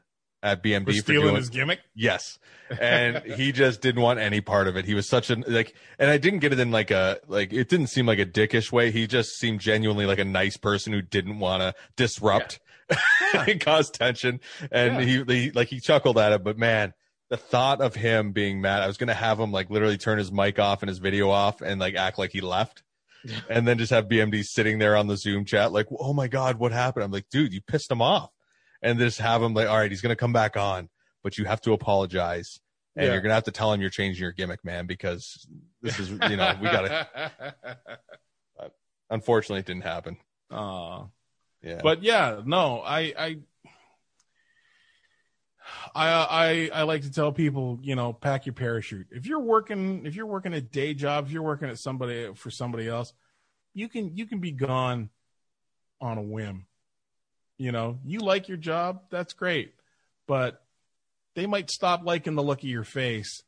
at B M D for stealing for doing, his gimmick. Yes. And he just didn't want any part of it. He was such an like, and I didn't get it in like a, like, it didn't seem like a dickish way. He just seemed genuinely like a nice person who didn't want to disrupt yeah. and cause tension. And yeah. he, he, like, he chuckled at it, but man, the thought of him being mad, I was going to have him like literally turn his mic off and his video off and like act like he left. Yeah. And then just have B M D sitting there on the Zoom chat, like, oh my God, what happened? I'm like, dude, you pissed him off. And just have him like, all right, he's going to come back on, but you have to apologize. And yeah. you're going to have to tell him you're changing your gimmick, man, because this is, you know, we got to. Uh, unfortunately, it didn't happen. Uh, yeah. But yeah, no, I, I, I, I, I like to tell people, you know, pack your parachute. If you're working, if you're working a day job, if you're working at somebody for somebody else, you can, you can be gone on a whim. You know, you like your job, that's great, but they might stop liking the look of your face,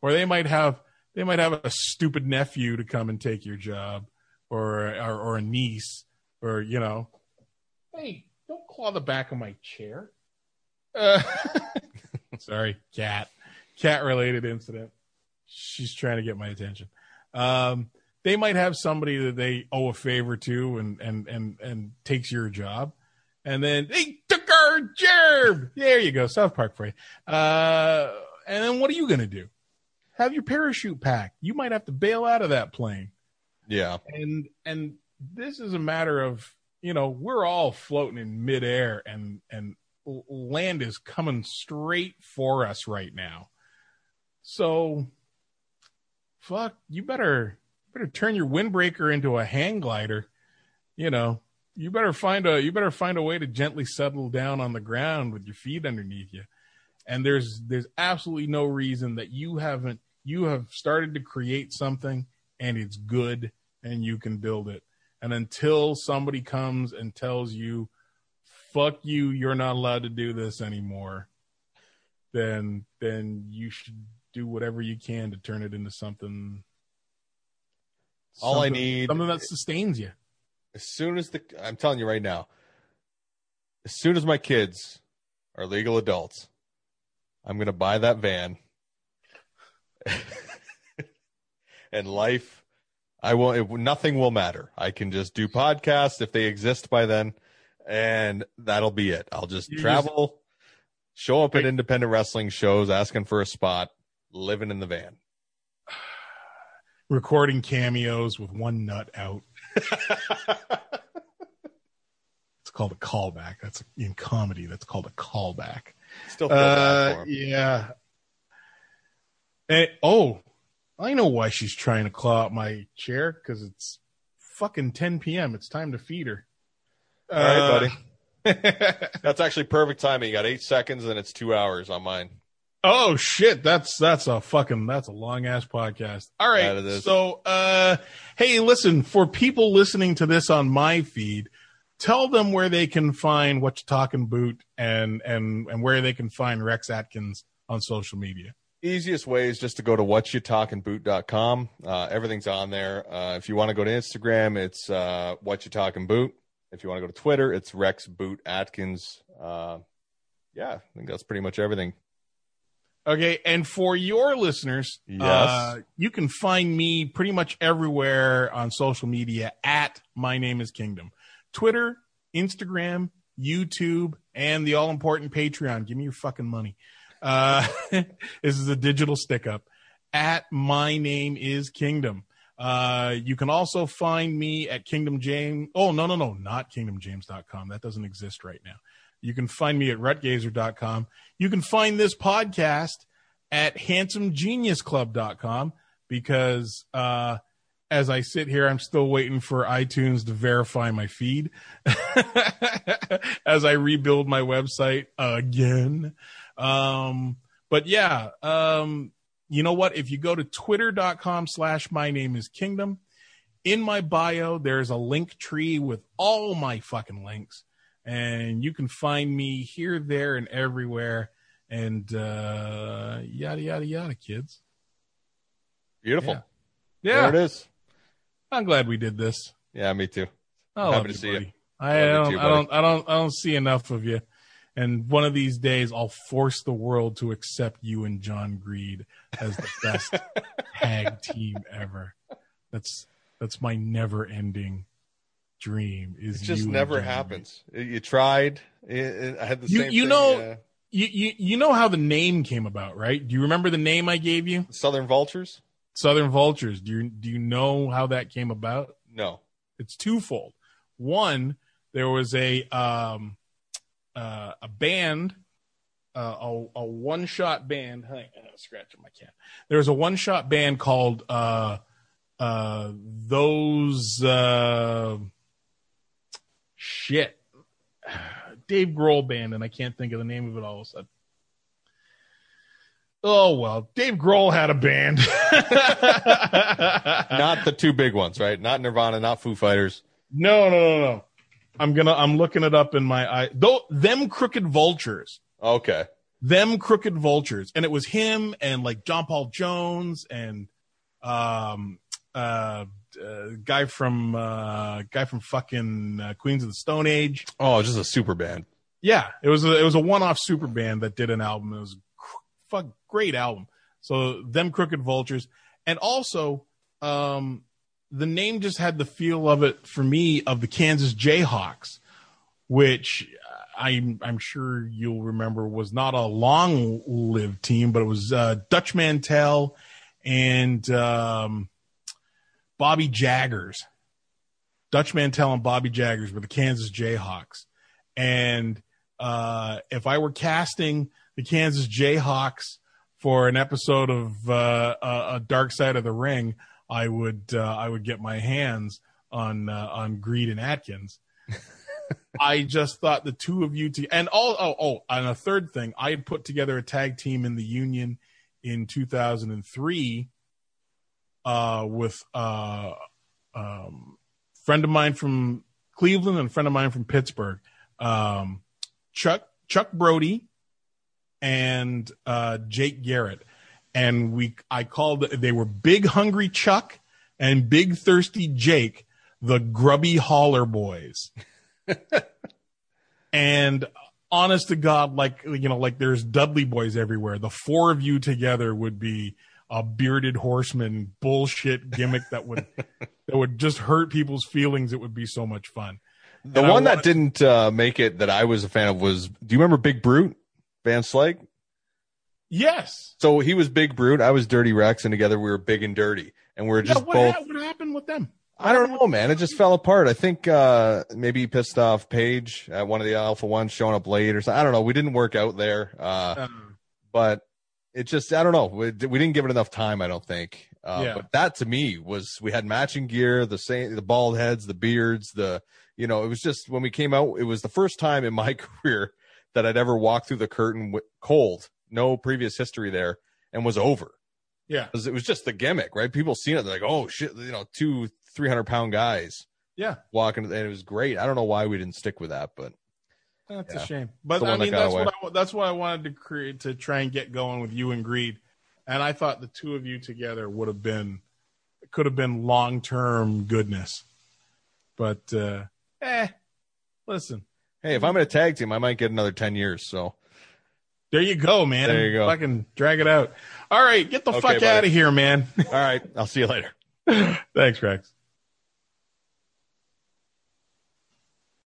or they might have they might have a stupid nephew to come and take your job, or or, or a niece, or you know, hey, don't claw the back of my chair. Uh, sorry, cat, cat related incident. She's trying to get my attention. Um, They might have somebody that they owe a favor to and, and, and, and takes your job. And then they took our job. There you go. South Park for you. Uh, and then what are you going to do? Have your parachute packed. You might have to bail out of that plane. Yeah. And, and this is a matter of, you know, we're all floating in midair and, and land is coming straight for us right now. So fuck, you better, better turn your windbreaker into a hang glider. You know, you better find a, you better find a way to gently settle down on the ground with your feet underneath you. And there's, there's absolutely no reason that you haven't, you have started to create something and it's good and you can build it. And until somebody comes and tells you, fuck you, you're not allowed to do this anymore, then, then you should do whatever you can to turn it into something. All something, I need something that sustains you. As soon as the, I'm telling you right now, as soon as my kids are legal adults, I'm going to buy that van and life. I will, it, nothing will matter. I can just do podcasts if they exist by then. And that'll be it. I'll just You're travel, just... show up Wait. at independent wrestling shows, asking for a spot, living in the van. Recording cameos with one nut out. It's called a callback. That's in comedy. That's called a callback. Still feel bad for him. Yeah. And, oh, I know why she's trying to claw out my chair, because it's fucking ten p.m. It's time to feed her. All uh, right, buddy. That's actually perfect timing. You got eight seconds, and it's two hours on mine. Oh shit, that's that's a fucking that's a long ass podcast. All right. So uh hey, listen, for people listening to this on my feed, tell them where they can find What You Talking Boot and and and where they can find Rex Atkins on social media. Easiest way is just to go to what you talking boot dot com. Uh everything's on there. Uh if you want to go to Instagram, it's uh What You Talking Boot. If you want to go to Twitter, it's Rex Boot Atkins. Uh yeah, I think that's pretty much everything. Okay, and for your listeners, yes. uh, you can find me pretty much everywhere on social media at My Name Is Kingdom. Twitter, Instagram, YouTube, and the all-important Patreon. Give me your fucking money. Uh, this is a digital stick-up. At My Name Is Kingdom. Uh, you can also find me at Kingdom James. Oh, no, no, no, not kingdom james dot com. That doesn't exist right now. You can find me at rutgazer dot com. You can find this podcast at handsome genius club dot com. because uh, as I sit here, I'm still waiting for iTunes to verify my feed as I rebuild my website again. Um, but yeah, um, you know what? If you go to twitter.com slash my name is kingdom, in my bio, there's a link tree with all my fucking links, and you can find me here, there, and everywhere. And uh, yada, yada, yada, kids. Beautiful. Yeah. yeah. There it is. I'm glad we did this. Yeah, me too. I'm happy to see you. I don't, I don't, I don't, I don't see enough of you. And one of these days, I'll force the world to accept you and John Greed as the best tag team ever. That's that's my never-ending dream. Is it just never happens? You tried. It, it, I had the you, same. You thing, know, yeah. you, you you know how the name came about, right? Do you remember the name I gave you? Southern Vultures. Southern Vultures. Do you do you know how that came about? No. It's twofold. One, there was a um, uh, a band, uh, a, a one-shot band. Hang on, I'm scratching my cat. There was a one-shot band called uh, uh, those uh, shit Dave Grohl band, and I can't think of the name of it all of a sudden. Oh, well, Dave Grohl had a band. Not the two big ones, right? Not Nirvana, not Foo Fighters. No, no, no, no. I'm going to, I'm looking it up in my eye. Though, them Crooked Vultures. Okay. Them Crooked Vultures. And it was him and like John Paul Jones and, um, uh, uh guy from, uh, guy from fucking uh, Queens of the Stone Age. Oh, just a super band. Yeah. It was a, it was a one-off super band that did an album. It was fuck great album. So them Crooked Vultures. And also um the name just had the feel of it for me of the Kansas Jayhawks, which i'm i'm sure you'll remember was not a long lived team, but it was uh Dutch Mantel and um Bobby Jaggers. Dutch Mantel and Bobby Jaggers were the Kansas Jayhawks. And uh if I were casting the Kansas Jayhawks for an episode of uh, uh, Dark Side of the Ring, I would uh, I would get my hands on uh, on Greed and Atkins. I just thought the two of you to, and all oh oh and a third thing, I had put together a tag team in the Union in two thousand three uh, with uh, um, a friend of mine from Cleveland and a friend of mine from Pittsburgh, um, Chuck Chuck Brody. And uh, Jake Garrett, and we I called they were Big Hungry Chuck and Big Thirsty Jake, the Grubby Holler Boys. And honest to God, like you know, like there's Dudley Boys everywhere. The four of you together would be a bearded horseman bullshit gimmick that would that would just hurt people's feelings. It would be so much fun. The and one wanted- that didn't uh, make it that I was a fan of was, do you remember Big Brute? Van Slag? Yes. So he was Big Brute. I was Dirty Rex. And together we were Big and Dirty. And we were just yeah, what both. Ha- what happened with them? What I don't know, man. It just fell apart. I think uh, maybe he pissed off Paige at one of the Alpha Ones showing up late or something. I don't know. We didn't work out there. Uh, um, but it just, I don't know. We, we didn't give it enough time, I don't think. Uh, yeah. But that to me was, we had matching gear, the same, the bald heads, the beards, the, you know, it was just when we came out, it was the first time in my career that I'd ever walked through the curtain with cold, no previous history there, and was over. Yeah. Because it was just the gimmick, right? People seen it, they're like, oh shit, you know, two, three hundred pound guys. Yeah. Walking, and it was great. I don't know why we didn't stick with that, but. That's yeah. a shame. But I mean, that that's, what I, that's what I wanted to create, to try and get going with you and Greed. And I thought the two of you together would have been, could have been long-term goodness. But, uh, eh, listen. Hey, if I'm in a tag team, I might get another ten years. So there you go, man. There you go. Fucking drag it out. All right. Get the okay, fuck buddy. out of here, man. All right. I'll see you later. Thanks, Rex.